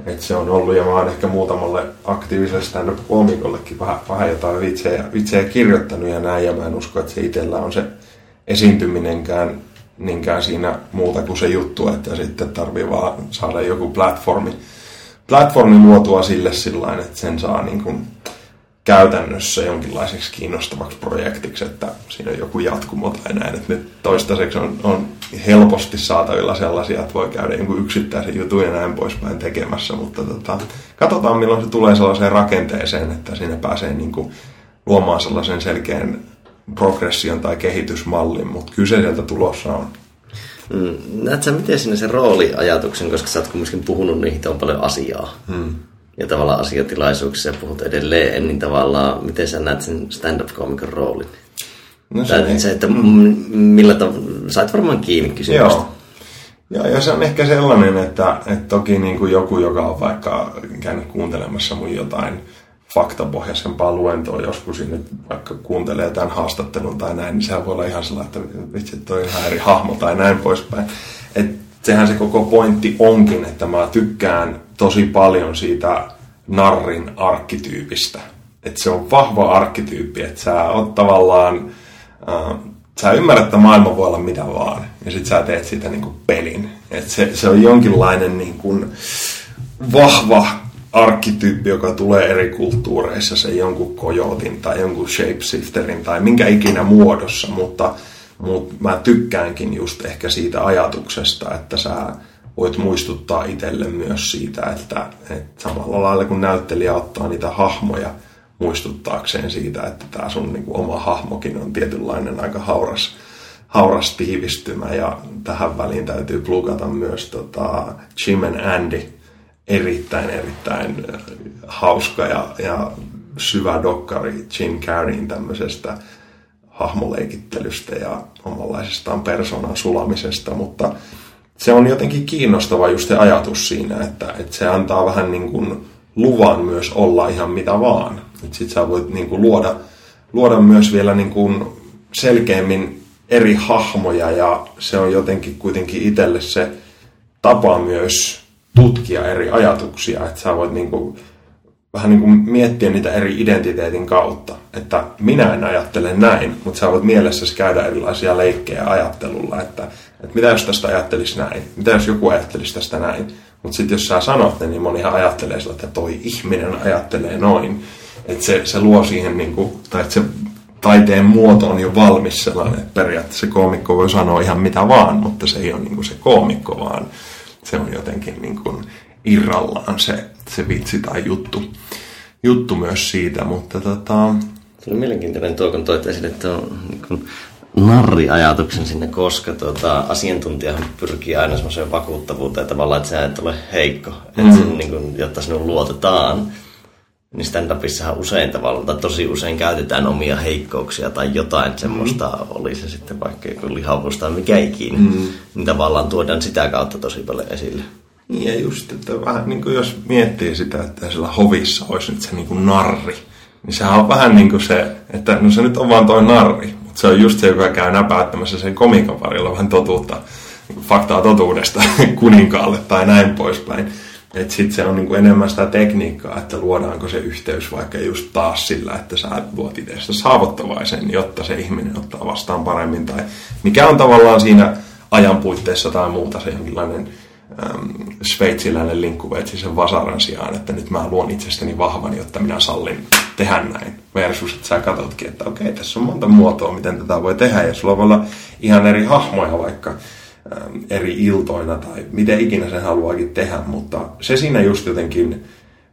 Että se on ollut, ja mä oon ehkä muutamalle aktiiviselle stand-up-komikollekin vähän, vähän jotain vitsejä, vitsejä kirjoittanut ja näin, ja mä en usko, että se itsellä on se esiintyminenkään niinkään siinä muuta kuin se juttu, että sitten tarvii vaan saada joku platformi, platformi luotua sille sillain, että sen saa niin kuin käytännössä jonkinlaiseksi kiinnostavaksi projektiksi, että siinä on joku jatkumo tai näin, että nyt toistaiseksi on, on helposti saatavilla sellaisia, että voi käydä jonkun yksittäisen jutun ja näin poispäin tekemässä, mutta tota, katsotaan milloin se tulee sellaiseen rakenteeseen, että siinä pääsee niin kuin luomaan sellaisen selkeän progression tai kehitysmallin, mutta kyse sieltä tulossa on. Mm, näet sä miten sinne se rooliajatuksen, koska sä oot kumminkin puhunut niihin, on paljon asiaa. Hmm. Ja tavallaan asiatilaisuuksissa puhut edelleen, niin tavallaan miten sä näet sen stand-up-koomikon roolin? No se, tai se, että mm. millä tavalla, sait varmaan kiinni kysymystä. Joo, ja se on ehkä sellainen, että, että toki niin kuin joku, joka on vaikka käynyt kuuntelemassa mun jotain faktapohjaisempaa luentoa joskus, nyt vaikka kuuntelee tämän haastattelun tai näin, niin sehän voi olla ihan sellainen, että vitsi, toi on ihan eri hahmo tai näin poispäin. Että sehän se koko pointti onkin, että mä tykkään tosi paljon siitä narrin arkkityypistä. Että se on vahva arkkityyppi, että sä oot tavallaan, äh, sä ymmärrät, että maailma voi olla mitä vaan, ja sit sä teet siitä niinku pelin. Että se, se on jonkinlainen niinku vahva arkkityyppi, joka tulee eri kulttuureissa, se jonkun kojotin tai jonkun shapeshifterin tai minkä ikinä muodossa, mutta mut mä tykkäänkin just ehkä siitä ajatuksesta, että sä voit muistuttaa itselle myös siitä, että, että samalla lailla kun näyttelijä ottaa niitä hahmoja muistuttaakseen siitä, että tämä sun niin kuin oma hahmokin on tietynlainen aika hauras, hauras tiivistymä. Ja tähän väliin täytyy plugata myös tota Jim and Andy. Erittäin, erittäin hauska ja, ja syvä dokkari Jim Carreyn tämmöisestä hahmoleikittelystä ja omanlaisestaan persoonan sulamisesta, mutta se on jotenkin kiinnostava just se ajatus siinä, että, että se antaa vähän niin kuin luvan myös olla ihan mitä vaan. Sitten sä voit niin kuin luoda, luoda myös vielä niin kuin selkeämmin eri hahmoja, ja se on jotenkin kuitenkin itselle se tapa myös tutkia eri ajatuksia, että sä voit niin kuin vähän niin kuin miettiä niitä eri identiteetin kautta, että minä en ajattele näin, mutta sä voit mielessäsi käydä erilaisia leikkejä ajattelulla, että, että mitä jos tästä ajattelisi näin, mitä jos joku ajattelisi tästä näin, mutta sitten jos sä sanot ne, niin monihan ajattelee sillä, että toi ihminen ajattelee noin, että se, se luo siihen, niin kuin, tai että se taiteen muoto on jo valmis sellainen, että periaatteessa se koomikko voi sanoa ihan mitä vaan, mutta se ei ole niin kuin se koomikko, vaan se on jotenkin niin kuin irrallaan se, se vitsi tai juttu, juttu myös siitä, mutta tota... Se on mielenkiintoinen tuo, kun toit esille tuon niin narriajatuksen sinne, koska tota, asiantuntijahan pyrkii aina semmoiseen vakuuttavuuteen tavallaan, että sä et ole heikko, mm-hmm. että sen, niin kuin, jotta sinun luotetaan. Niin stand-upissahan usein tavallaan, tai tosi usein käytetään omia heikkouksia tai jotain semmoista, mm. oli se sitten vaikka joku lihavuus tai mikä ikinä, mm. niin tavallaan tuodaan sitä kautta tosi paljon esille. Ja just, että vähän niin kuin jos miettii sitä, että siellä hovissa olisi nyt se niin kuin narri, niin sehän on vähän niin kuin se, että no se nyt on vaan toi narri, mutta se on just se, joka käy näpäyttämässä sen komikan parilla vähän totuutta, niin faktaa totuudesta kuninkaalle tai näin poispäin. Että sit se on niinku enemmän sitä tekniikkaa, että luodaanko se yhteys vaikka just taas sillä, että sä luot itsestä saavuttavaisen, jotta se ihminen ottaa vastaan paremmin. Tai mikä on tavallaan siinä ajan puitteissa tai muuta se jonkinlainen äm, sveitsiläinen linkkuveitsi sen vasaran sijaan, että nyt mä luon itsestäni vahvan, jotta minä sallin tehdä näin. Versus, että sä katsotkin, että okei, tässä on monta muotoa, miten tätä voi tehdä. Ja sulla voi olla ihan eri hahmoja vaikka eri iltoina tai miten ikinä sen haluaakin tehdä, mutta se siinä just jotenkin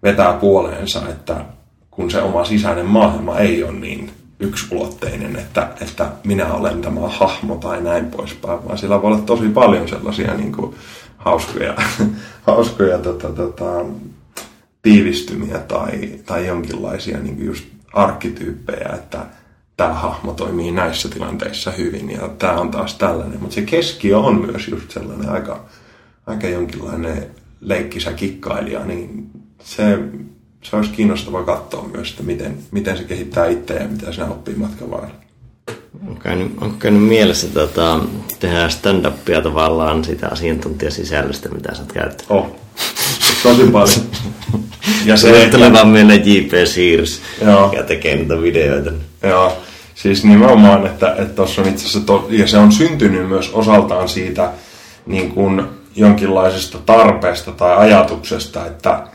vetää puoleensa, että kun se oma sisäinen maailma ei ole niin yksiulotteinen, että, että minä olen tämä hahmo tai näin poispäin, vaan sillä voi olla tosi paljon sellaisia niin kuin hauskoja, hauskoja tota, tota, tiivistymiä tai, tai jonkinlaisia niin kuin just arkkityyppejä, että tämä hahmo toimii näissä tilanteissa hyvin ja tämä on taas tällainen. Mutta se keskiö on myös just sellainen aika, aika jonkinlainen leikkisä kikkailija, niin se, se olisi kiinnostava katsoa myös, että miten, miten se kehittää itseä ja mitä sinä oppii matkan varrella. On käynyt, on käynyt mielessä tota, tehdä stand-upia tavallaan sitä asiantuntijasisällöstä, mitä sä oot käyttänyt. Oh, tosi paljon. Ja se, se että... tulee vaan mennä J P Sears ja tekee niitä videoita. Joo, siis nimenomaan, että tuossa on itse asiassa, to... ja se on syntynyt myös osaltaan siitä niin kuin jonkinlaisesta tarpeesta tai ajatuksesta, että,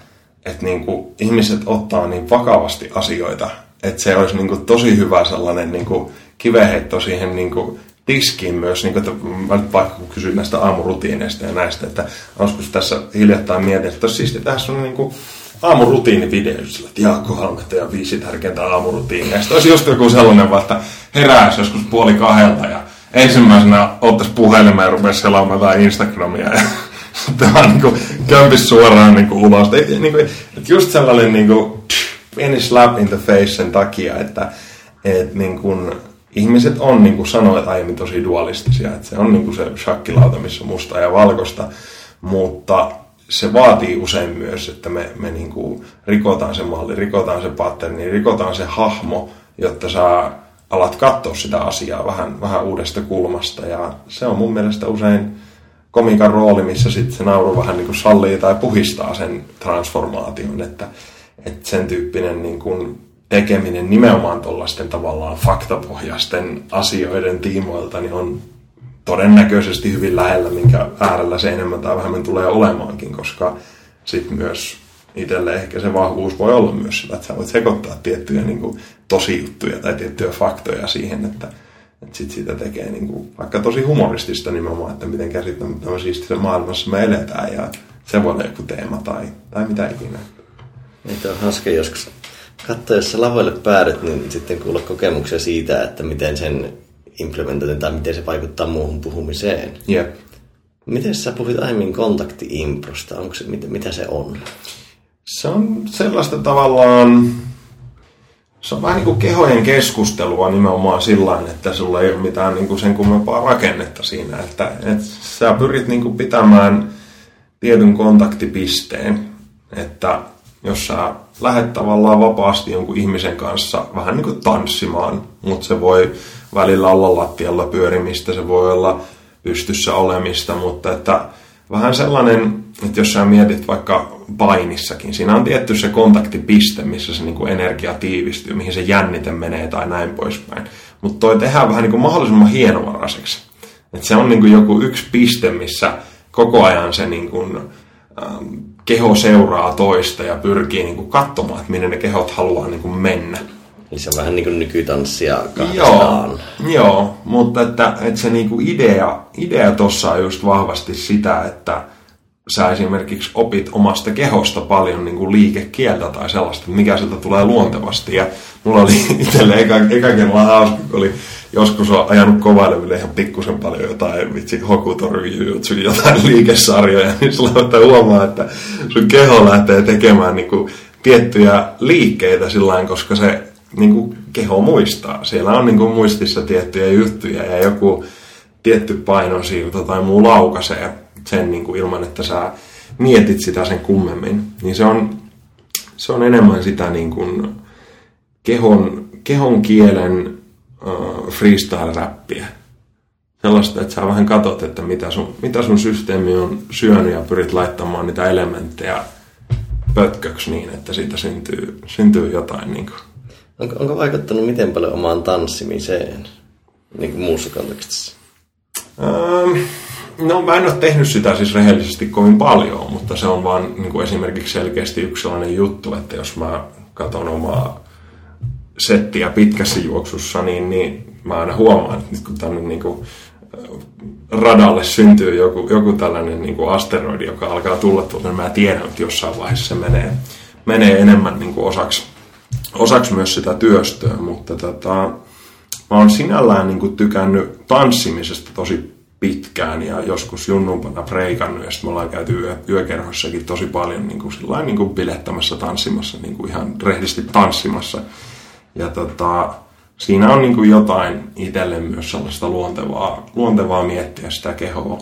että niin kuin ihmiset ottaa niin vakavasti asioita, että se olisi niin kuin tosi hyvä sellainen... Niin kuin kiveheitto siihen niin kuin, tiskiin myös, niin kuin, että mä nyt vaikka kun kysyin näistä aamurutiineista ja näistä, että joskus tässä hiljattain mietin, että siistiä tehdä sellainen niin aamurutiinivideo, sillä että Jaakko Halmeto ja viisi tärkeintä aamurutiineja. Sitten olisi just joku sellainen, vaan, että heräisi joskus puoli kahdelta ja ensimmäisenä ottaisi puhelimen ja rupeaisi selaamaan jotain Instagramia ja sitten vaan niin kuin, kämpisi suoraan niin kuin, ulos. Että, niin kuin, että just sellainen niin kuin, pieni slap in the face sen takia, että et, niin kuin, ihmiset on, niin kuin sanoit aiemmin, tosi dualistisia, että se on niin kuin se shakkilauta, missä musta ja valkoista, mutta se vaatii usein myös, että me, me niin kuin rikotaan se malli, rikotaan se patterni, rikotaan se hahmo, jotta sä alat katsoa sitä asiaa vähän, vähän uudesta kulmasta, ja se on mun mielestä usein komikan rooli, missä sitten se nauru vähän niin kuin sallii tai puhistaa sen transformaation, että, että sen tyyppinen niin kuin tekeminen nimenomaan tuollaisten tavallaan faktapohjaisten asioiden tiimoilta niin on todennäköisesti hyvin lähellä, minkä äärellä se enemmän tai vähemmän tulee olemaankin, koska sitten myös itselle ehkä se vahvuus voi olla myös sitä, että sä voit sekoittaa tiettyjä niin kuin, tosi juttuja tai tiettyjä faktoja siihen, että, että sitten siitä tekee niin kuin, vaikka tosi humoristista nimenomaan, että miten käsittämättömän siistissä maailmassa me eletään ja se voi olla joku teema tai, tai mitä ikinä. Niitä on hauska joskus. Katso, jos sä lavoille päädyt, niin sitten kuulla kokemuksia siitä, että miten sen implementointi tai miten se vaikuttaa muuhun puhumiseen. Jep. Miten sä puhuit aiemmin kontakti-improsta? Onko se, mit, mitä se on? Se on sellaista tavallaan... Se on vähän niin kuin kehojen keskustelua nimenomaan sillä, että sulla ei ole mitään niin kuin sen kummempaa rakennetta siinä. Että, että sä pyrit niin kuin pitämään tietyn kontaktipisteen, että... Jos sä lähdet tavallaan vapaasti jonkun ihmisen kanssa vähän niin kuin tanssimaan, mutta se voi välillä olla lattialla pyörimistä, se voi olla pystyssä olemista, mutta että vähän sellainen, että jos sä mietit vaikka painissakin, siinä on tietty se kontaktipiste, missä se niin kuin energia tiivistyy, mihin se jännite menee tai näin poispäin. Mutta toi tehdään vähän niin kuin mahdollisimman hienovaraiseksi. Et se on niin kuin joku yksi piste, missä koko ajan se... Niin kuin, ähm, keho seuraa toista ja pyrkii niinku katsomaan, että minne ne kehot haluaa niinku mennä. Eli se on vähän niin kuin nykytanssia kahdestaan. Joo, joo, mutta että, että se niinku idea, idea tuossa on just vahvasti sitä, että sä esimerkiksi opit omasta kehosta paljon niinku liikekieltä tai sellaista, että mikä sieltä tulee luontevasti. Ja mulla oli itselle eka, eka kerralla hauska, kun oli joskus on ajanut kovaileville ihan pikkusen paljon jotain vitsi hokutorjujutsu, jotain liikesarjoja, niin sulla voittaa huomaa, että sun keho lähtee tekemään niinku tiettyjä liikkeitä sillain, koska se niinku keho muistaa. Siellä on niinku muistissa tiettyjä juttuja ja joku tietty painonsiirto tai muu laukaisee sen niinku ilman, että sä mietit sitä sen kummemmin. Niin se on, se on enemmän sitä niinku kehon, kehon kielen freestyle-räppiä. Sellaista, että sä vähän katot, että mitä sun, mitä sun systeemi on syönyt ja pyrit laittamaan niitä elementtejä pötköksi niin, että siitä syntyy, syntyy jotain. Niin kuin. Onko, onko vaikuttanut miten paljon omaan tanssimiseen niin kuin muussa kontekstissa? Ähm, no mä en ole tehnyt sitä siis rehellisesti kovin paljon, mutta se on vaan niin kuin esimerkiksi selkeästi yksi sellainen juttu, että jos mä katon omaa settiä pitkässä juoksussa, niin, niin mä aina huomaan, että nyt kun tänne niin kuin, radalle syntyy joku, joku tällainen niin kuin asteroidi, joka alkaa tulla tuolta, niin mä tiedän, että jossain vaiheessa se menee, menee enemmän niin kuin osaksi, osaksi myös sitä työstöä, mutta tota, mä oon sinällään niin kuin tykännyt tanssimisesta tosi pitkään ja joskus junnumpana preikannut ja sitten me ollaan käyty yö, yökerhoissakin tosi paljon niin kuin sillain niin kuin bilettämässä, tanssimassa, niin kuin ihan rehdisti tanssimassa. Ja tota, siinä on niin kuin jotain itselle myös sellaista luontevaa, luontevaa miettiä sitä kehoa,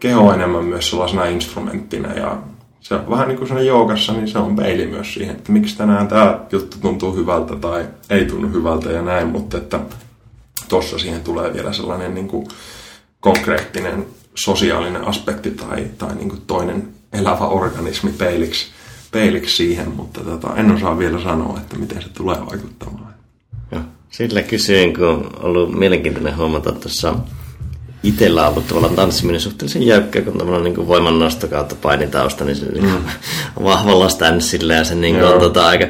kehoa enemmän myös sellaisena instrumenttina ja se on vähän niin kuin siinä joogassa, niin se on peili myös siihen, että miksi tänään tämä juttu tuntuu hyvältä tai ei tunnu hyvältä ja näin, mutta että tuossa siihen tulee vielä sellainen niin kuin konkreettinen sosiaalinen aspekti tai, tai niin kuin toinen elävä organismi peiliksi, peiliksi siihen, mutta tota, en osaa vielä sanoa, että miten se tulee vaikuttamaan. Ja. Sillä kysyin, kun on ollut mielenkiintoinen huomata tuossa itsellä on ollut tavallaan tanssiminen suhteellisen jäykkää, kun tämmöinen niin voimannosto kautta painitausta, niin se mm. on vahvalla stanssilla ja se niin kuin, on tota, aika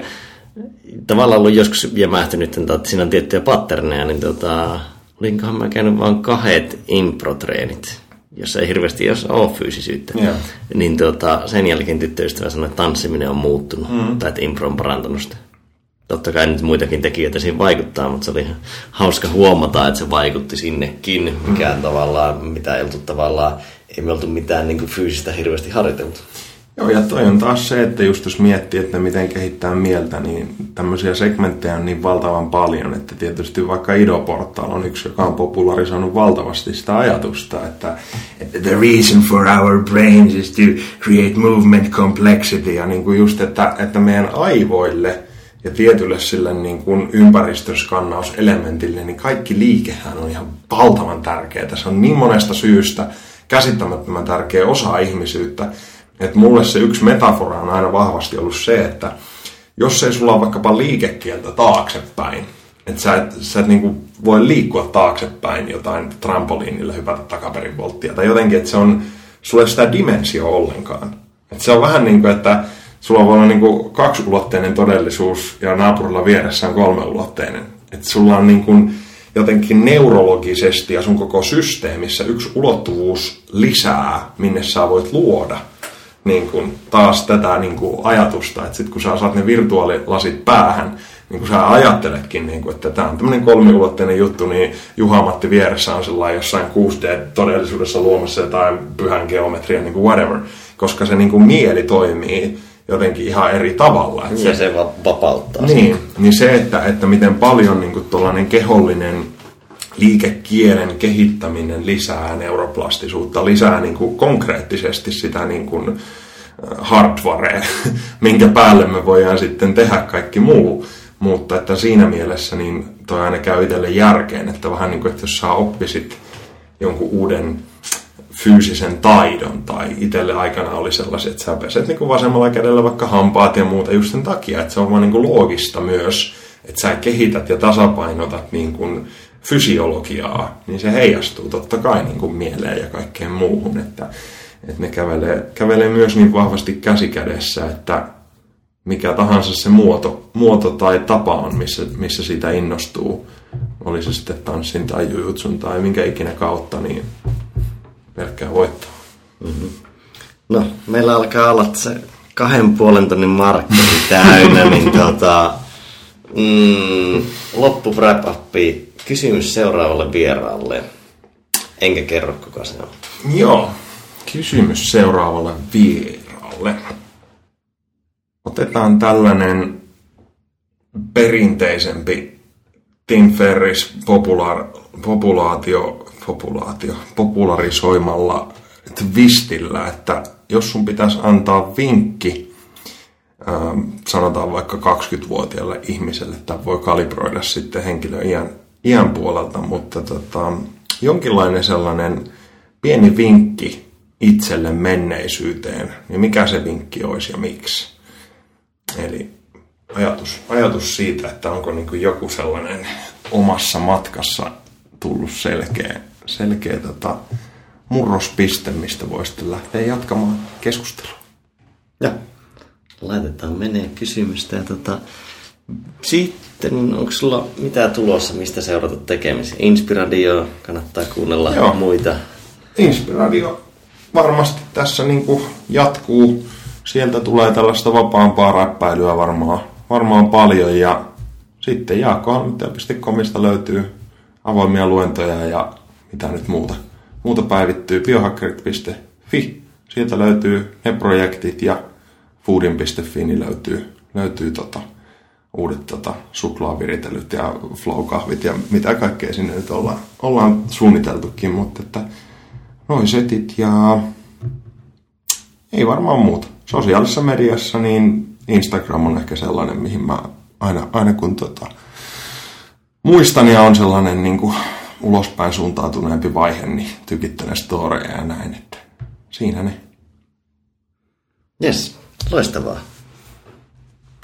tavallaan ollut joskus jämähtynyt, että siinä on tiettyjä patterneja, niin tota, olinkohan mä käynyt vaan kahdet improtreenit, jossa ei hirveästi jos ole fyysisyyttä. Yeah. Niin tota, sen jälkeen tyttöystävä sanoi, että tanssiminen on muuttunut mm. tai että impro on parantunut sitä. Totta kai nyt muitakin tekijöitä siihen vaikuttaa, mutta se oli hauska huomata, että se vaikutti sinnekin, mikä on tavallaan, mitä ei oltu tavallaan, ei me oltu mitään niin kuin fyysistä hirveästi harjoiteltu. Joo, ja toi on taas se, että just jos miettii, että miten kehittää mieltä, niin tämmöisiä segmenttejä on niin valtavan paljon, että tietysti vaikka Ido-portaalla on yksi, joka on popularisoinut valtavasti sitä ajatusta, että the reason for our brains is to create movement complexity, ja niin kuin just, että, että meidän aivoille ja tietylle sille niin kuin ympäristöskannauselementille, niin kaikki liikehän on ihan valtavan tärkeää. Se on niin monesta syystä käsittämättömän tärkeä osa ihmisyyttä, että mulle se yksi metafora on aina vahvasti ollut se, että jos ei sulla ole vaikkapa liikekieltä taaksepäin, että sä et, sä et niin kuin voi liikkua taaksepäin jotain trampoliinilla, hypätä takaperin volttia, tai jotenkin, että se on, sulla ei ole sitä dimensioa ollenkaan. Että se on vähän niin kuin, että sulla voi olla niinku kaksiulotteinen todellisuus ja naapurilla vieressä on kolmeulotteinen. Että sulla on niinku jotenkin neurologisesti ja sun koko systeemissä yksi ulottuvuus lisää, minne sä voit luoda niinku taas tätä niinku ajatusta. Että sit kun sä saat ne virtuaalilasit päähän, niin kun sä ajatteletkin, niinku, että tää on tämmönen kolmiulotteinen juttu, niin Juha-Matti vieressä on sellainen jossain kuusi D-todellisuudessa luomassa jotain pyhän geometrian, niinku whatever. Koska se niinku mieli toimii jotenkin ihan eri tavalla. Että ja se, se vapauttaa. Niin, niin se, että, että miten paljon niin kuin tuollainen kehollinen liikekielen kehittäminen lisää neuroplastisuutta, lisää niin kuin konkreettisesti sitä niin kuin hardwarea, minkä päälle me voidaan sitten tehdä kaikki muu. Mutta että siinä mielessä niin toi aina käy itselle järkeen, että vähän niin kuin, että jos sä oppisit jonkun uuden fyysisen taidon, tai itselle aikana oli sellaisia, että sä peset niin kuin vasemmalla kädellä vaikka hampaat ja muuta just sen takia, että se on vaan niin kuin loogista myös, että sä kehität ja tasapainotat niin kuin fysiologiaa, niin se heijastuu totta kai niin kuin mieleen ja kaikkeen muuhun, että, että ne kävelee, kävelee myös niin vahvasti käsi kädessä, että mikä tahansa se muoto, muoto tai tapa on, missä, missä siitä innostuu, oli se sitten tanssin tai jujutsun tai minkä ikinä kautta, niin pelkkää voittaa. Mm-hmm. No, meillä alkaa olla se kahden puolen tonnin markkeri täynnä, niin tota, mm, loppu wrap upi. Kysymys seuraavalle vieraalle. Enkä kerro, kuka se on. Joo, kysymys seuraavalle vieraalle. Otetaan tällainen perinteisempi Tim Ferriss popular, populaatio populaatio, popularisoimalla twistillä, että jos sun pitäisi antaa vinkki, sanotaan vaikka kaksikymmentävuotiaalle ihmiselle, tämä voi kalibroida sitten henkilön iän, iän puolelta, mutta tota, jonkinlainen sellainen pieni vinkki itselle menneisyyteen, niin mikä se vinkki olisi ja miksi? Eli ajatus, ajatus siitä, että onko niin kuin joku sellainen omassa matkassa tullut selkeä selkeä tota, murrospiste, mistä voi sitten lähteä jatkamaan keskustelua. Ja laitetaan menee kysymystä. Ja tota, sitten onko sulla mitään tulossa, mistä seurata tekemisiä? Inspiradio, kannattaa kuunnella. Joo. Muita. Inspiradio varmasti tässä niinku jatkuu. Sieltä tulee tällaista vapaampaa räppäilyä varmaan, varmaan paljon. Ja sitten jaakko halmeto piste comista löytyy avoimia luentoja ja mitä nyt muuta, Muuta päivittyy biohackerit piste fi. Sieltä löytyy ne projektit ja foodin piste fi niin löytyy, löytyy tota, uudet tota, suklaaviritelyt ja flow-kahvit ja mitä kaikkea sinne nyt ollaan, ollaan suunniteltukin. Mutta että noi setit ja ei varmaan muuta. Sosiaalisessa mediassa niin Instagram on ehkä sellainen, mihin mä aina, aina kun tota, muistan ja on sellainen niin kuin ulospäin suuntautuneempi vaihe, niin tykittelen storeja ja näin, että siinä ne. Jes, loistavaa.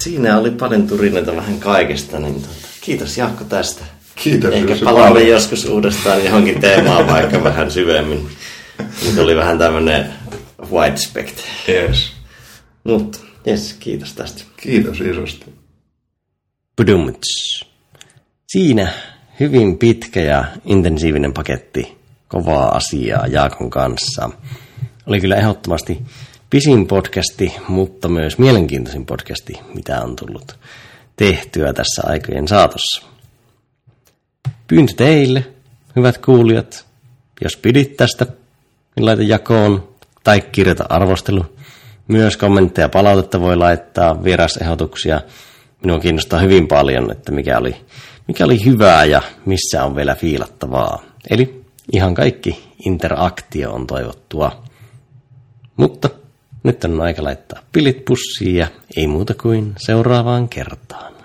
Siinä oli paljon turinnoita vähän kaikesta, niin tuota, kiitos Jaakko tästä. Kiitos. Ehkä palaamme joskus uudestaan johonkin teemaan vaikka vähän syvemmin. Nyt oli vähän tämmöinen white spect. Yes. Mutta jes, kiitos tästä. Kiitos isosti. Pudumts. Siinä hyvin pitkä ja intensiivinen paketti kovaa asiaa Jaakon kanssa. Oli kyllä ehdottomasti pisin podcasti, mutta myös mielenkiintoisin podcasti, mitä on tullut tehtyä tässä aikojen saatossa. Pyyntö teille, hyvät kuulijat, jos pidit tästä, niin laita jakoon tai kirjoita arvostelu. Myös kommentteja, palautetta voi laittaa, vierasehdotuksia. Minua kiinnostaa hyvin paljon, että mikä oli, mikä oli hyvää ja missä on vielä fiilattavaa. Eli ihan kaikki interaktio on toivottua. Mutta nyt on aika laittaa pilit pussiin ja ei muuta kuin seuraavaan kertaan.